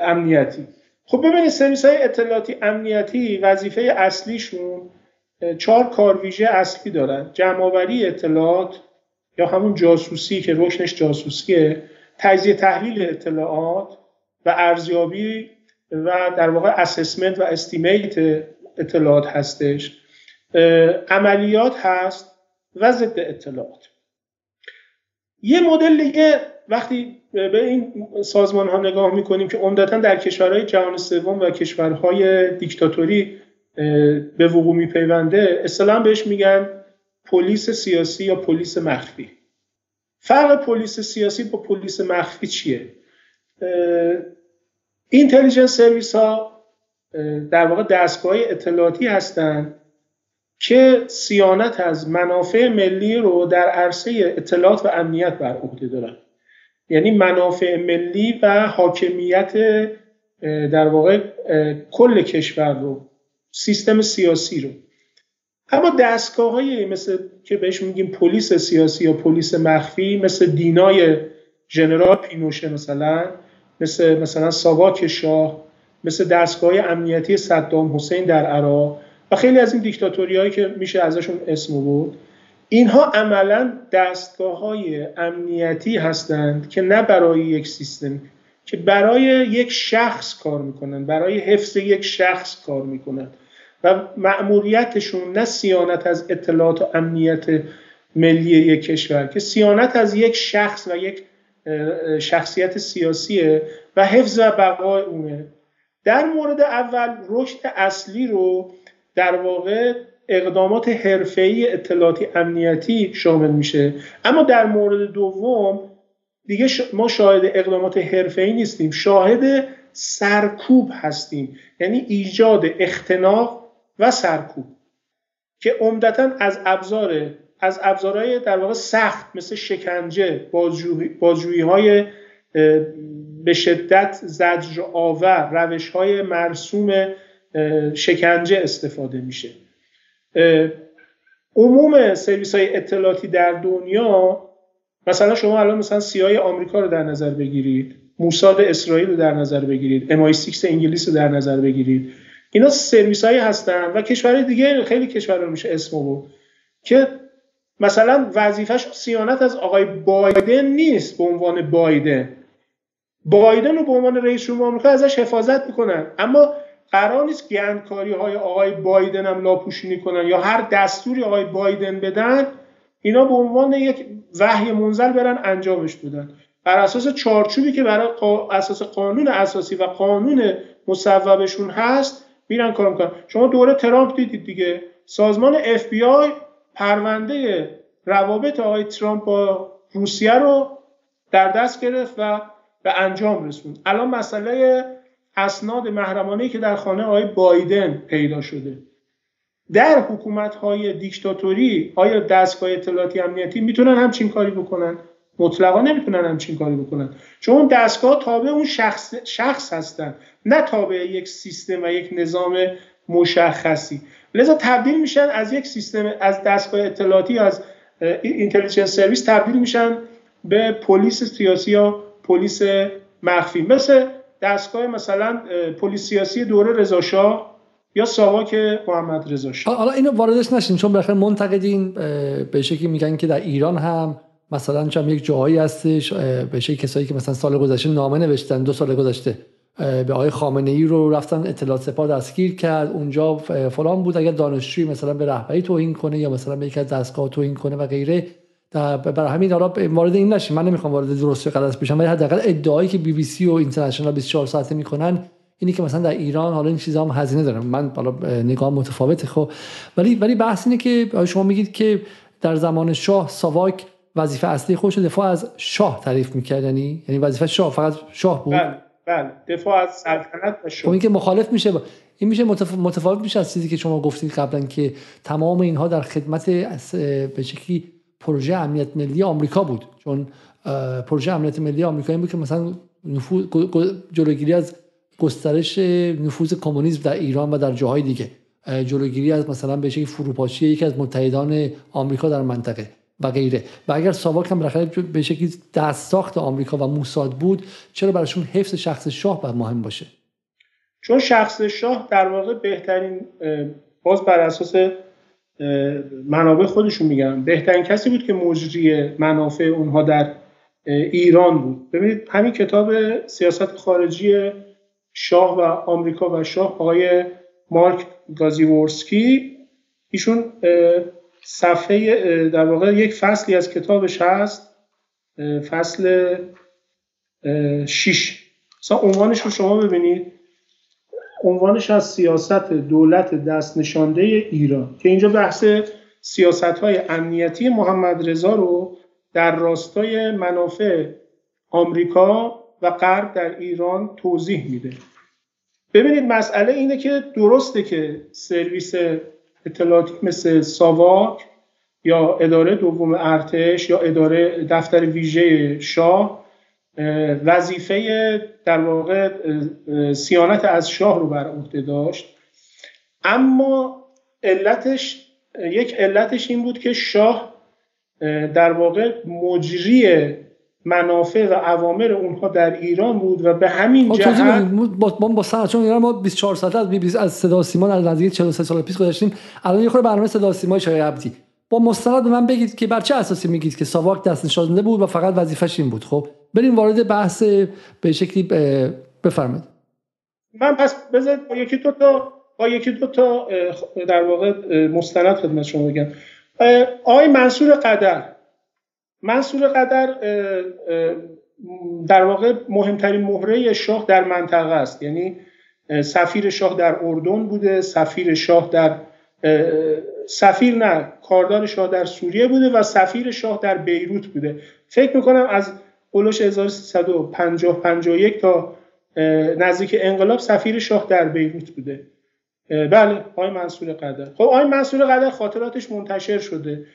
امنیتی. خب ببینید سرویس های اطلاعاتی امنیتی وظیفه اصلیشون 4 کارویژه اصلی دارن: جمع‌آوری اطلاعات یا همون جاسوسی که رکنش جاسوسیه، تجزیه تحلیل اطلاعات و ارزیابی و در واقع اسسمنت و استیمیت اطلاعات هستش، عملیات هست و ضد اطلاعات. یه مدل دیگه وقتی به این سازمان ها نگاه میکنیم که عمدتاً در کشورهای جهان سوم و کشورهای دیکتاتوری به وقوع میپیونده، اصطلاحاً بهش میگن پلیس سیاسی یا پلیس مخفی. فرق پلیس سیاسی با پلیس مخفی چیه؟ اینتلیجنس سرویس ها در واقع دستگاه اطلاعاتی هستند که صیانت از منافع ملی رو در عرصه اطلاعات و امنیت بر عهده دارن، یعنی منافع ملی و حاکمیت در واقع کل کشور رو، سیستم سیاسی رو. اما دستگاه‌هایی مثل که بهش میگیم پلیس سیاسی یا پلیس مخفی، مثل دینای ژنرال پینوشه، مثلا ساواک شاه، مثل دستگاه امنیتی صدام حسین در عراق و خیلی از این دیکتاتوری‌هایی که میشه ازشون اسم برد، اینها عملاً دستگاه‌های امنیتی هستند که نه برای یک سیستم، که برای یک شخص کار میکنن، برای حفظ یک شخص کار میکنن و مأموریتشون نه صیانت از اطلاعات و امنیت ملی یک کشور، که صیانت از یک شخص و یک شخصیت سیاسیه و حفظ و بقای اونه. در مورد اول، رشد اصلی رو در واقع اقدامات حرفه‌ای اطلاعاتی امنیتی شامل میشه، اما در مورد دوم دیگه ما شاهد اقدامات حرفه‌ای نیستیم، شاهد سرکوب هستیم، یعنی ایجاد اختناق و سرکوب که عمدتاً از ابزارهای در واقع سخت مثل شکنجه، بازجویی‌های به شدت زجرآور، روش‌های مرسوم شکنجه استفاده میشه. عموم سرویس‌های اطلاعاتی در دنیا، مثلا شما الان مثلا CIA آمریکا رو در نظر بگیرید، موساد اسرائیل رو در نظر بگیرید، MI6 انگلیس رو در نظر بگیرید، اینا سرویس‌هایی هستن و کشورهای دیگه، خیلی کشورها میشه اسم برد که مثلا وظیفه‌ش صیانت از آقای بایدن نیست به عنوان بایدن رو به عنوان رئیس جمهور آمریکا ازش حفاظت میکنن، اما قرار نیست گندکاری‌های آقای بایدن هم لاپوشینی کنن یا هر دستوری آقای بایدن بدن اینا به عنوان یک وحی منزل برن انجامش بدن. بر اساس چارچوبی که برای اساس قانون اساسی و قانون مصوبشون هست میرن کار میکنن. شما دوره ترامپ دیدید دیگه، سازمان FBI پرونده روابط آقای ترامپ با روسیه رو در دست گرفت و به انجام رسوند. الان مسئله اسناد محرمانه‌ای که در خانه آقای بایدن پیدا شده. در حکومت‌های دیکتاتوری آیا دستگاه اطلاعاتی امنیتی میتونن همچین کاری بکنن؟ مطلقا نمیتونن همچین کاری بکنن، چون دستگاه تابع اون شخص هستن، نه تابع یک سیستم و یک نظام مشخصی. لذا تبدیل میشن از یک سیستم، از دستگاه اطلاعاتی، از اینتلیجنس سرویس تبدیل میشن به پلیس سیاسی یا پلیس مخفی، مثل دستگاه مثلا پلیس سیاسی دوره رضا شاه یا ساواک محمد رضا شاه. حالا اینو واردش نشیم چون بالاخره منتقدین به شکلی میگن که در ایران هم مثلا چم یک جایی هستش به شکلی کسایی که مثلا سال گذشته نامه نوشتن، 2 سال گذشته به آقای خامنه‌ای رو رفتن اطلاعات سپاه دستگیر کرد، اونجا فلان بود، اگر دانشجویی مثلا به رهبری توهین کنه یا مثلا به یک از دستگاه توهین کنه و غیره، برای همین حالا وارد این نشیم، من نمیخوام وارد درستی قدس بشم، ولی حداقل ادعایی که بی بی سی و اینترنشنال 24 ساعته میکنن اینی که مثلا در ایران حالا این چیزا هم هزینه داره، من حالا نگاه متفاوته خب، ولی بحث اینه که شما میگید که در زمان شاه ساواک وظیفه اصلی خودش دفاع از شاه تعریف میکرد، یعنی وظیفه شاه فقط شاه بود. بله دفاع از سلطنت و شاه. این که مخالف میشه این میشه متفاوت میشه از چیزی که شما گفتید قبلا که تمام اینها در خدمت به شکلی پروژه امنیت ملی آمریکا بود، چون پروژه امنیت ملی آمریکا این بود که مثلا جلوگیری از گسترش نفوذ کمونیسم در ایران و در جاهای دیگه، جلوگیری از مثلا به شکلی فروپاشی یکی از متحدان آمریکا در منطقه و غیره. و اگر ساواک هم بالاخره به شکلی دست ساخت آمریکا و موساد بود، چرا براشون حفظ شخص شاه باید مهم باشه؟ چون شخص شاه در واقع بهترین، باز بر اساس منابع خودشون میگم، بهترین کسی بود که مجری منافع اونها در ایران بود. ببینید همین کتاب سیاست خارجی شاه و آمریکا و شاه آقای مارک گازیورسکی، ایشون صفحه در واقع یک فصلی از کتابش هست، فصل 6، مثلا عنوانش رو شما ببینید، عنوانش از سیاست دولت دست نشانده ایران، که اینجا بحث سیاست‌های امنیتی محمد رضا رو در راستای منافع آمریکا و غرب در ایران توضیح میده. ببینید مسئله اینه که درسته که سرویس اطلاعاتی مثل ساواک یا اداره دوم ارتش یا اداره دفتر ویژه شاه وظیفه در واقع صیانت از شاه رو بر عهده داشت، اما علتش این بود که شاه در واقع مجری منافع و اوامر اونها در ایران بود و به همین جهت با سر، چون ایران ما 24 ساعت از صدا سیما از نزدیک 43 سال پیش گذشتیم، الان یه خورده برنامه صدا سیمای شاه عبدی با مستند به من بگید که بر چه اساسی میگید که ساواک دست نشانده بود و فقط وظیفه‌ش این بود. خب بریم وارد بحث به شکلی بفرمایید. من پس بذارید با یکی دو تا در واقع مستند خدمت شما بگم. آقای منصور قدر در واقع مهمترین مهره شاه در منطقه است، یعنی سفیر شاه در اردن بوده، کاردار شاه در سوریه بوده و سفیر شاه در بیروت بوده. فکر میکنم از پولش 1350-51 تا نزدیک انقلاب سفیر شاه در بیروت بوده. بله آقای منصور قدر. خب آقای منصور قدر خاطراتش منتشر شده.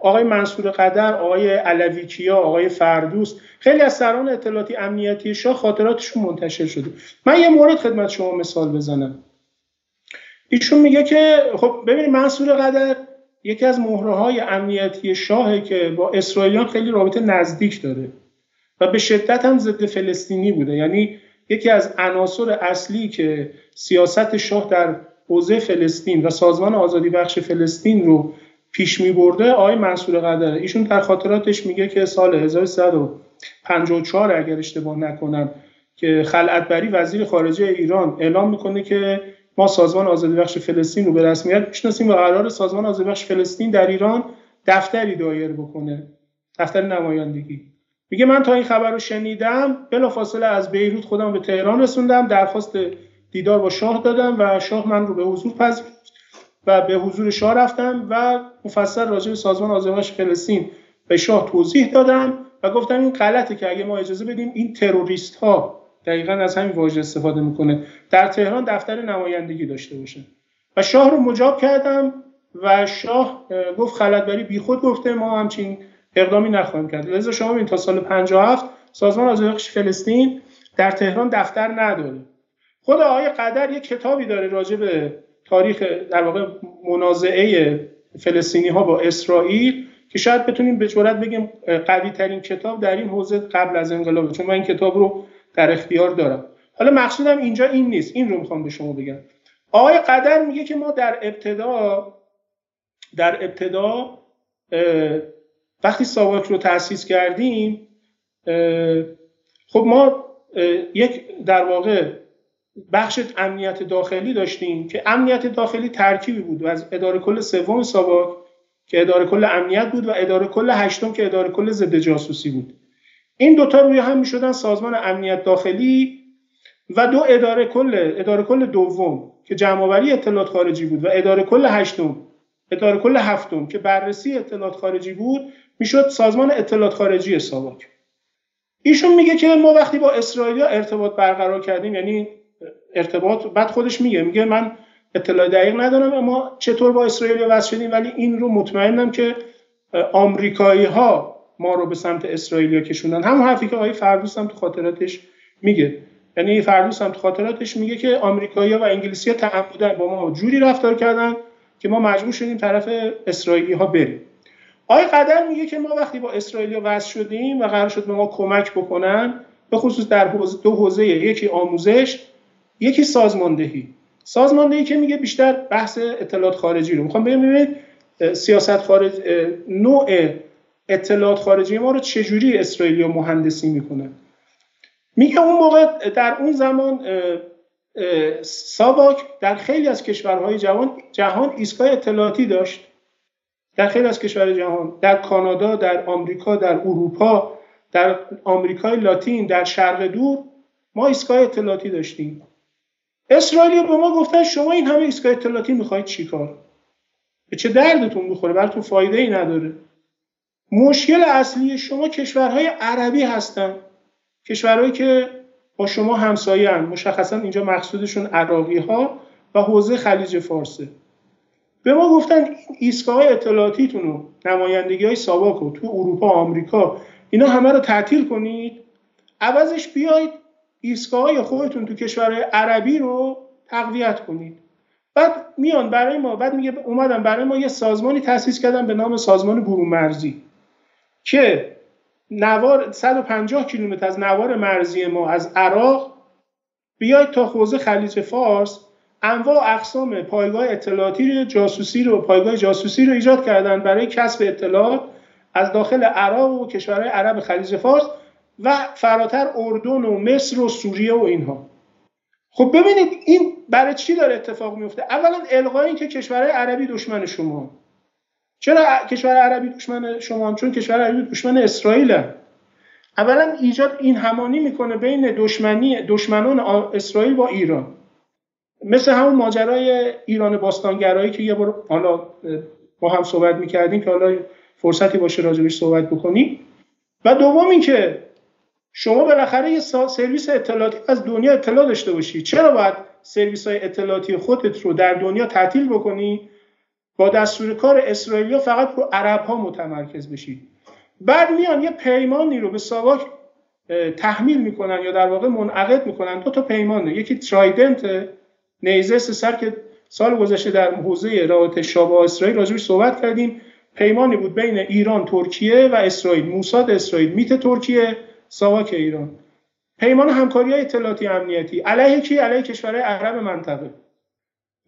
آقای منصور قدر، آقای علیکیا، آقای فردوست، خیلی از سران اطلاعاتی امنیتی شاه خاطراتشون منتشر شده. من یه مورد خدمت شما مثال بزنم. ایشون میگه که خب ببینید منصور قدر یکی از مهره‌های امنیتی شاهه که با اسرائیلیان خیلی رابطه نزدیک داره و به شدت هم ضد فلسطینی بوده، یعنی یکی از عناصر اصلی که سیاست شاه در حوزه فلسطین و سازمان آزادی بخش فلسطین رو پیش می‌برده آقای منصور قدره. ایشون در خاطراتش میگه که سال 1354 اگر اشتباه نکنم که خلعتبری وزیر خارجه ایران اعلام میکنه که ما سازمان آزادی بخش فلسطین رو به رسمیت میشناسیم و قرار سازمان آزادی بخش فلسطین در ایران دفتری دایر بکنه، دفتر نمایندگی. میگه من تا این خبر رو شنیدم بلافاصله از بیروت خودم به تهران رسوندم، درخواست دیدار با شاه دادم و شاه من رو به حضور پذیرفت و به حضور شاه رفتم و مفصل راجع به سازمان آزادی بخش فلسطین به شاه توضیح دادم و گفتم این غلطه که اگه ما اجازه بدیم این تروریست ها، دقیقاً از همین واژه استفاده میکنه، در تهران دفتر نمایندگی داشته باشه. و شاه رو مجاب کردم و شاه گفت خلعتبری بیخود گفته، ما همچین اقدامی نخواهیم کرد. لذا شما ببینید تا سال 57 سازمان آزادی بخش فلسطین در تهران دفتر نداره. خود آقای قدر یک کتابی داره راجع به تاریخ در واقع منازعه فلسطینی ها با اسرائیل که شاید بتونیم به جرئت بگیم قوی ترین کتاب در این حوزه قبل از انقلاب، چون من این کتاب رو در اختیار دارم. حالا مقصودم اینجا این نیست، این رو میخوام به شما بگم. آقای قدر میگه که ما در ابتدا وقتی ساواک رو تأسیس کردیم، خب ما یک در واقع بخش امنیت داخلی داشتیم که امنیت داخلی ترکیبی بود و از اداره کل سوم ساواک که اداره کل امنیت بود و اداره کل هشتم که اداره کل ضد جاسوسی بود. این دوتا روی هم می شدن سازمان امنیت داخلی و دو اداره کل دوم که جمع‌آوری اطلاعات خارجی بود و اداره کل هشتم، اداره کل هفتم که بررسی اطلاعات خارجی بود، میشد سازمان اطلاعات خارجی ساواک. ایشون میگه که ما وقتی با اسرائیلیا ارتباط برقرار کردیم، یعنی ارتباط، بعد خودش میگه من اطلاع دقیق ندارم اما چطور با اسرائیلیا وصل شدیم، ولی این رو مطمئنم که آمریکایی ها ما رو به سمت اسرائیلیا کشوندن. همون حرفی که آقای فردوست هم تو خاطراتش میگه، یعنی فردوست هم تو خاطراتش میگه که آمریکایی‌ها و انگلیسی‌ها تعمدن با ما جوری رفتار کردن که ما مجبور شدیم طرف اسرائیلی‌ها بریم. آقای قدر میگه که ما وقتی با اسرائیلیا وصل شدیم و قرار شد به ما کمک بکنن، به خصوص در دو حوزه، یکی آموزش، یکی سازماندهی که میگه بیشتر بحث اطلاعات خارجی رو میخوام ببینید سیاست خارج، نوع اطلاعات خارجی ما رو چجوری اسرائیلیا مهندسی میکنن. میگه اون موقع در اون زمان ساواک در خیلی از کشورهای جهان ایستگاه اطلاعاتی داشت، در خیلی از کشورهای جهان، در کانادا، در آمریکا، در اروپا، در آمریکای لاتین، در شرق دور ما ایستگاه اطلاعاتی داشتیم. اسرائیلیا به ما گفتن شما این همه ایستگاه اطلاعاتی میخواید چیکار؟ به چه دردتون میخوره؟ براتون فایده ای نداره. مشکل اصلی شما کشورهای عربی هستن، کشورهایی که با شما همسایه هستند، مشخصا اینجا مقصودشون عراقی ها و حوزه خلیج فارسه. به ما گفتن ایستگاه اطلاعاتیتون رو، نمایندگی های ساواک رو تو اروپا، آمریکا، اینا همه رو تعطیل کنید، عوضش بیایید ایستگاه‌های خودتون تو کشورهای عربی رو تقویت کنید. بعد میان برای ما، بعد میگه اومدن برای ما یه سازمانی تأسیس کردن به نام سازمان برون مرزی که نوار 150 کیلومتر از نوار مرزی ما از عراق بیاید تا حوزه خلیج فارس، انواع اقسام پایگاه اطلاعاتی جاسوسی رو، پایگاه جاسوسی رو ایجاد کردن برای کسب اطلاعات از داخل عراق و کشورهای عرب خلیج فارس و فراتر اردن و مصر و سوریه و اینها. خب ببینید این برای چی داره اتفاق میفته؟ اولا الغای این که کشورهای عربی دشمن شما. چرا کشور عربی دشمن شما؟ چون کشور عربی دشمن اسرائیل. اولا ایجاد این همانی میکنه بین دشمنان اسرائیل با ایران، مثل همون ماجرای ایران باستانگرایی که یه بار حالا با هم صحبت میکردیم که حالا فرصتی باشه راجبش صحبت بکنیم. و دوم این که شما بالاخره یه سرویس اطلاعاتی از دنیا اطلاع داشته باشی، چرا باید سرویس‌های اطلاعاتی خودت رو در دنیا تعطیل بکنی؟ با دستور کار اسرائیلیا فقط رو عرب‌ها متمرکز بشی. بعد میان یه پیمانی رو به ساواک تحمیل میکنن یا در واقع منعقد میکنن. دو تا پیمانه، یکی ترایدنت، نیزه سه‌سر که سال گذشته در حوزه رابطه شاه با اسرائیل راجعش صحبت کردیم، پیمانی بود بین ایران، ترکیه و اسرائیل، موساد اسرائیل، میت ترکیه، ساواک ایران. پیمان همکاری‌های اطلاعاتی امنیتی علیه کی؟ علیه کشورهای عرب منطقه.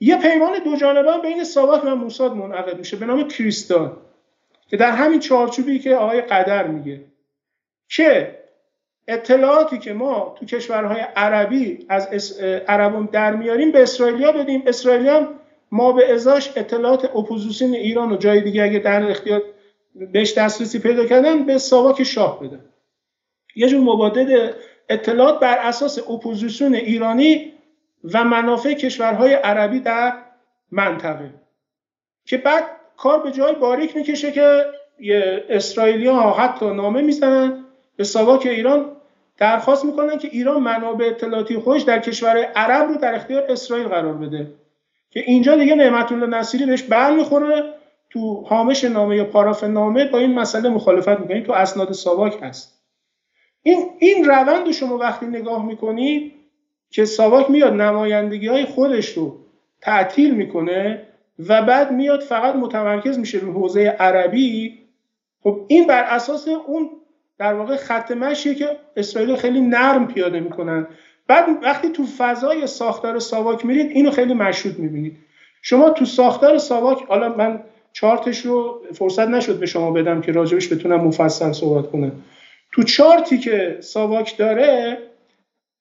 یه پیمان دوجانبه بین ساواک و موساد منعقد میشه به نام کریستال که در همین چارچوبی که آقای قدر میگه که اطلاعاتی که ما تو کشورهای عربی از عربم در میاریم به اسرائیلیا بدیم، اسرائیلیا هم ما به ازاش اطلاعات اپوزیسیون ایران و جای دیگه اگه در اختیار بهش دسترسی پیدا کردن به ساواک شاه بدن. یه جور مبادله اطلاعات بر اساس اپوزیسیون ایرانی و منافع کشورهای عربی در منطقه، که بعد کار به جای باریک میکشه که اسرائیلی‌ها حتی نامه میزنن به ساواک ایران، درخواست میکنن که ایران منابع اطلاعاتی خودش در کشورهای عرب رو در اختیار اسرائیل قرار بده، که اینجا دیگه نعمتالله نصیری بهش برمیخوره، تو هامش نامه یا پاراف نامه با این مسئله مخالفت میکنه، تو اسناد ساواک هست. این روند رو شما وقتی نگاه میکنید که ساواک میاد نمایندگی های خودش رو تعطیل میکنه و بعد میاد فقط متمرکز میشه روی حوزه عربی، خب این بر اساس اون در واقع خط مشیه که اسرائیل خیلی نرم پیاده میکنن. بعد وقتی تو فضای ساختار ساواک میرید اینو خیلی مشهود میبینید. شما تو ساختار ساواک، حالا من چارتش رو فرصت نشد به شما بدم که راجبش بتونم مفصل صحبت کنم، تو چارتی که ساواک داره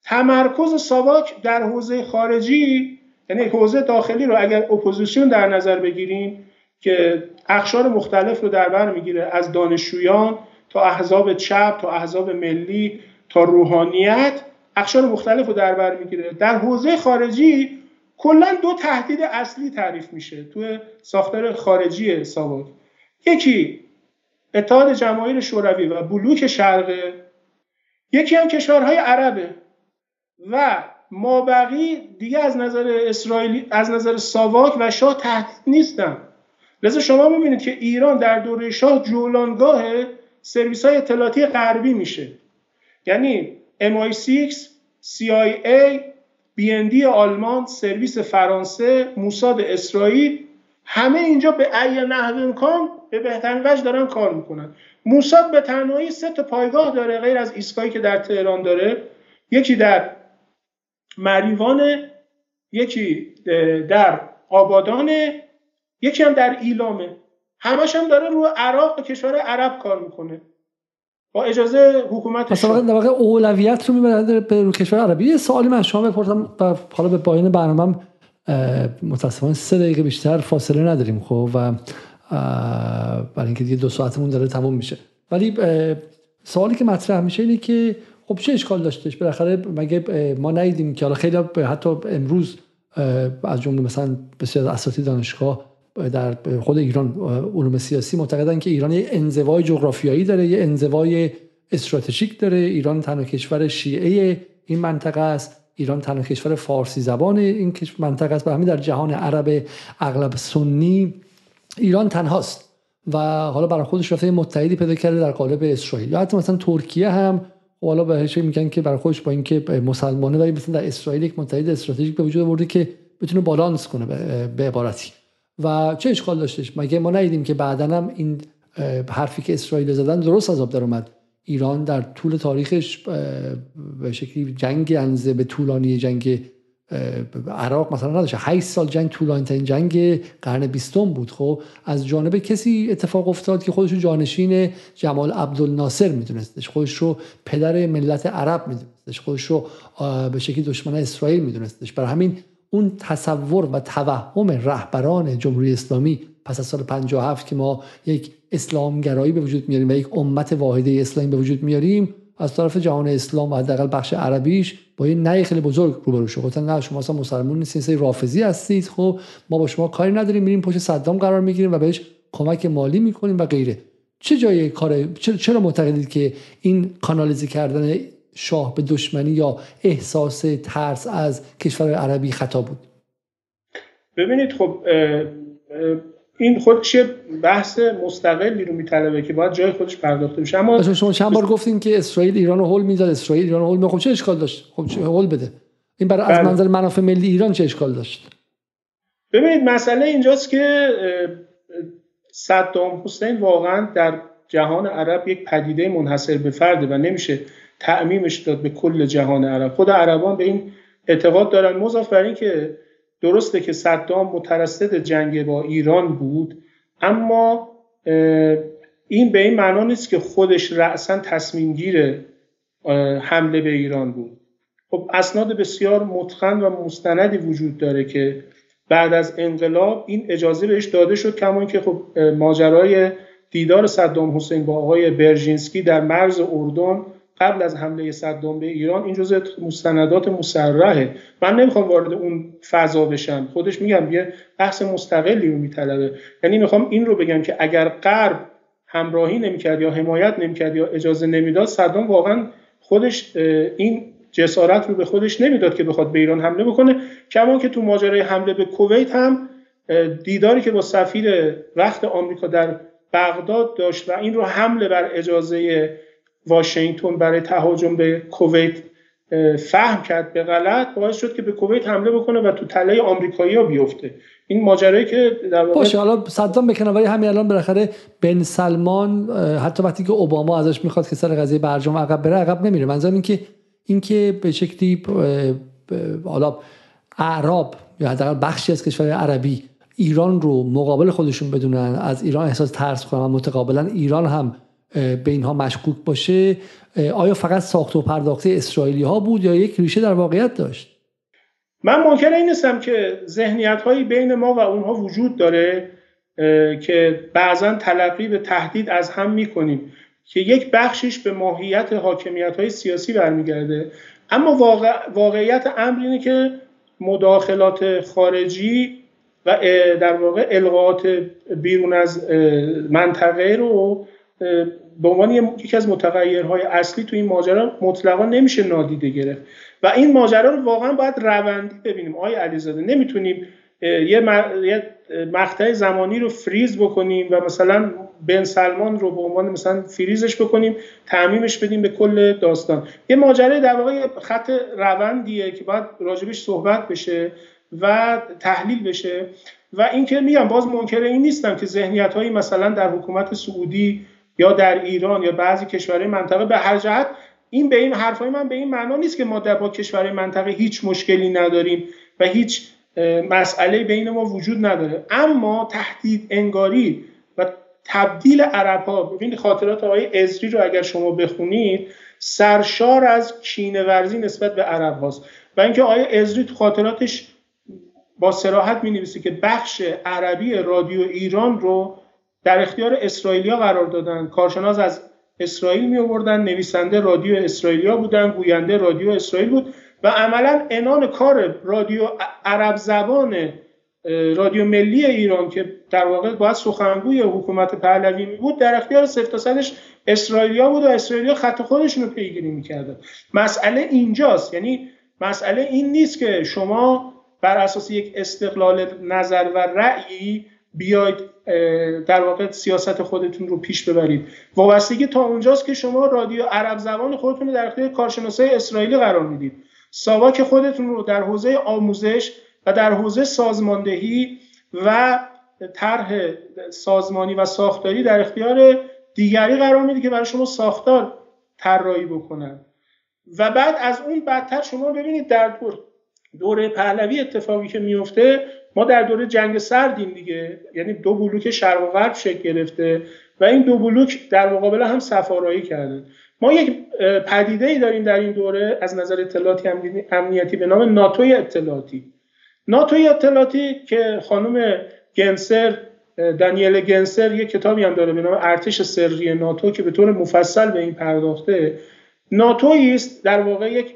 تمرکز ساواک در حوزه خارجی، یعنی حوزه داخلی رو اگر اپوزیسیون در نظر بگیریم که اقشار مختلف رو در بر میگیره، از دانشجویان تا احزاب چپ تا احزاب ملی تا روحانیت، اقشار مختلف رو در بر میگیره. در حوزه خارجی کلا دو تهدید اصلی تعریف میشه توی ساختار خارجی ساواک، یکی اتحاد جماهیر شوروی و بلوک شرقه، یکی هم کشورهای عربه و مابقی دیگه از نظر اسرائیلی، از نظر ساواک و شاه تهدید نیستن. لذا شما می‌بینید که ایران در دوره شاه جولانگاه سرویس‌های اطلاعاتی غربی میشه، یعنی MI6، CIA، BND آلمان، سرویس فرانسه، موساد اسرائیل، همه اینجا به ای نحو امکان به بهترین وجه دارن کار میکنن. موساد به تنهایی 3 پایگاه داره غیر از ایستگاهی که در تهران داره، یکی در مریوانه، یکی در آبادانه، یکی هم در ایلامه. همش هم داره رو عراق و کشور عرب کار میکنه با اجازه حکومت. اصلا در واقع اولویت رو میبره به رو کشور عربی. سوالی من شما بپرسم و حالا به پایان برنامه‌ام، متاسفانه 3 دقیقه بیشتر فاصله نداریم خب، و برای اینکه دیگه 2 ساعتمون داره تمام میشه، ولی سوالی که مطرح میشه اینه که خب چه اشکال داشتش بالاخره؟ مگه ما ندیدیم که حالا خیلی حتی امروز از جمله مثلا بسیار از اساتید دانشگاه در خود ایران علوم سیاسی معتقدن که ایران یه انزوای جغرافیایی داره، یه انزوای استراتژیک داره، ایران تنها کشور شیعه این منطقه است، ایران تنها کشور فارسی زبان این منطقه است، و همین در جهان عرب اغلب سنی ایران تنهاست و حالا برای خودش رفته متحدی پیدا کرده در قالب اسرائیل، یا حتی مثلا ترکیه هم حالا به هر چی میگن که برای خودش با اینکه مسلمانه ولی مثلا در اسرائیل یک متحد استراتژیک به وجود آورده که بتونه بالانس کنه به عبارتی. و چه اشکال داشتش؟ مگه ما ندیدیم که بعداً هم این حرفی که اسرائیل زدن درست از آب در اومد؟ ایران در طول تاریخش به شکلی جنگ انزه به طولانی جنگ عراق مثلا نداشت، 8 سال جنگ طولانی ترین جنگ قرن 20 بود. خب از جانب کسی اتفاق افتاد که خودش رو جانشین جمال عبدالناصر میدونستش، خودش رو پدر ملت عرب میدونستش، خودش رو به شکلی دشمن اسرائیل میدونستش. برای همین اون تصور و توهم رهبران جمهوری اسلامی پس از سال 57 که ما یک اسلامگرایی به وجود میاریم و یک امت واحده اسلامی به وجود میاریم، از طرف جهان اسلام و حداقل بخش عربیش با یه نهی خیلی بزرگ روبرو شد. گفتن نه شما اصلا مسلمان نیستید، سری رافضی هستید، خب ما با شما کاری نداریم، میریم پشت صدام قرار میگیریم و بهش کمک مالی میکنیم و غیره. چه جای کار؟ چرا معتقدید که این کانالیزه کردن شاه به دشمنی یا احساس ترس از کشور عربی خطا بود؟ ببینید خب این خودش بحث مستقلی رو میطلبه که باید جای خودش پرداخته بشه. اما شما چند بار گفتین که اسرائیل ایران رو هول میداد، اسرائیل ایران رو هول میداد. خب چه اشکال داشت؟ خب چه هول بده؟ این برای از منظر منافع ملی ایران چه اشکال داشت؟ ببینید مسئله اینجاست که صدام حسین واقعا در جهان عرب یک پدیده منحصر به فرده و نمیشه تعمیمش داد به کل جهان عرب. خود عربان به این اعتقاد دارن، مضاف بر این که درسته که صدام مترصد جنگ با ایران بود، اما این به این معنا نیست که خودش رأساً تصمیم گیر حمله به ایران بود. خب اسناد بسیار متقن و مستندی وجود داره که بعد از انقلاب این اجازه بهش داده شد، کما اینکه خب ماجرای دیدار صدام حسین با آقای برژینسکی در مرز اردن قبل از حمله صدام به ایران این جزء مستندات مصرحه. من نمیخوام وارد اون فضا بشم، خودش میگم یه بحث مستقلی رو میطلبه. یعنی میخوام این رو بگم که اگر غرب همراهی نمیکرد یا حمایت نمیکرد یا اجازه نمیداد، صدام واقعا خودش این جسارت رو به خودش نمیداد که بخواد به ایران حمله بکنه. کما که تو ماجرای حمله به کویت هم دیداری که با سفیر وقت آمریکا در بغداد داشت و این رو حمله بر اجازه واشنگتن برای تهاجم به کویت فهم کرد به غلط، باعث شد که به کویت حمله بکنه و تو تله آمریکایی‌ها بیفته. این ماجرایی که در واقع باشه حالا صدام بکنه، ولی همین الان بالاخره بن سلمان حتی وقتی که اوباما ازش میخواد که سر قضیه برجام عقب بره، عقب نمیره. منظورم این که به شکلی حالا اعراب یا حداقل بخشی از کشور عربی ایران رو مقابل خودشون بدونن، از ایران احساس ترس کنن، متقابلا ایران هم به اینها مشکوک باشه. آیا فقط ساخت و پرداخته اسرائیلی ها بود یا یک ریشه در واقعیت داشت؟ من منکر این نیستم که ذهنیت هایی بین ما و اونها وجود داره که بعضا تلقی به تهدید از هم میکنیم که یک بخشش به ماهیت حاکمیت‌های سیاسی برمیگرده، اما واقعیت امر اینه که مداخلات خارجی و در واقع القاءات بیرون از منطقه رو به عنوان یکی از متغیرهای اصلی تو این ماجرا مطلقا نمیشه نادیده گرفت و این ماجرا رو واقعا باید روندی ببینیم. آقای علیزاده نمیتونیم یه مقطع زمانی رو فریز بکنیم و مثلا بن سلمان رو به عنوان مثلا فریزش بکنیم، تعمیمش بدیم به کل داستان. یه ماجرا در واقع خط روندیه که باید راجبش صحبت بشه و تحلیل بشه و اینکه میگم باز منکر این نیستم که ذهنیت‌هایی مثلا در حکومت سعودی یا در ایران یا بعضی کشورهای منطقه به هر جهت این به این حرفای من به این معنا نیست که ما با کشورهای منطقه هیچ مشکلی نداریم و هیچ مسئله بین ما وجود نداره، اما تهدید انگاری و تبدیل عرب‌ها، ببینید خاطرات آقای ازری رو اگر شما بخونید سرشار از کینه ورزی نسبت به عرب‌هاست و اینکه آقای ازری تو خاطراتش با صراحت می‌نویسه که بخش عربی رادیو ایران رو در اختیار اسرائیلیا قرار دادن، کارشناس از اسرائیل می‌آوردن، نویسنده رادیو اسرائیلیا بودن، گوینده رادیو اسرائیل بود و عملاً عنان کار رادیو عرب زبان رادیو ملی ایران که در واقع باید سخنگوی حکومت پهلوی می بود در اختیار 0 تا 100 اسرائیلیا بود و اسرائیلیا خط خودشون رو پیگیری می‌کردن. مسئله اینجاست، یعنی مسئله این نیست که شما بر اساس یک استقلال نظر و رأیی بیاید در واقع سیاست خودتون رو پیش ببرید. وابستگی تا اونجاست که شما رادیو عرب زبان خودتون رو در اختیار کارشناسای اسرائیلی قرار میدید، ساواک خودتون رو در حوزه آموزش و در حوزه سازماندهی و طرح سازمانی و ساختاری در اختیار دیگری قرار میدید که برای شما ساختار طراحی بکنن. و بعد از اون بدتر شما ببینید در دوره پهلوی اتفاقی که میفته، ما در دوره جنگ سردیم دیگه، یعنی دو بلوک شرق و غرب شکل گرفته و این دو بلوک در مقابل هم صف‌آرایی کردن. ما یک پدیده‌ای داریم در این دوره از نظر اطلاعاتی امنیتی به نام ناتوی اطلاعاتی. ناتوی اطلاعاتی که خانم گنسر، دانیل گنسر، یک کتابی هم داره به نام ارتش سری ناتو که به طور مفصل به این پرداخته. ناتویی است در واقع یک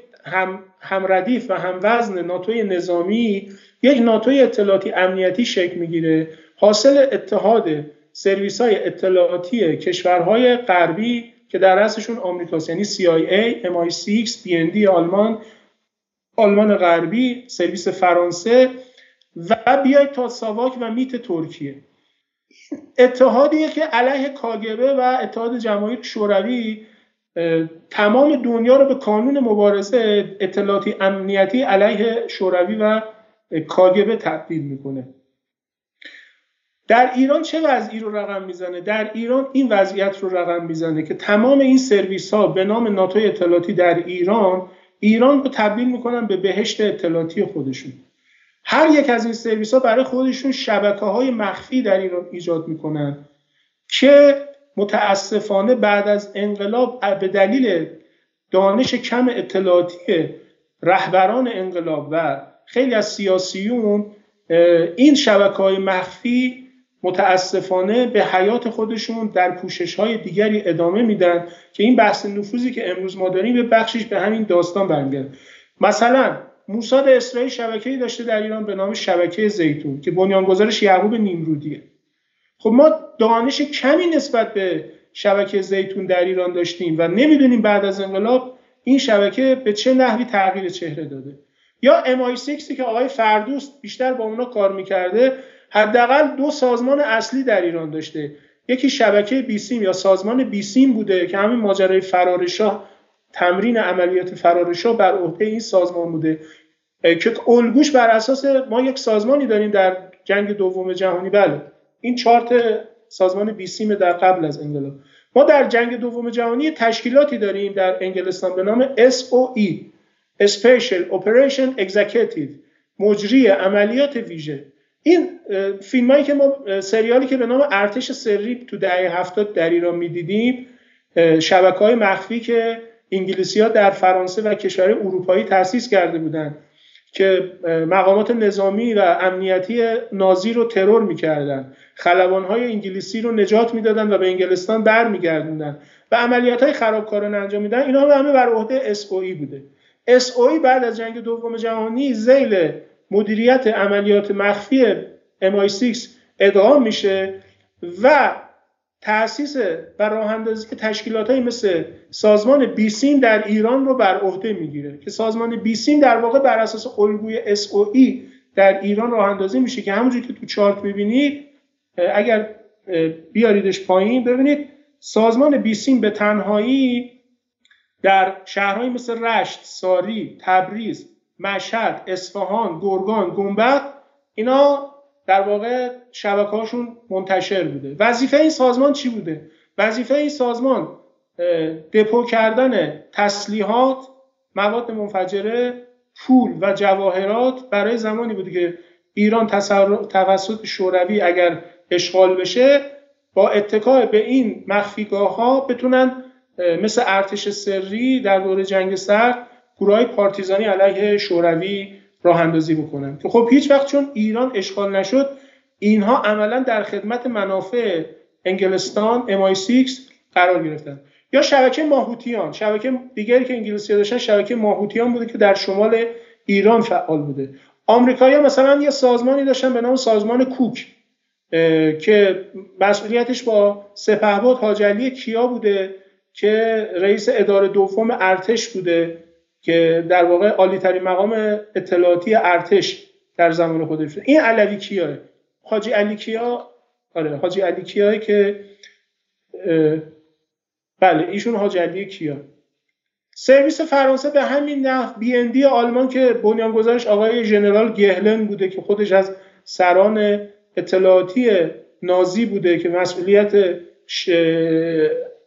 هم ردیف و هم وزن ناتوی نظامی، یک ناتوی اطلاعاتی امنیتی شکل میگیره، حاصل اتحاد سرویس‌های اطلاعاتی کشورهای غربی که در رأسشون آمریکاست، یعنی CIA، MI6، BND آلمان غربی، سرویس فرانسه و بیاید تا ساواک و میت ترکیه. اتحادیه که علیه کاگبه و اتحاد جماهیر شوروی تمام دنیا رو به کانون مبارزه اطلاعاتی امنیتی علیه شوروی و کاگبه تبدیل میکنه. در ایران چه وضعی رو رقم میزنه؟ در ایران این وضعیت رو رقم میزنه که تمام این سرویس ها به نام ناتوی اطلاعاتی در ایران رو تبدیل میکنن به بهشت اطلاعاتی خودشون. هر یک از این سرویس ها برای خودشون شبکه های مخفی در ایران ایجاد میکنن که متاسفانه بعد از انقلاب به دلیل دانش کم اطلاعاتی رهبران انقلاب و خیلی از سیاسیون این شبکه‌های مخفی متاسفانه به حیات خودشون در پوشش‌های دیگری ادامه میدن که این بحث نفوذی که امروز ما داریم به بخشش به همین داستان برمی‌گرده. مثلا موساد اسرائیل شبکه‌ای داشته در ایران به نام شبکه زیتون که بنیانگذارش یعقوب نیمرودیه. خب ما دانش کمی نسبت به شبکه زیتون در ایران داشتیم و نمیدونیم بعد از انقلاب این شبکه به چه نحوی تغییر چهره داده. یا MI6 که آقای فردوست بیشتر با اونا کار میکرده، حداقل دو سازمان اصلی در ایران داشته، یکی شبکه بیسیم یا سازمان بیسیم بوده که همین ماجرای فرارشاه، تمرین عملیات فرارشاه بر عهده این سازمان بوده که الگوش بر اساس ما یک سازمانی داریم در جنگ دوم جهانی. بله این چارت سازمان بیسیم در قبل از انقلاب. ما در جنگ دوم جهانی تشکیلاتی داریم در انگلستان به نام SOE، Special Operation Executive، مجری عملیات ویژه. این فیلمایی که ما، سریالی که به نام ارتش سری تو دهه 70 در ایران می‌دیدیم، شبکه‌های مخفی که انگلیسی‌ها در فرانسه و کشورهای اروپایی تأسیس کرده بودند که مقامات نظامی و امنیتی نازی رو ترور می‌کردند، خلبان‌های انگلیسی رو نجات می‌دادند و به انگلستان برمیگردوندن و عملیات‌های خرابکارانه انجام می‌دادن. اینا همه بر عهده SOE بوده. SOE بعد از جنگ دوم جهانی ذیل مدیریت عملیات مخفی MI6 ادغام میشه و تأسیس و راه‌اندازی تشکیلات‌های مثل سازمان بیسیم در ایران رو بر عهده میگیره که سازمان بیسیم در واقع بر اساس الگوی SOE در ایران راه‌اندازی میشه که همونجوری که تو چارت می‌بینید، اگر بیاریدش پایین ببینید، سازمان بیسیم به تنهایی در شهرهای مثل رشت، ساری، تبریز، مشهد، اصفهان، گرگان، گنبد، اینا در واقع شبکه‌هاشون منتشر بوده. وظیفه این سازمان چی بوده؟ وظیفه این سازمان دپو کردن تسلیحات، مواد منفجره، پول و جواهرات برای زمانی بوده که ایران توسط شوروی اگر اشغال بشه با اتکا به این مخفیگاه‌ها بتونن مثل ارتش سری در دوره جنگ سرد گروه‌های پارتیزانی علیه شوروی راه اندازی بکنن که خب هیچ وقت چون ایران اشغال نشد اینها عملا در خدمت منافع انگلستان MI6 قرار گرفتن. یا شبکه ماهوتیان، شبکه دیگری که انگلیسی‌ها داشتن شبکه ماهوتیان بوده که در شمال ایران فعال بوده. آمریکایی‌ها مثلا یه سازمانی داشتن به نام سازمان کوک که مسئولیتش با سپهبد حاج علیکیا بوده که رئیس اداره دوم ارتش بوده که در واقع عالی‌ترین مقام اطلاعاتی ارتش در زمان خودش. این علیکیاه، حاجی علیکیا، آره حاجی علیکیاه که بله ایشون حاج علیکیا. سرویس فرانسه به همین نحو، BND آلمان که بنیانگذارش آقای جنرال گهلن بوده که خودش از سران اطلاعاتی نازی بوده که مسئولیت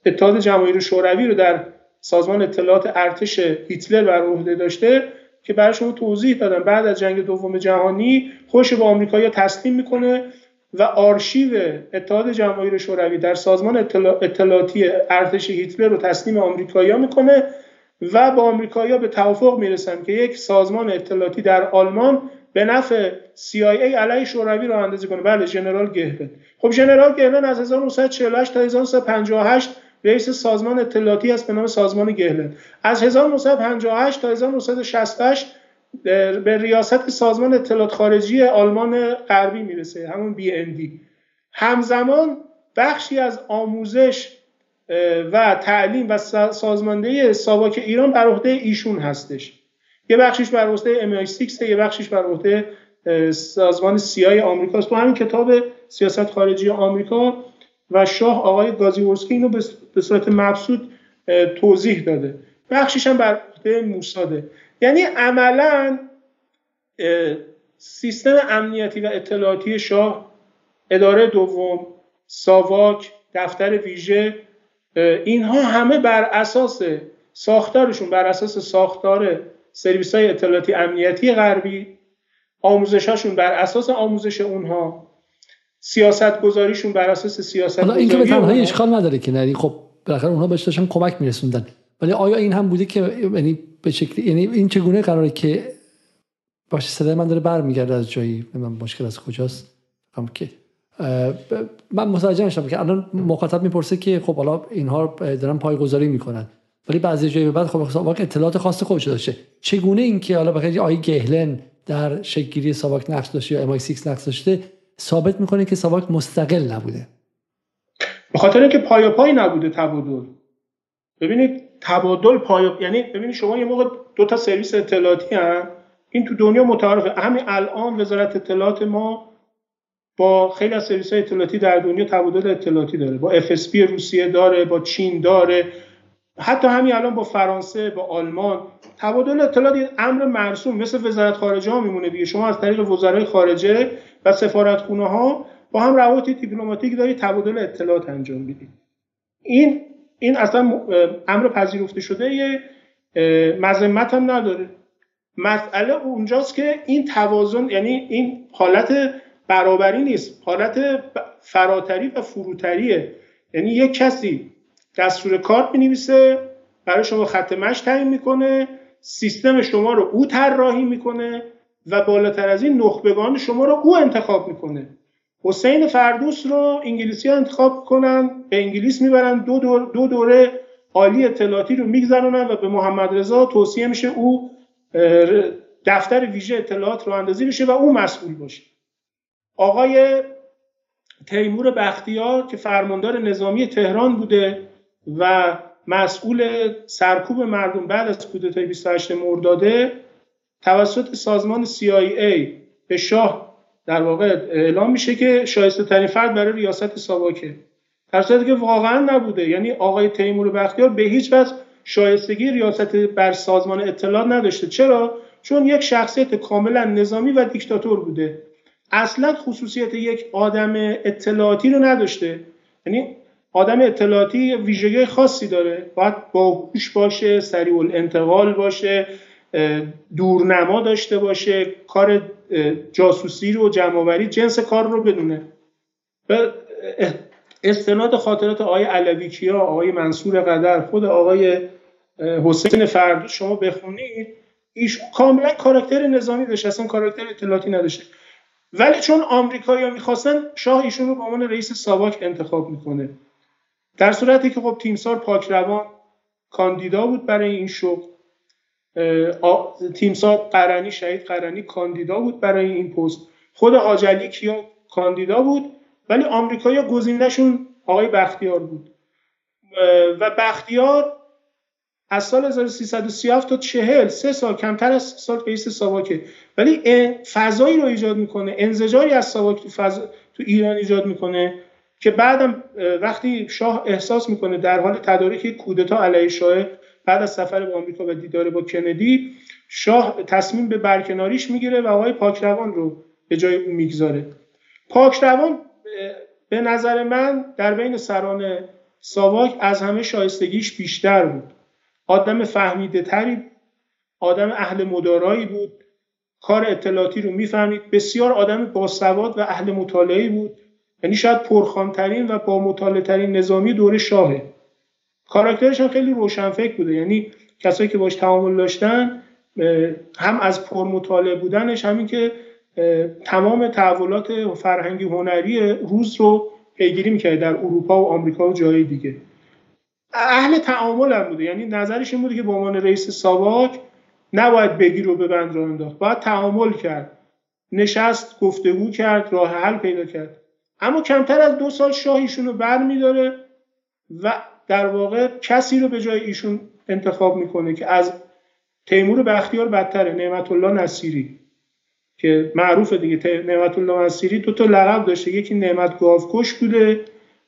اتحاد جماهیر شوروی رو در سازمان اطلاعات ارتش هیتلر بر عهده داشته که براشون توضیح دادم. بعد از جنگ دوم جهانی خوش با آمریکایی‌ها تسلیم میکنه و آرشیو اتحاد جماهیر شوروی در سازمان اطلاعاتی ارتش هیتلر رو تسلیم آمریکایی‌ها میکنه و با آمریکایی‌ها به توافق میرسن که یک سازمان اطلاعاتی در آلمان به نفع CIA علیه شوروی راه اندازی کنه. بله ژنرال گهلن. خب ژنرال گهلن از 1948 تا 1958 رئیس سازمان اطلاعاتی است به نام سازمان گهلن. از 1958 تا 1968 به ریاست سازمان اطلاعات خارجی آلمان غربی میرسه، همون BND. همزمان بخشی از آموزش و تعلیم و سازماندهی ساواک ایران بر عهده ایشون هستش. یه بخشیش بر عهده MI6، یه بخشیش بر عهده سازمان CIA آمریکا است. تو همین کتاب سیاست خارجی آمریکا و شاه آقای گازیورسکی اینو به صورت مبسوط توضیح داده. بخشیش هم بر عهده موساده. یعنی عملا سیستم امنیتی و اطلاعاتی شاه، اداره دوم، ساواک، دفتر ویژه، اینها همه بر اساس ساختارشون، بر اساس ساختار سرویس‌های اطلاعاتی امنیتی غربی، آموزشاشون بر اساس آموزش اونها، سیاست گذاریشون بر اساس سیاست گذاری. حالا این که به تنهایی اشکال نداره که، نه خب بالاخره اونها بهش داشتن کمک میرسوندن، ولی آیا این هم بوده که یعنی به شکلی یعنی این چگونه قراره که باشه؟ صدای من داره برمیگرده از جایی، من مشکل از کجاست؟ هم که من متوجه نشدم که الان مخاطب میپرسه که خب حالا اینها دارن پایه‌گذاری میکنن ولی بعضی جایی به بعد خب ساواک اطلاعات خاص خودش داشته، چگونه این که حالا بخیر آقای گهلن در شکل گیری ساواک نقش داشته یا MI6 نقش داشته ثابت میکنه که ساواک مستقل نبوده؟ به خاطر اینکه پای نبوده تبادل. ببینید تبادل یعنی ببینید شما یه موقع دو تا سرویس اطلاعاتی هم این تو دنیا متعارفه. همین الان وزارت اطلاعات ما با خیلی از سرویس‌های اطلاعاتی در دنیا تبادل اطلاعاتی داره، با FSB روسیه داره، با چین داره، حتی همین الان با فرانسه، با آلمان. تبادل اطلاعات امر مرسوم مثل وزارت خارجه ها میمونه دیگه. شما از طریق وزرای خارجه و سفارتخونه ها با هم روابط دیپلماتیک دارید، تبادل اطلاعات انجام میدید. این اصلا امر پذیرفته شده، مذمت هم نداره. مسئله اونجاست که این توازن، یعنی این حالت برابری نیست، حالت فراتری و فروتریه. یعنی یک کسی دستور کار می‌نویسه، برای شما خط مشی تعیین میکنه، سیستم شما رو او طراحی میکنه و بالاتر از این نخبگان شما رو او انتخاب میکنه. حسین فردوست رو انگلیسی ها انتخاب کنن، به انگلیس میبرن، دو دوره عالی اطلاعاتی رو میگذرونن و به محمد رضا توصیه میشه او دفتر ویژه اطلاعات رو اندازی بشه و او مسئول باشه. آقای تیمور بختیار که فرماندار نظامی تهران بوده و مسئول سرکوب مردم بعد از کودتای 28 مرداده توسط سازمان CIA به شاه در واقع اعلام میشه که شایسته ترین فرد برای ریاست ساواکه، در صورتی که واقعا نبوده. یعنی آقای تیمور بختیار به هیچ وجه شایستگی ریاست بر سازمان اطلاعات نداشته. چرا؟ چون یک شخصیت کاملا نظامی و دیکتاتور بوده، اصلا خصوصیت یک آدم اطلاعاتی رو نداشته. یعنی آدم اطلاعاتی ویژگی خاصی داره، باید باهوش باشه، سریع الانتقال باشه، دورنما داشته باشه، کار جاسوسی رو، جمع‌آوری، جنس کار رو بدونه. به استناد خاطرات آقای علیکیا، آقای منصور قدر، خود آقای حسین فردوست شما بخونید، ایشون کاملا کاراکتر نظامی داشت، اصلا کاراکتر اطلاعاتی نداشته. ولی چون آمریکایی‌ها می‌خواستن شاه ایشون رو به عنوان رئیس ساواک انتخاب می‌کنه، در صورتی که خب تیمسار پاکروان کاندیدا بود برای این شغل، تیمسار قرنی، شهید قرنی کاندیدا بود برای این پست، خود حاج علیکیا کاندیدا بود، ولی آمریکایی‌ها گزینه‌شون آقای بختیار بود و بختیار از سال 1337 تا 40 3 سال، کمتر از 3 سال رئیس ساواکه، ولی فضایی رو ایجاد میکنه، انزجاری از ساواک تو ایران ایجاد میکنه که بعدم وقتی شاه احساس میکنه در حال تدارک کودتا علیه شاه بعد از سفر به آمریکا و دیدار با کندی، شاه تصمیم به برکناریش میگیره و آقای پاکروان رو به جای اون میگذاره. پاکروان به نظر من در بین سران ساواک از همه شایستگیش بیشتر بود، آدم فهمیده تری، آدم اهل مدارایی بود، کار اطلاعاتی رو میفهمید، بسیار آدم باسواد و اهل مطالعه بود، یعنی شاید پرخام‌ترین و با مطالعه ترین نظامی دوره شاهه. کاراکترش هم خیلی روشنفکر بوده، یعنی کسایی که باش تعامل داشتن هم از پرمطالعه بودنش، همین که تمام تحولات فرهنگی هنری روز رو پیگیری می‌کرد در اروپا و آمریکا و جای دیگه. اهل تعامل هم بوده، یعنی نظرش این بوده که به عنوان رئیس ساواک نباید بگیر و ببند را انداخت، باید تعامل کرد، نشست گفتگو کرد، راه حل پیدا کرد. اما کمتر از 2 سال شاه ایشون رو برمی‌داره و در واقع کسی رو به جای ایشون انتخاب میکنه که از تیمور بختیار بدتره، نعمتالله نصیری که معروفه دیگه. نعمتالله نصیری 2 تا لقب داشته، یکی نعمت گاوکش بوده،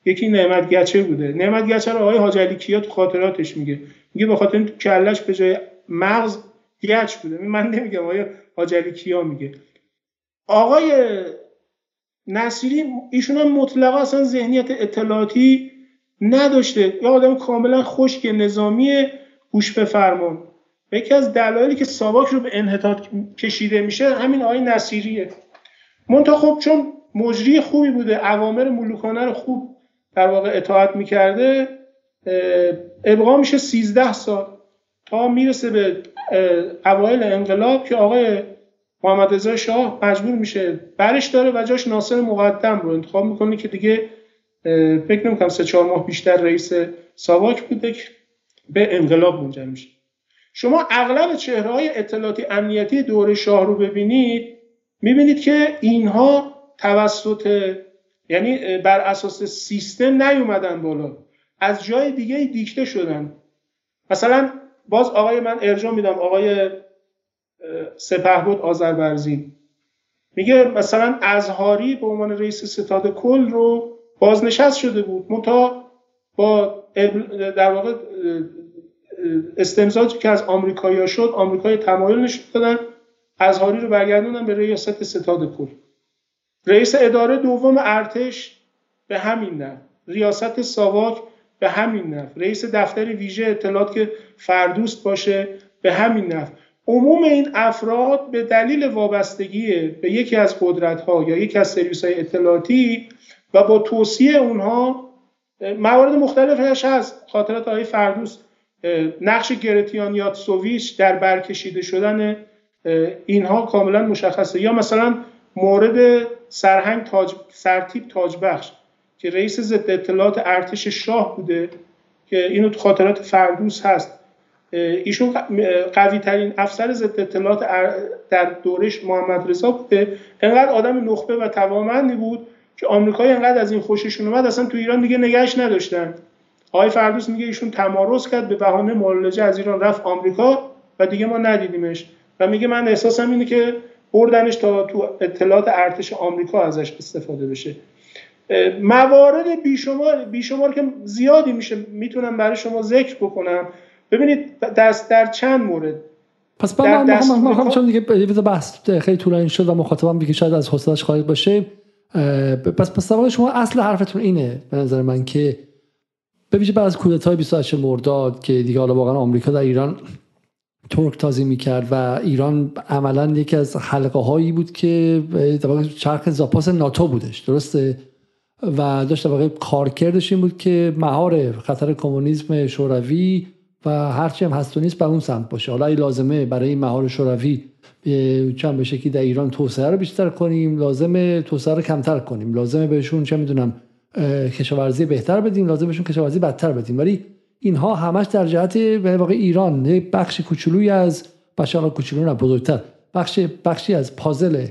یکی نعمت گچه بوده. نعمت گچه رو آقای حاج علیکیا تو خاطراتش میگه به خاطر اینکه کلش به جای مغز گچ بوده. من نمیگم، آقای حاج علیکیا میگه. آقای نصیری ایشون هم مطلقا اصلا ذهنیت اطلاعاتی نداشته، یه آدم کاملا خشک نظامی، گوش به فرمان. یکی از دلایلی که ساواک رو به انحطاط کشیده میشه همین آقای نصیریه. منتها خب چون مجری خوبی بوده، اوامر ملوکانه رو خوب در واقع اطاعت میکرده، ابقا میشه 13 سال تا میرسه به اوایل انقلاب که آقای محمد رضا شاه مجبور میشه برش داره و جاش ناصر مقدم رو انتخاب میکنه که دیگه فکر نمیکنم 3-4 ماه بیشتر رئیس ساواک بوده که به انقلاب منجر میشه. شما اغلب چهره‌های اطلاعاتی امنیتی دوره شاه رو ببینید، میبینید که اینها توسط، یعنی بر اساس سیستم نیومدن بالا، از جای دیگه دیکته شدن. مثلا باز آقای، من ارجاع میدم آقای سپهبد آذربرزین، میگه مثلا ازهاری به عنوان رئیس ستاد کل رو بازنشست شده بود، منتها با در واقع استمزاجی که از آمریکایی‌ها شد، آمریکای تمایل نشون دادن، ازهاری رو برگردوندن به ریاست ستاد کل. رئیس اداره دوم ارتش به همین نحو، ریاست ساواک به همین نحو، رئیس دفتر ویژه اطلاعات که فردوست باشه به همین نحو. عموم این افراد به دلیل وابستگی به یکی از قدرت‌ها یا یکی از سرویس‌های اطلاعاتی و با توصیه اونها، موارد مختلفش هست، خاطرات آقای فردوست، نقش گرتیان یاتسوویچ در برکشیده شدن اینها کاملا مشخصه. یا مثلا مورد سرهنگ سرتیپ تاجبخش که رئیس ضد اطلاعات ارتش شاه بوده که اینو تو خاطرات فردوس هست، ایشون قوی ترین افسر ضد اطلاعات در دورش محمد رضا بوده، انقدر آدم نخبه و توامندی بود که آمریکایی انقدر از این خوششون اومد اصلا تو ایران دیگه نگاش نداشتن. آقای فردوس میگه ایشون تمارض کرد، به بهانه معالجه از ایران رفت آمریکا و دیگه ما ندیدیمش و میگه من احساسم اینه که بردنش تا تو اطلاعات ارتش آمریکا ازش استفاده بشه. موارد بیشمار که زیادی میشه میتونم برای شما ذکر بکنم. ببینید دست در چند مورد. پس من خواهم چون دیگه بحث خیلی طولانی شد و مخاطبم دیگه شاید از حوصله‌اش خارج باشه. پس سوال شما اصل حرفتون اینه به نظر من که به ویژه بعد از کودتای 28 مرداد که دیگه حالا واقعا آمریکا در ایران ترک تازی میکرد و ایران عملا یکی از حلقه هایی بود که طبقه چرخ زاپاس ناتو بودش، درسته؟ و داشت طبقه کارکردش این بود که مهار خطر کمونیسم شوروی و هرچی هم هست و نیست به اون سمت باشه. حالا لازمه برای مهار شوروی چند بشه که در ایران توسعه رو بیشتر کنیم، لازمه توسعه رو کمتر کنیم، لازمه بهشون چه میدونم کشاورزی بهتر بدیم، لازمه بهشون کشاورزی بدتر بدیم. ولی اینها همش در جهت به واقع ایران یک بخش کوچولویی از بشار کوچولو نه بزرگتر بخشی از پازل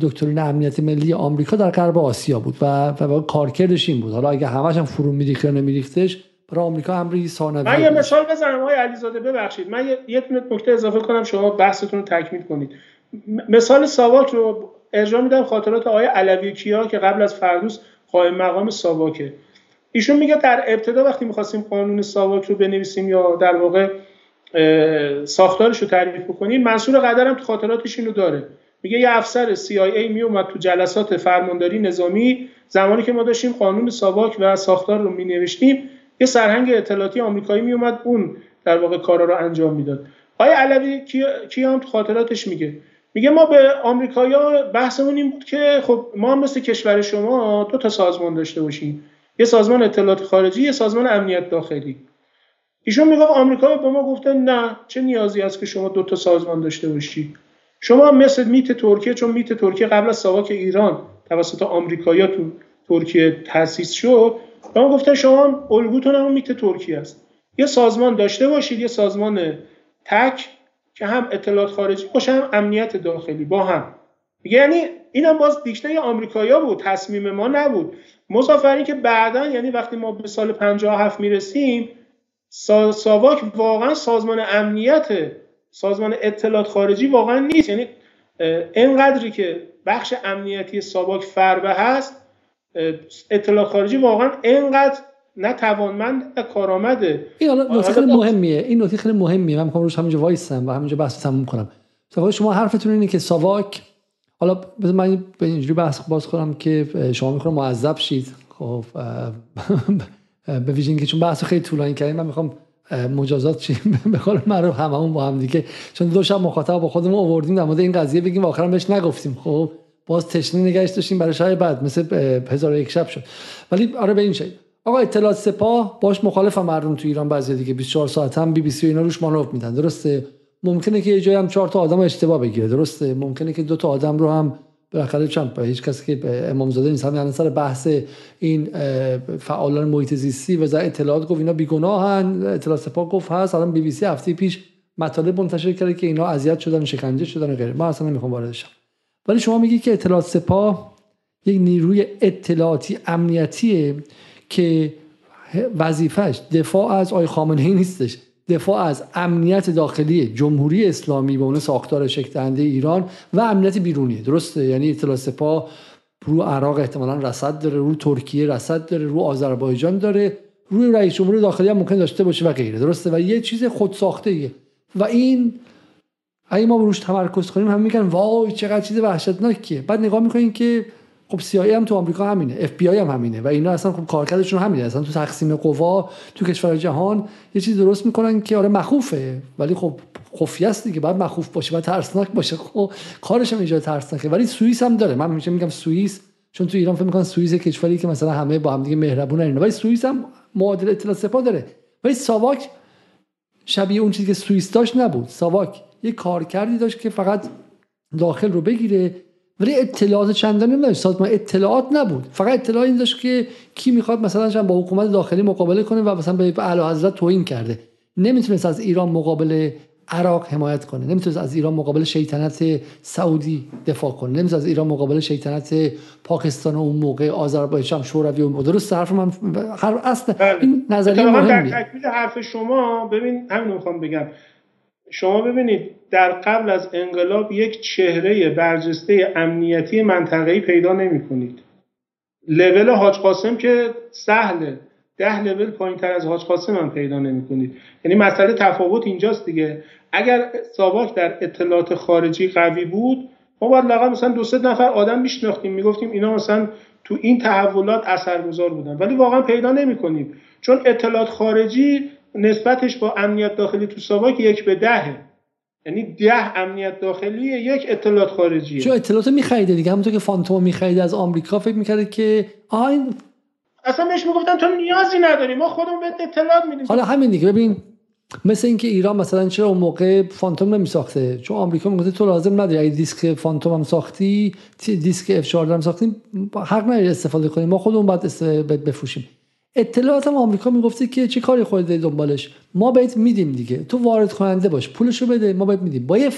دکترین امنیت ملی آمریکا در غرب آسیا بود و واقع کارکردش این بود. حالا اگه همش هم فرو میریخت یا نمیریختش برای آمریکا امری ثانوی. من یه مثال بزنم آقای علیزاده، ببخشید من یه نکته اضافه کنم شما بحثتون رو تکمیل کنید. مثال ساواک رو ارجاع میدم خاطرات آقای علوی کیا که قبل از فردوس قائم مقام ساواکه. ایشون میگه در ابتدا وقتی میخواستیم قانون ساواک رو بنویسیم یا در واقع ساختارش رو تعریف بکنیم، منصور قدر هم تو خاطراتش اینو داره، میگه یه افسر CIA میومد تو جلسات فرمانداری نظامی زمانی که ما داشتیم قانون ساواک و ساختار رو مینوشتیم، یه سرهنگ اطلاعاتی آمریکایی میومد اون در واقع کارا رو انجام میداد. آیا علوی کیام تو خاطراتش میگه ما به آمریکایی‌ها بحثمون این بود که خب ما هم مثل کشور شما دو تا سازمان داشته باشیم، یه سازمان اطلاعات خارجی، یه سازمان امنیت داخلی. ایشون میگفت آمریکا به ما گفته نه، چه نیازی هست که شما دو تا سازمان داشته باشی، شما مثل میت ترکیه، چون میت ترکیه قبل از ساواک ایران توسط آمریکایی‌ها تو ترکیه تأسیس شد، به ما گفتن شما الگوتون هم میت ترکیه است، یه سازمان داشته باشید، یه سازمان تک که هم اطلاعات خارجی باشه هم امنیت داخلی با هم. یعنی اینم باز دیکته آمریکایی‌ها بود، تصمیم ما نبود. مسافری که بعداً یعنی وقتی ما به سال 57 میرسیم ساواک واقعا سازمان امنیت، سازمان اطلاعات خارجی واقعا نیست. یعنی اینقدری که بخش امنیتی ساواک فربه هست، اطلاعات خارجی واقعا اینقدر نه توانمند نه کارآمده. این حالا نکته خیلی مهمیه، این نکته خیلی مهمیه، من میخوام روش همینجا وایسم و همینجا بحث تموم کنم. شما حرفتون اینه که ساواک، حالا من به اینجوری باز کنم که شما میخوام معذب شید، خب به ویژه اینکه چون بحث خیلی طولانی کردیم من میخوام مجازات شیم به قول معروف هممون با هم دیگه، چون دو شب مخاطب با خودمون آوردیم در مورد این قضیه بگیم و آخرام بهش نگفتیم، خب باز تشنه نگاش داشتیم برای شب بعد مثل 1001 شب شد. ولی آره به این شکل آقا اطلاعات سپاه باش مخالف مردم تو ایران بعضی دیگه 24 ساعت هم BBC و اینا روش مانور میدن، درسته؟ ممکنه که یه جایی هم 4 تا آدم اشتباه بگیره، درسته؟ ممکنه که 2 تا آدم رو هم بالاخره چند هیچ کسی که امامزاده نیست همین سر بحث این فعالان محیط زیستی و اطلاعات گفت اینا بیگناهن، اطلاعات سپاه گفت هست، الان BBC هفته پیش مطالب منتشر کرده که اینا اذیت شدن، شکنجه شدن و غیره. من اصلا نمیخوام وارد شم. ولی شما میگی که اطلاعات سپاه یک نیروی اطلاعاتی امنیتیه که وظیفهش دفاع از آقای خامنه‌ای نیستش، دفاع از امنیت داخلی جمهوری اسلامی با اون ساختار شکل دهنده ایران و امنیت بیرونیه، درسته؟ یعنی اطلاعات سپاه رو عراق احتمالاً رصد داره، رو ترکیه رصد داره، رو آذربایجان داره، روی رئیس جمهور داخلی هم ممکن داشته باشه و غیره، درسته؟ و یه چیز خودساخته‌ایه و این اگه ما روش تمرکز کنیم هم میگن وای چقدر چیز وحشتناکیه. بعد نگاه میکنین که خب CIA هم تو آمریکا همینه، FBI هم همینه و اینا اصلا خب کارکردشون همینه، اصلا تو تقسیم قوا تو کشور جهان یه چیز درست میکنن که آره مخوفه ولی خب خفیه است دیگه، بعد مخوف باشه، بعد ترسناک باشه، خب کارش هم اینجا ترسناکه. ولی سوئیس هم داره، من همیشه میگم سوئیس، چون تو ایران فکر میکنن سوئیس کشوری که مثلا همه با هم دیگه مهربونن اینا، ولی سوئیس هم معادل اطلاعات سپاه داره. ولی ساواک شبیه اون چیزی که سوئیس داشت نبود. ساواک یک کارکردی داشت که فقط داخل رو بگیره، ولی اطلاعات چندانی نمیداشت. سازمان اطلاعات نبود، فقط اطلاعات این داشت که کی میخواد مثلا با حکومت داخلی مقابله کنه و مثلا به اعلیحضرت توهین کرده. نمیتونست از ایران مقابل عراق حمایت کنه، نمیتونست از ایران مقابل شیطنت سعودی دفاع کنه، نمیتونست از ایران مقابل شیطنت پاکستان و اون موقع آذربایجان شوروی و درست حرف من اصلا این نظریه مهمه. تکمیل حرف شما، ببین همین رو میخوام بگم. شما ببینید در قبل از انقلاب یک چهره برجسته امنیتی منطقه‌ای پیدا نمی‌کنید. لول حاج قاسم که سهله، 10 لول پایین‌تر از حاج قاسم هم پیدا نمی‌کنید. یعنی مسئله تفاوت اینجاست دیگه. اگر ساواک در اطلاعات خارجی قوی بود، ما باید لااقل مثلا 2-3 نفر آدم می‌شناختیم، می‌گفتیم اینا مثلا تو این تحولات اثرگذار بودن، ولی واقعا پیدا نمی‌کنیم، چون اطلاعات خارجی نسبتش با امنیت داخلی تو ساواک 1 به 10، یعنی 10 امنیت داخلیه، 1 اطلاعات خارجیه. چون اطلاعات می‌خریده دیگه، همونطور که فانتوم می‌خرید از آمریکا، فکر می‌کرد که این اصلا بهش میگفتن تو نیازی نداری، ما خودمون بهت اطلاعات میدیم. حالا همین دیگه، ببین مثل اینکه ایران مثلا چرا اون موقع فانتوم نمیساخته، چون آمریکا میگفت تو لازم نداری، اگه دیسک فانتوم هم ساختی، دیسک F14 هم ساختیم، حق نداری استفاده کنیم، ما خودمون بعد بفروشیم. اطلاعات هم آمریکا میگفت که چه کاری خودت دنبالش، ما بهت میدیم دیگه، تو وارد کننده باش، پولشو بده، ما بهت میدیم. با یه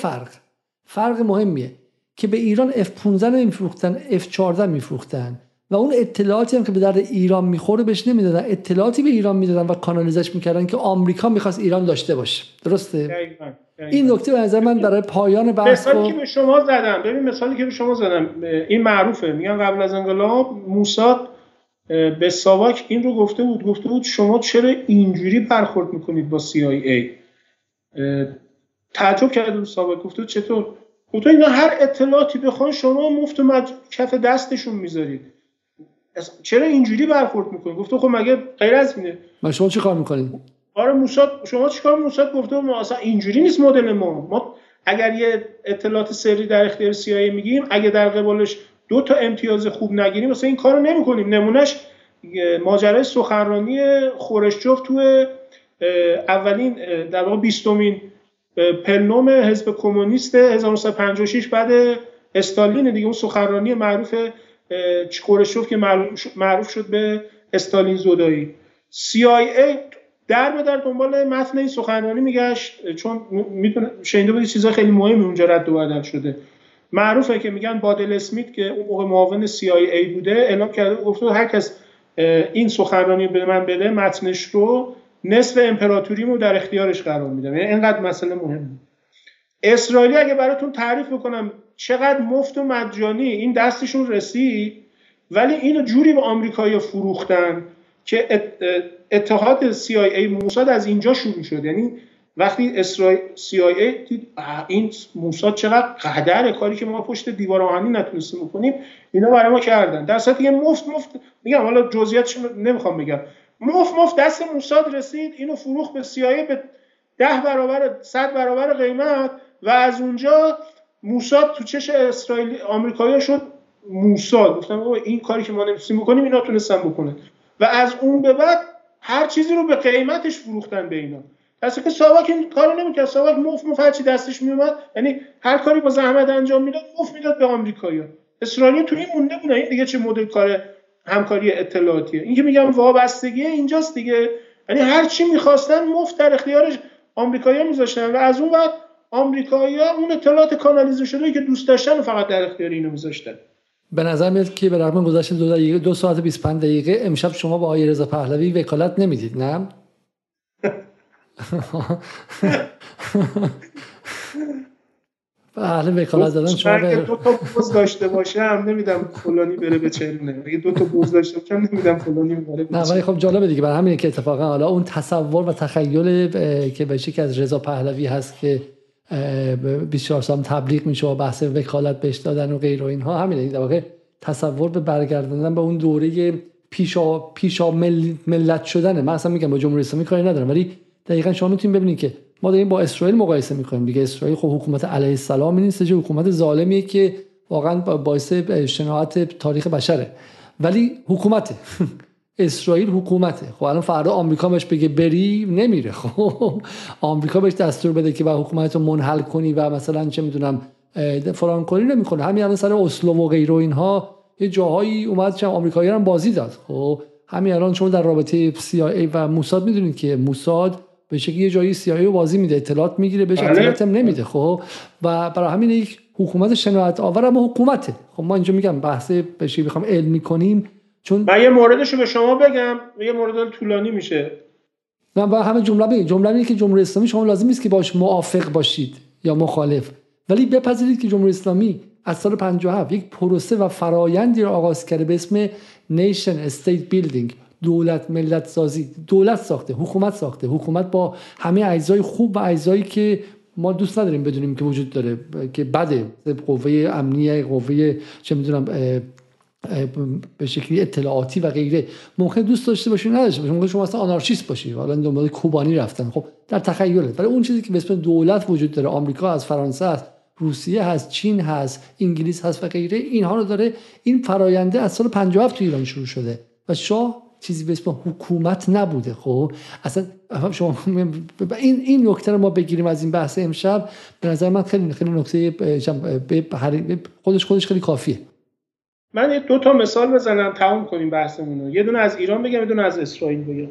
فرق مهمیه که به ایران F15 نمیفروختن، F14 میفروختن و اون اطلاعاتی هم که به درد ایران میخوره بهش نمیدادن، اطلاعاتی به ایران میدادن و کانالیزش میکردن که آمریکا میخواست ایران داشته باشه. درسته؟ دقیقاً. این نکته به نظر من برای پایان بحث مثالی که به شما زدم، ببین مثالی که به شما زدم این معروفه، میگن قبل از انقلاب موساد به ساواک این رو گفته بود شما چرا اینجوری برخورد میکنید با CIA؟ تعجب کرد ساواک، گفته چطور؟ گفت اینا هر اطلاعاتی بخوان شما مفت کف دستشون میذارید، چرا اینجوری برخورد میکنید؟ گفت خب مگه غیر از اینه؟ ما شما چی کار میکنید؟ آره موساد، شما چیکار؟ موساد گفته ما اصلا اینجوری نیست مدل ما اگر یه اطلاعات سری در اختیار CIA میگیم، اگه در قبالش 2 تا امتیاز خوب نگیریم اصلا این کارو نمیکنیم. نمونهش ماجرای سخنرانی خورشچوف توی اولین در واقع 20مین پلنوم حزب کمونیست 1956 بعد استالین دیگه، اون سخنرانی معروف خورشچوف که معروف شد به استالین زدایی. CIA در دنبال متن این سخنرانی میگشت، چون میدونه شنیده بودی چیزای خیلی مهمی اونجا رد و بدل شده. معروفه که میگن بادل اسمیت که اون موقع معاون CIA بوده اعلام کرده، گفته هر کس این سخنرانی به من بده متنش رو، نصف امپراتوریمو در اختیارش قرار میدم. یعنی اینقدر مسئله مهمه. اسرائیلی اگه براتون تعریف بکنم چقدر مفت و مجانی این دستشون رسید، ولی اینو جوری به آمریکایی‌ها فروختن که اتحاد CIA موساد از اینجا شروع شد. یعنی وقتی اسرائیل CIA دید این موساد چقدر قدره، کاری که ما پشت دیوار آهنی نتونستیم بکنیم اینا برای ما کردن، در صورتی که مفت میگم، حالا جزئیاتش نمیخوام بگم، مفت دست موساد رسید، اینو فروخت به CIA به 10 برابر 100 برابر قیمت و از اونجا موساد تو چش اسرائیل آمریکایی‌ها شد موساد. گفتم بابا این کاری که ما نمی‌تونیم بکنیم اینا تونستن بکنن و از اون به بعد هر چیزی رو به قیمتش فروختن به اینا. درسته که ساواک این کارو نمی‌کرد، ساواک مفت هرچی دستش میومد، یعنی هر کاری با زحمت انجام میداد مفت میداد به آمریکایی‌ها. اسرائیل تو این مونده بود، این دیگه چه مدل کار همکاری اطلاعاتیه؟ این که میگم وابستگی اینجاست دیگه، یعنی هر چی می‌خواستن مفت در اختیارش آمریکایی‌ها می‌ذاشتن و از اون بعد آمریکایی‌ها اون اطلاعات کانالیزه شده که دوست داشتن فقط در اختیار اینو می‌ذاشتن. به نظر میاد که به رغم گذشت 2 ساعت 25 دقیقه امشب شما با آقای رضا پهلوی وکالت نمیدید، نه؟ پهلوی وکالت دادن شما به 2 تا بوز داشته باشم نمیدم فلانی بره به چرونه، اگه 2 تا بوز داشته باشم نمیدم فلانی بره. نه ولی خب جالبه دیگه، برای همینه که اتفاقا حالا اون تصور و تخیل که به شکلی از رضا پهلوی هست که 24 سال تبلیغ میشه و بحث وکالت بهش دادن و غیر و اینها، همینه در واقع تصور به برگردوندن به اون دوره پیشا ملت شدنه. من اصلا میگم با جمهوری اسلامی کاری ندارم، ولی دقیقاً شما میتونید ببینید که ما داریم با اسرائیل مقایسه میکنیم دیگه. اسرائیل خب حکومت علیه السلام نیست، چه حکومت ظالمیه که واقعاً باعث شناعت تاریخ بشره، ولی حکومته اسرائیل حکومته. خب الان فردا آمریکا بهش بگه بری نمیره. خب آمریکا بهش دستور بده که با حکومت رو منحل کنی و مثلا چه میدونم فلان کاری نمیکنه. همین الان سر اسلو و غیره اینها یه جاهایی اومد چم آمریکایی‌ها هم بازی داد. خب همین الان شما در رابطه CIA و موساد میدونید که موساد به شکلی یه جایی CIA رو بازی میده، اطلاعات میگیره، بهش اطلاعات هم نمیده. خب و برای همین یک حکومت شناعت آور اما حکومته. خب ما اینجا میگم بحث بشی بخوام علمی کنیم چون من یه موردشو به شما بگم، یه مورد طولانی میشه. من با همه جمله بگم، جمله اینه که جمهوری اسلامی شما لازم نیست که باش موافق باشید یا مخالف، ولی بپذیرید که جمهوری اسلامی از سال 57 یک پروسه و فرایندی رو آغاز کرده به اسم نیشن استیت بیلدینگ، دولت ملت سازی. دولت ساخته، حکومت ساخته، حکومت با همه اجزای خوب و اجزایی که ما دوست نداریم بدونیم که وجود داره که بده، قوه امنیه، قوه چه میدونم به شکلی اطلاعاتی و غیره. ممکن دوست داشته باشی نداشته باشی، ممکن شما اصلا آنارشیست باشی، حالا دنبال کوبانی رفتن، خب در تخیلت. ولی اون چیزی که به اسم دولت وجود داره، آمریکا از فرانسه است، روسیه هست، چین هست، انگلیس هست و غیره، اینها رو داره. این فراینده از سال 57 تو ایران شروع شده و شاه چیزی به اسم حکومت نبوده. خب اصلا شما این نکته رو ما بگیریم از این بحث امشب، به نظر من خیلی خیلی نکته خودش خیلی کافیه. من یه دو تا مثال بزنم تمام کنیم بحثمون رو. یه دونه از ایران بگم، یه دونه از اسرائیل بگم.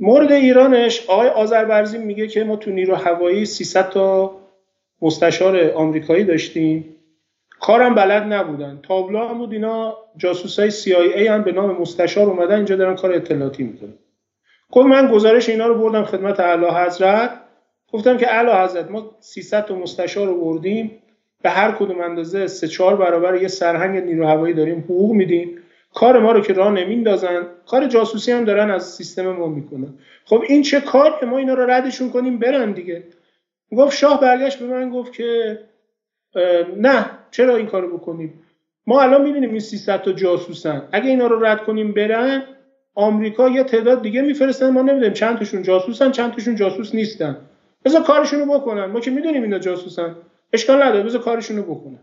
مورد ایرانش آقای آذربرزین میگه که ما تو نیرو هوایی 300 تا مستشار آمریکایی داشتیم، کارم بلد نبودن، تابلا هم بود، اینا جاسوسای CIA هم به نام مستشار اومدن اینجا دارن کار اطلاعاتی میکنن. گفت من گزارش اینا رو بردم خدمت اعلیحضرت، گفتم که اعلیحضرت ما 300 تا مستشار رو بردیم، به هر کدوم اندازه 3-4 برابر یه سرهنگ نیرو هوایی داریم حقوق میدیم، کار ما رو که راه نمیندازن، کار جاسوسی هم دارن از سیستم ما میکنن. خب این چه کار که ما اینا رو ردشون کنیم برن دیگه. گفت شاه برگشت به من گفت که نه چرا این کارو بکنیم، ما الان میبینیم این 300 تا جاسوسن، اگه اینا رو رد کنیم برن آمریکا یه تعداد دیگه میفرستن، ما نمیدونیم چند تاشون جاسوسن چند تاشون جاسوس نیستن، بذار کارشون رو بکنن، ما که میدونیم اینا جاسوسن، اشکال نداره بذار کارشون رو بکنن.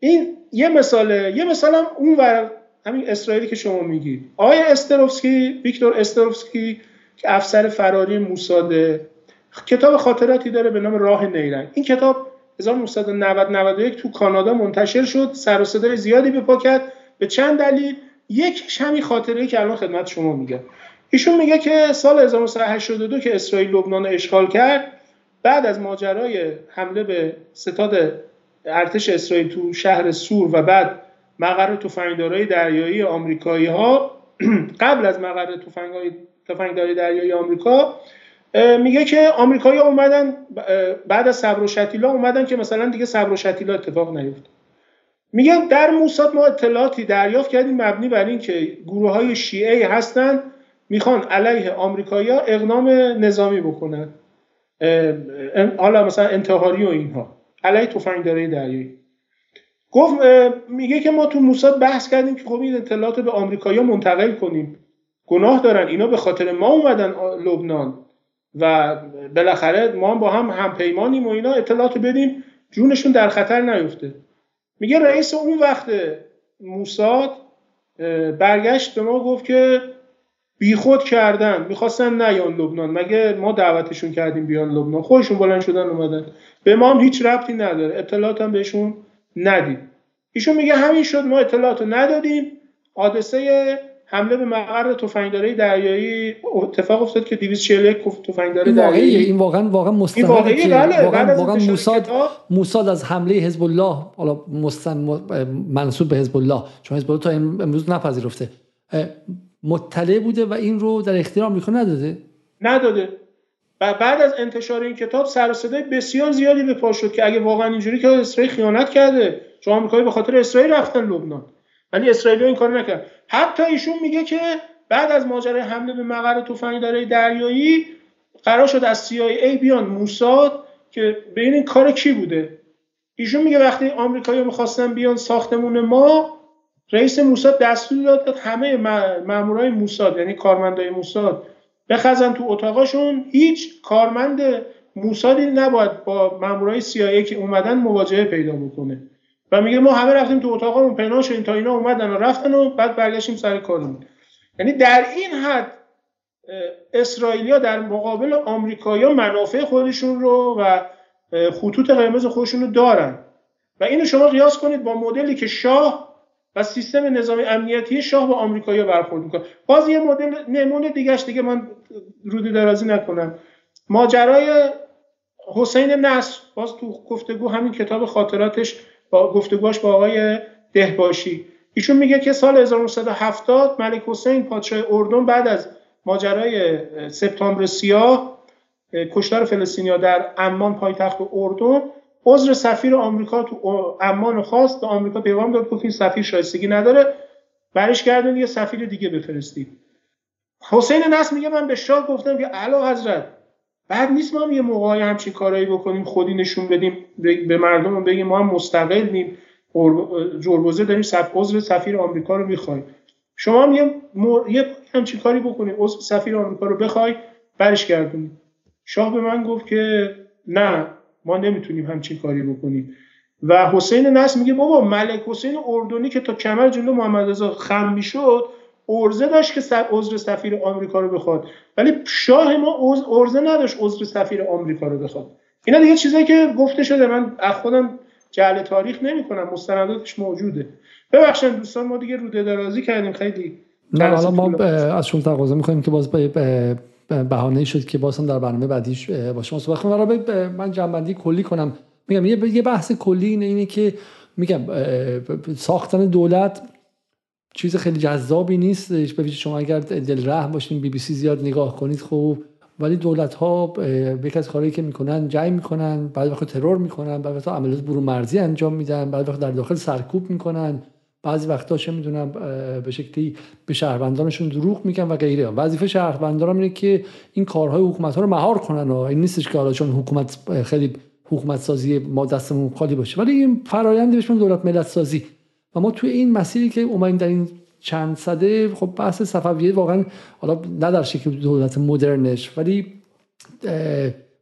این یه مثاله. یه مثالم اونور همین اسرائیلی که شما میگید، آقای آستروفسکی، ویکتور آستروفسکی که افسر فراری موساد، کتاب خاطراتی داره به نام راه نیرنگ. این کتاب 1990-91 تو کانادا منتشر شد، سر و صدای زیادی به پا کرد به چند دلیل. یکیش همین خاطره‌ای که الان خدمت شما میگم. ایشون میگه که سال 1982 که اسرائیل لبنان اشغال کرد، بعد از ماجرای حمله به ستاد ارتش اسرائیل تو شهر سور و بعد مقر تفنگدارای دریایی آمریکایی‌ها، قبل از مقر تفنگدارای دریایی آمریکا، میگه که آمریکایی اومدن بعد از صبر و شتیلا اومدن که مثلا دیگه صبر و شتیلا اتفاق نیفت. میگن در موساد ما اطلاعاتی دریافت کردیم مبنی بر این که گروه‌های شیعه هستن میخوان علیه آمریکایی‌ها اقدام نظامی بکنن، حالا مثلا انتحاری و اینها، علیه تفنگدارای دریایی. گفت میگه که ما تو موساد بحث کردیم که خب این اطلاعات به آمریکایی‌ها منتقل کنیم، گناه دارن اینا، به خاطر ما اومدن لبنان و بالاخره ما هم با هم همپیمانیم و اینا، اطلاعاتو بدیم جونشون در خطر نیفته. میگه رئیس اون وقت موساد برگشت به ما گفت که بیخود کردن، میخواستن نیان لبنان، مگه ما دعوتشون کردیم بیان لبنان، خودشون بلند شدن اومدن، به ما هم هیچ ربطی نداره، اطلاعات هم بهشون ندیم. ایشون میگه همین شد، ما اطلاعاتو ندادیم، حادثه حمله به مقر تفنگدارای دریایی اتفاق افتاد که 241 تفنگدار دریایی. این واقعا مستند، واقعا موساد از حمله حزب الله، حالا منسوب به حزب الله، چون حزب الله تا امروز نپذیرفته، مطلع بوده و این رو در اختیار آمریکا نداده. و بعد از انتشار این کتاب سر و صدای بسیار زیادی به پا شد که اگه واقعا اینجوری که اسرائیل خیانت کرده، چون آمریکایی به خاطر اسرائیل رفتن لبنان، ولی اسرائیل این کارو نکرد. حتی ایشون میگه که بعد از ماجرای حمله به مقر تفنگدارای دریایی قرار شد از CIA بیان موساد که ببین این کار کی بوده. ایشون میگه وقتی آمریکایی‌ها می‌خواستن بیان ساختمون ما، رئیس موساد دستور داد همه مامورای موساد، یعنی کارمندای موساد، بخزن تو اتاقشون، هیچ کارمند موسادی نباید با مامورای CIA که اومدن مواجهه پیدا بکنه. و میگه ما همه رفتیم تو اتاقمون پنهان شدیم تا اینا اومدن و رفتن و بعد برگشتیم سر کارمون. یعنی در این حد اسرائیلیا در مقابل آمریکایی‌ها منافع خودشون رو و خطوط قرمز خودشون رو دارن و اینو شما قیاس کنید با مدلی که شاه و سیستم نظام امنیتی شاه با آمریکایی‌ها برخورد میکنه. باز یه مدل نمونه دیگه‌اش، دیگه من رودی درازی نکنم، ماجرای حسین نصر، باز تو گفتگو همین کتاب خاطراتش با گفتگوهاش با آقای دهباشی، ایشون میگه که سال 1970 ملک حسین پادشاه اردن بعد از ماجرای سپتامبر سیاه، کشتار فلسطینی‌ها در عمان پایتخت اردن، عذر سفیر آمریکا تو عمان خواست، به آمریکا پیغام داد که این سفیر شایستگی نداره، برش گردونید یه سفیر دیگه بفرستید. حسین نصر میگه من به شاه گفتم که اعلی حضرت بعد نیست ما هم یه موقعی همچین کارایی بکنیم، خودی نشون بدیم به مردم بگیم ما هم مستقلیم، جربوزه داریم، عذر سفیر آمریکا رو میخوایم، شما هم یه همچین کاری بکنید، عذر سفیر آمریکا رو بخوای برش گردونید. شاه به من گفت که نه ما نمیتونیم همچین کاری بکنیم و حسین نصر میگه بابا ملک حسین اردنی که تا کمر جلو محمد رضا خم میشد ارزه داشت که عذر سفیر آمریکا رو بخواد، ولی شاه ما ارزه نداشت عذر سفیر آمریکا رو بخواد. اینا دیگه چیزایی که گفته شده، من از خودم جعل تاریخ نمی‌کنم، مستنداتش موجوده. ببخشید دوستان ما دیگه روده درازی کردیم خیلی. نه حالا ما از شما تقاضا می‌کنیم که باز بهانه‌ای شد که بازم در برنامه بعدیش با شما صحبت کنم. برای من جنبندی کلی کنم، میگم یه بحث کلی اینه که میگم ساختن دولت چیز خیلی جذابی نیست، ببینید شما اگر دلرحم باشین بی بی سی زیاد نگاه کنید خوب، ولی دولت‌ها به یک از کارهایی که میکنن جای میکنن، بعضی وقت ترور میکنن، بعضی وقت عملیات برون مرزی انجام میدن، بعضی وقت در داخل سرکوب میکنن، بعضی وقتا چه میدونم به شکلی به شهروندانشون دروغ میگن و غیره. وظیفه شهروندان اینه که این کارهای حکومت‌ها رو مهار کنن، این نیستش که حالا چون حکومت خیلی حکومت سازی ما دستمون خالی باشه، ولی این فرآیندی بهش دولت ملت سازی و ما توی این مسیری که اومدیم در این چند سده، خب بحث صفویه واقعا حالا نه در شکل دولت مدرنش ولی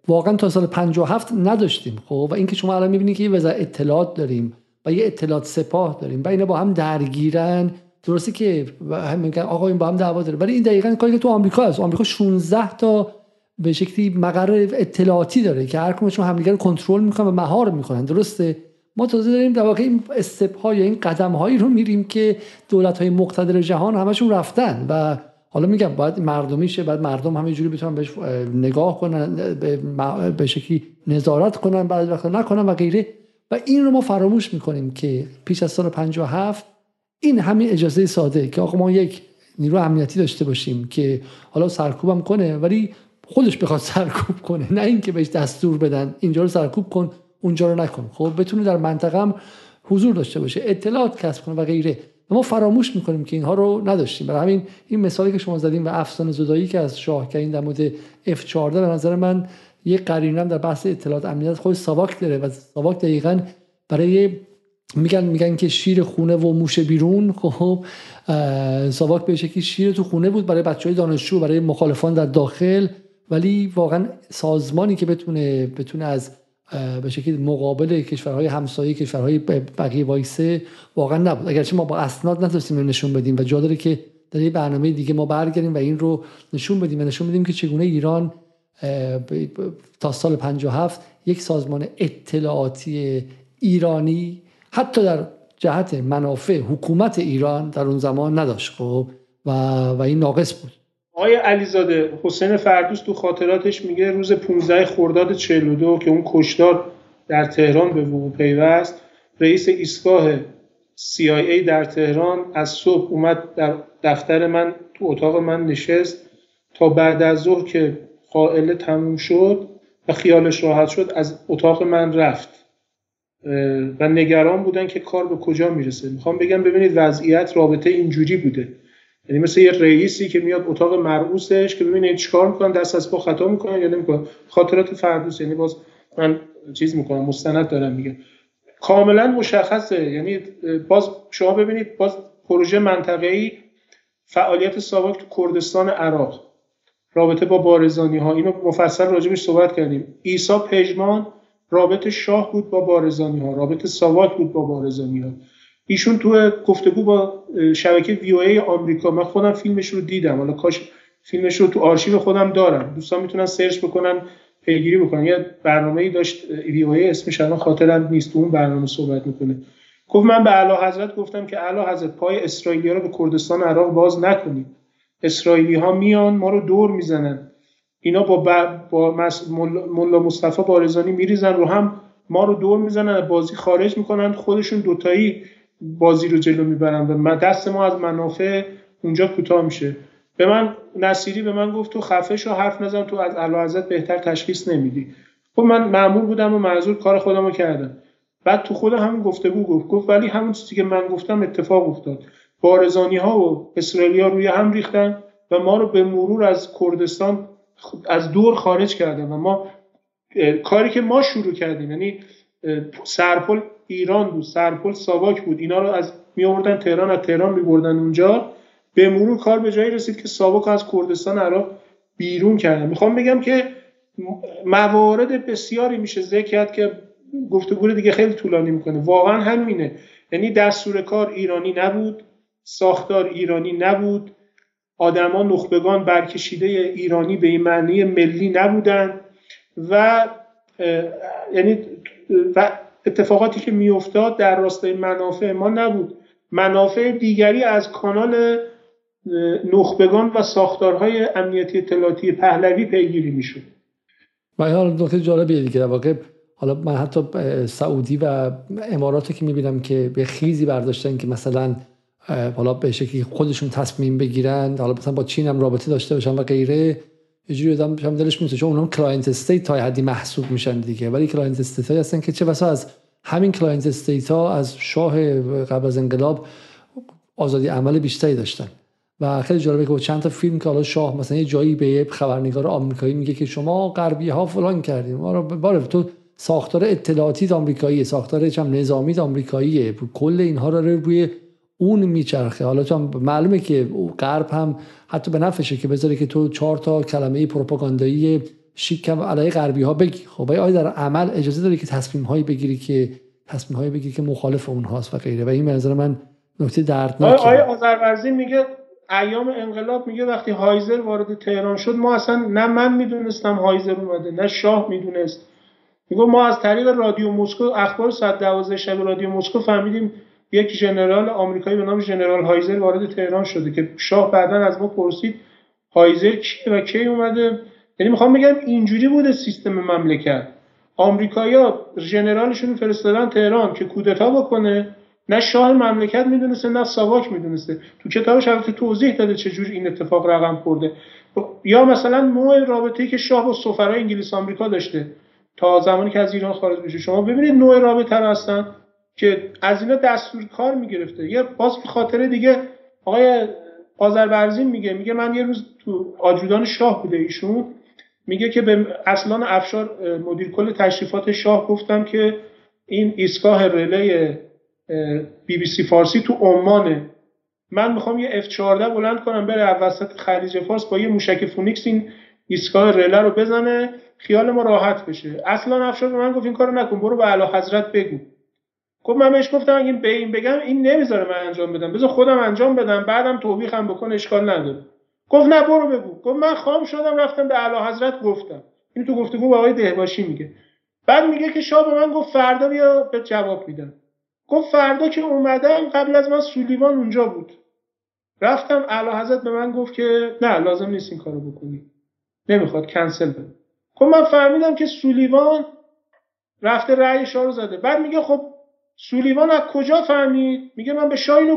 واقعا تا سال 57 نداشتیم. خب و اینکه شما الان میبینید که یه وزارت اطلاعات داریم و یه اطلاعات سپاه داریم و اینا با هم درگیرن، درسته که میگن آقا این با هم دعوا داره، ولی این دقیقاً کاری که تو آمریکا هست. آمریکا 16 تا به شکلی مقر اطلاعاتی داره که هر کدومشون همدیگه رو کنترل میکنن و مهار میکنن، درسته؟ ما تازه داریم در واقع این استپ‌ها یا این قدم‌هایی رو میریم که دولت‌های مقتدر جهان همشون رفتن و حالا میگم باید مردمیشه، باید مردم همه جوری بتونن بهش نگاه کنن، به شکلی نظارت کنن، بعضی وقتا نکنن و غیره. و این رو ما فراموش میکنیم که پیش از سال 57 این همین اجازه ساده که آقا ما یک نیرو امنیتی داشته باشیم که حالا سرکوبم کنه ولی خودش بخواد سرکوب کنه، نه اینکه بهش دستور بدن اینجا رو سرکوب کن اونجا رو نکن، خب بتونه در منطقه هم حضور داشته باشه، اطلاعات کسب کنه و غیره. و ما فراموش میکنیم که اینها رو نداشتیم. برای همین این مثالی که شما زدیم و افسانه زدایی که از شاه کردین در مورد F14 به نظر من یه قرینه در بحث اطلاعات امنیت خود ساواک داره و ساواک دقیقاً برای میگن که شیر خونه و موش بیرون. خب ساواک به شکلی شیر تو خونه بود برای بچهای دانشجو، برای مخالفان در داخل، ولی واقعاً سازمانی که بتونه از به شکلی مقابل کشورهای همسایه، کشورهای بقیه وایسه، واقعا نبود. اگرچه ما با اسناد نتونستیم نشون بدیم و جا داره که در یه برنامه دیگه ما برگردیم و این رو نشون بدیم و نشون بدیم که چگونه ایران تا سال 57 یک سازمان اطلاعاتی ایرانی حتی در جهت منافع حکومت ایران در اون زمان نداشت و این ناقص بود. آقای علیزاده، حسین فردوست تو خاطراتش میگه روز 15 خرداد 42 که اون کشتار در تهران به وقوع پیوست، رئیس ایستگاه CIA در تهران از صبح اومد در دفتر من، تو اتاق من نشست تا بعد از ظهر که قائله تموم شد و خیالش راحت شد از اتاق من رفت و نگران بودن که کار به کجا میرسه. میخوام بگم ببینید وضعیت رابطه اینجوری بوده، یعنی مثل یه رئیسی که میاد اتاق مرعوسش که ببینه چیکار میکنن، دست از پا خطا میکنن یا نمیکنن. خاطرات فردوس، یعنی باز من چیز میکنم مستند دارم میگم، کاملا مشخصه. یعنی باز شما ببینید باز پروژه منطقه‌ای، فعالیت ساواک تو کردستان عراق، رابطه با بارزانی ها، اینو مفصل راجبش صحبت کردیم. عیسی پژمان رابطه شاه بود با بارزانی ها، رابطه ساواک بود با بارزانی ها. ایشون تو گفتگو با شبکه VOA آمریکا، من خودم فیلمش رو دیدم، حالا کاش فیلمش رو تو آرشیو خودم دارم، دوستان میتونن سرچ بکنن، پیگیری بکنن. یه برنامه‌ای داشت VOA، اسمش الان خاطرم نیست، تو اون برنامه صحبت میکنه. گفت من به اعلی حضرت گفتم که اعلی حضرت پای اسرائیلی‌ها رو به کردستان عراق باز نکنید، اسرائیلی‌ها میان ما رو دور میزنن، اینا با ملا مصطفی بارزانی میریزن رو هم، ما رو دور میزنن، بازی خارج میکنن، خودشون دوتایی بازی رو جلو میبرن و دست ما از منافع اونجا کوتاه میشه. به من نصیری به من گفت تو خفه شو، حرف نزن، تو از اعلیحضرت بهتر تشخیص نمیدی. خب من مأمور بودم و معذور، کار خودم رو کردم. بعد تو خود همون گفتگو گفت ولی همون چیزی که من گفتم اتفاق افتاد، بارزانی ها و اسرائیلیا روی هم ریختن و ما رو به مرور از کردستان از دور خارج کردن و ما کاری که ما شروع کردیم، یعنی سرپل ایران بود، سرپل ساواک بود، اینا رو از میآوردن تهران، از تهران میبردن اونجا، به مرور کار به جایی رسید که ساواک از کردستان عراق بیرون کردن. میخوام بگم که موارد بسیاری میشه ذکر کرد که گفتگو دیگه خیلی طولانی میکنه. واقعا همینه، یعنی دستور کار ایرانی نبود، ساختار ایرانی نبود، آدما نخبگان برکشیده ایرانی به این معنی ملی نبودن و یعنی و اتفاقاتی که میافتاد در راستای منافع ما نبود، منافع دیگری از کانال نخبگان و ساختارهای امنیتی اطلاعاتی پهلوی پیگیری میشد. و حالا نکته جالبیه که در واقع حالا من حتی سعودی و امارات که میبینم که به خیزی برداشتن که مثلا حالا به شکلی خودشون تصمیم بگیرن، حالا مثلا با چین هم رابطه داشته باشن و غیره، یه جوری آدم هم دلش می‌سوزه چون اونها کلاینت استیت های حدی محسوب میشن دیگه، ولی کلاینت استیت های هستن که چه بسا از همین کلاینت استیت ها از شاه قبل از انقلاب آزادی عمل بیشتری داشتن. و خیلی جالبه که چند تا فیلم که حالا شاه مثلا یه جایی به یه خبرنگار آمریکایی میگه که شما غربی ها فلان کردین، ما رو باره تو ساختار اطلاعاتی آمریکایی، ساختار چم نظامی آمریکایی، کل اینها رو روی اون میچرخه. حالا تو معلومه که غرب هم حتی به نفعشه که بذاره که تو 4 تا کلمه پروپاگاندایی شیک علیه غربی ها بگی، خب آیا در عمل اجازه داره که تصمیم هایی بگیری که مخالف اونهاست و غیره. و این به نظر من نکته دردناکه. آیا آذربرزین میگه ایام انقلاب، میگه وقتی هایزر وارد تهران شد ما اصلا نه من میدونستم هایزر اومده نه شاه میدونست، میگه ما از طریق رادیو مسکو، اخبار 112 شب رادیو مسکو فهمیدیم یک ژنرال آمریکایی به نام جنرال هایزر وارد تهران شده که شاه بعداً از ما پرسید هایزر کیه و کی اومده. یعنی میخوام بگم اینجوری بوده سیستم مملکت، آمریکایی‌ها ژنرالشون فرستادن تهران که کودتا بکنه، نه شاه مملکت میدونسته نه ساواک میدونسته. تو کتابش البته توضیح داده چجور این اتفاق رقم خورده. یا مثلا نوع رابطه‌ای که شاه با سفرای انگلیس آمریکا داشته تا زمانی که از ایران خارج بشه، شما ببینید نوع رابطه هستن که از اینا دستور کار میگرفته. یه باز خاطره دیگه آقای آذربرزین میگه من یه روز تو آجودان شاه بوده، ایشون میگه که به اصفهان افشار مدیر کل تشریفات شاه گفتم که این ایستگاه رله BBC فارسی تو عمانه، من میخوام یه F-14 بلند کنم بره از وسط خلیج فارس با یه موشک فونیکس این ایستگاه رله رو بزنه، خیال ما راحت بشه. اصفهان افشار به من گفت این کارو نکن، برو به اعلیحضرت بگو. خب من بهش گفتم اگه به این بگم این نمیذاره من انجام بدم، بذار خودم انجام بدم بعدم توبیخم بکن اشکال نداره. گفت نه برو بگو. گفت من خام شدم رفتم به اعلیحضرت گفتم. این تو گفتگو با آقای دهباشی میگه. بعد میگه که شاه به من گفت فردا بیا به جواب میدم. گفت فردا که اومدم قبل از من سولیوان اونجا بود، رفتم اعلیحضرت به من گفت که نه لازم نیست این کارو بکنی، نمیخواد، کنسل بده. خب من فهمیدم که سولیوان رفته رأی شاه رو زده. بعد میگه خب سولیوان از کجا فهمید؟ میگه من به شاه اینو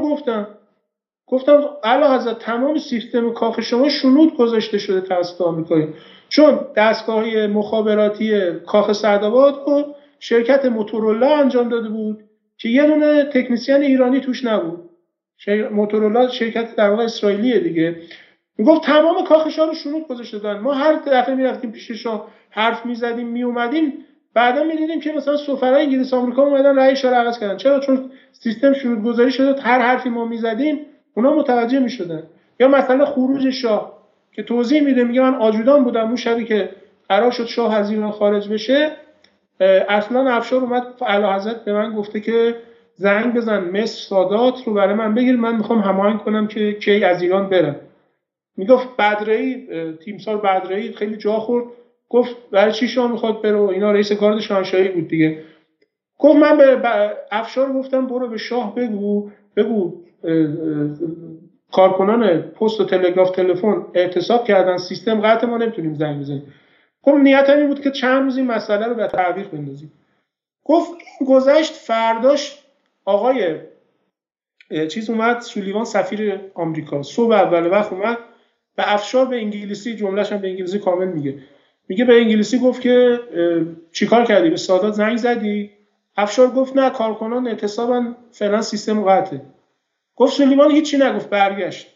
گفتم اعلیحضرت تمام سیستم کاخ شما شنود گذاشته شده توسط آمریکایی، چون دستگاه‌های مخابراتی کاخ سعدآباد رو شرکت موتورولا انجام داده بود که یه دونه تکنسین ایرانی توش نبود، موتورولا شرکت در واقع اسرائیلیه دیگه. میگفت تمام کاخشا رو شنود گذاشته دادن. ما هر دفعه میرفتیم پیش شاه حرف میزدیم میومدیم، بعدا می‌دیدیم که مثلا سفرای انگلیس آمریکا اومدن رأیش رو عوض کردن. چرا؟ چون سیستم شروط‌گذاری شده، هر حرفی ما می‌زدیم اونا متوجه می‌شدن. یا مثلا خروج شاه که توضیح میده، میگه من آجودان بودم اون شبی که قرار شد شاه از ایران خارج بشه، اصلا افشار اومد اعلیحضرت به من گفته که زنگ بزن مصر سادات رو برای من بگیر، من میخوام هماهنگ کنم که کی از ایران بره. میگفت بدره‌ای، تیمسار بدره‌ای خیلی جا خورد، گفت برای چی شما میخواد بره؟ اینا رئیس گارد شاهنشاهی بود دیگه. گفت من به افشار گفتم برو به شاه بگو کارکنان پست و تلگراف تلفن اعتصاب کردن، سیستم قطع، ما نمیتونیم زنگ بزنیم. گفت نیتم این بود که چند روز این مسئله رو به تعویق بندازیم. گفت گذشت، فرداش آقای چیز اومد، سولیوان سفیر آمریکا، صبح اول وقت اومد به افشار به انگلیسی، جمله‌ش هم به انگلیسی کامل میگه به انگلیسی گفت که چیکار کردی؟ به سادات زنگ زدی؟ افشار گفت نه، کارکنان اعتصابن، فعلا سیستم قطعه. گفت سلیمان هیچی نگفت، برگشت.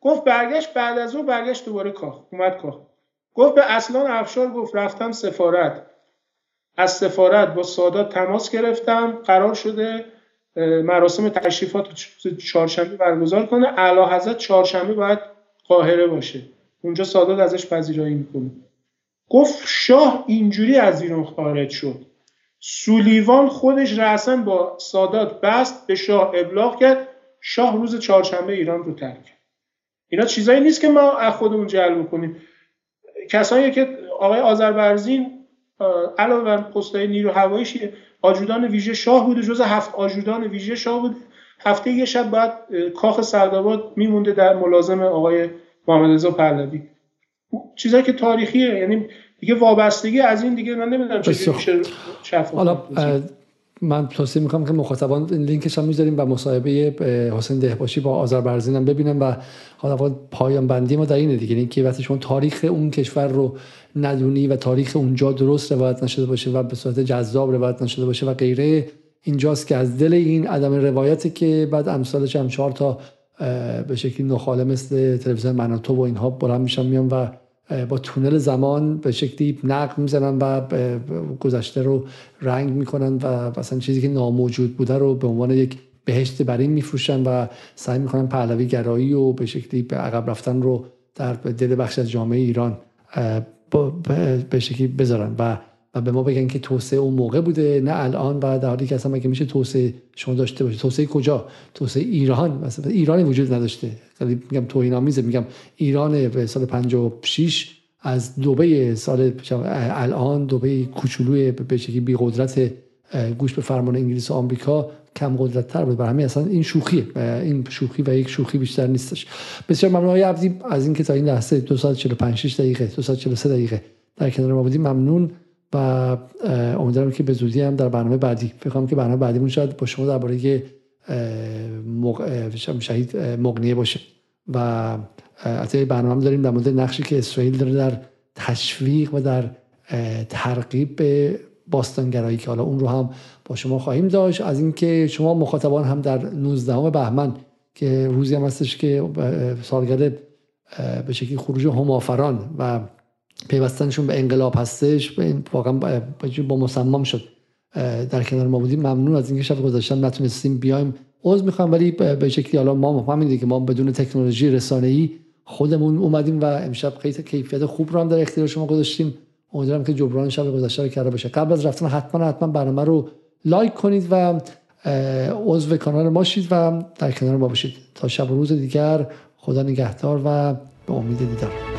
گفت برگشت، بعد از اون برگشت دوباره کاخ، اومد کاخ. گفت به اصلان افشار گفت رفتم سفارت، از سفارت با سادات تماس گرفتم، قرار شده مراسم تشریفات چهارشنبه برگزار کنه، اعلیحضرت چهارشنبه باید قاهره باشه، اونجا سادات ازش پذیرایی میکنه. گفت شاه اینجوری از ایران خارج شد. سولیوان خودش رأساً با سادات بست، به شاه ابلاغ کرد، شاه روز چهارشنبه ایران رو ترک کرد. اینا چیزایی نیست که ما از خودمون جلب کنیم. کسایی که آقای آذربرزین علاوه بر پست‌های نیرو هواییش آجودان ویژه شاه بود، جزء 7 آجودان ویژه شاه بود، هفته یه شب بعد کاخ سرداباد میمونده در ملازم آقای محمد رضا پهلوی. چیزایی که تاریخیه، یعنی دیگه وابستگی از این دیگه من نمیدونم چه میشه. حالا من توصیه میکنم که مخاطبان لینکش هم میذاریم و مصاحبه حسین دهباشی با آذربرزین هم ببینم و حالا پایان بندی ما در اینه دیگه، اینکه وقتی شما تاریخ اون کشور رو ندونی و تاریخ اونجا درست روایت نشده باشه و به صورت جذاب روایت نشده باشه و غیره، اینجاست که از دل این عدم روایتی که بعد امثالش هم 4 تا به شکلی نخاله مثل تلویزیون مناطق و اینها برام میان و با تونل زمان به شکلی نقد میزنن و گذشته رو رنگ میکنن و مثلا چیزی که ناموجود بوده رو به عنوان یک بهشت برین میفروشن و سعی میکنن پهلوی گرایی و به شکلی به عقب رفتن رو در دل بخش از جامعه ایران به شکلی بذارن و به ما بگن که توسعه اون موقع بوده نه الان، و در حالی که اصلا مگه میشه توسعه شما داشته باشه؟ توسعه کجا؟ توسعه ایران مثلا، ایرانی وجود نداشته. خیلی میگم توهین‌آمیزه، میگم ایران به سال 56 از دبی سال الان، دبی کوچولوی به شکلی بی قدرت گوش به فرمان انگلیس و آمریکا کم قدرت‌تر بود. برای همین اصلا این شوخیه، این شوخی و یک شوخی بیشتر نیستش. بسیار ممنون آقای عبدی از اینکه تا این لحظه 245 دقیقه 243 دقیقه در کنار ما بودید. ممنون و امیدوارم که به زودی هم در برنامه بعدی، فکر کنم که برنامه بعدیمون شاید با شما درباره شهید مقنیه باشه و البته برنامه داریم در مورد نقشی که اسرائیل داره در تشویق و در ترغیب به باستانگرایی که حالا اون رو هم با شما خواهیم داشت. از اینکه شما مخاطبان هم در 19 بهمن که روزی هم هستش که سالگرد به شکلی خروج همافران و پیوستنشون به انقلاب هستش، واقعا با مصمم شد در کنار ما بودیم. ممنون از اینکه شب گذاشتن نتونستیم بیایم، عذر میخوام، ولی به شکلی حالا ما فهمیدیم که ما بدون تکنولوژی رسانه‌ای خودمون اومدیم و امشب خیلی کیفیت خوب رو هم در اختیار شما گذاشتیم. امیدوارم که جبران شب گذاشته رو کرده باشه. قبل از رفتن حتما برنامه رو لایک کنید و عضو کانال ما شید و در کنار ما باشید تا شب و روز دیگر. خدا نگهدار و به امید دیدار.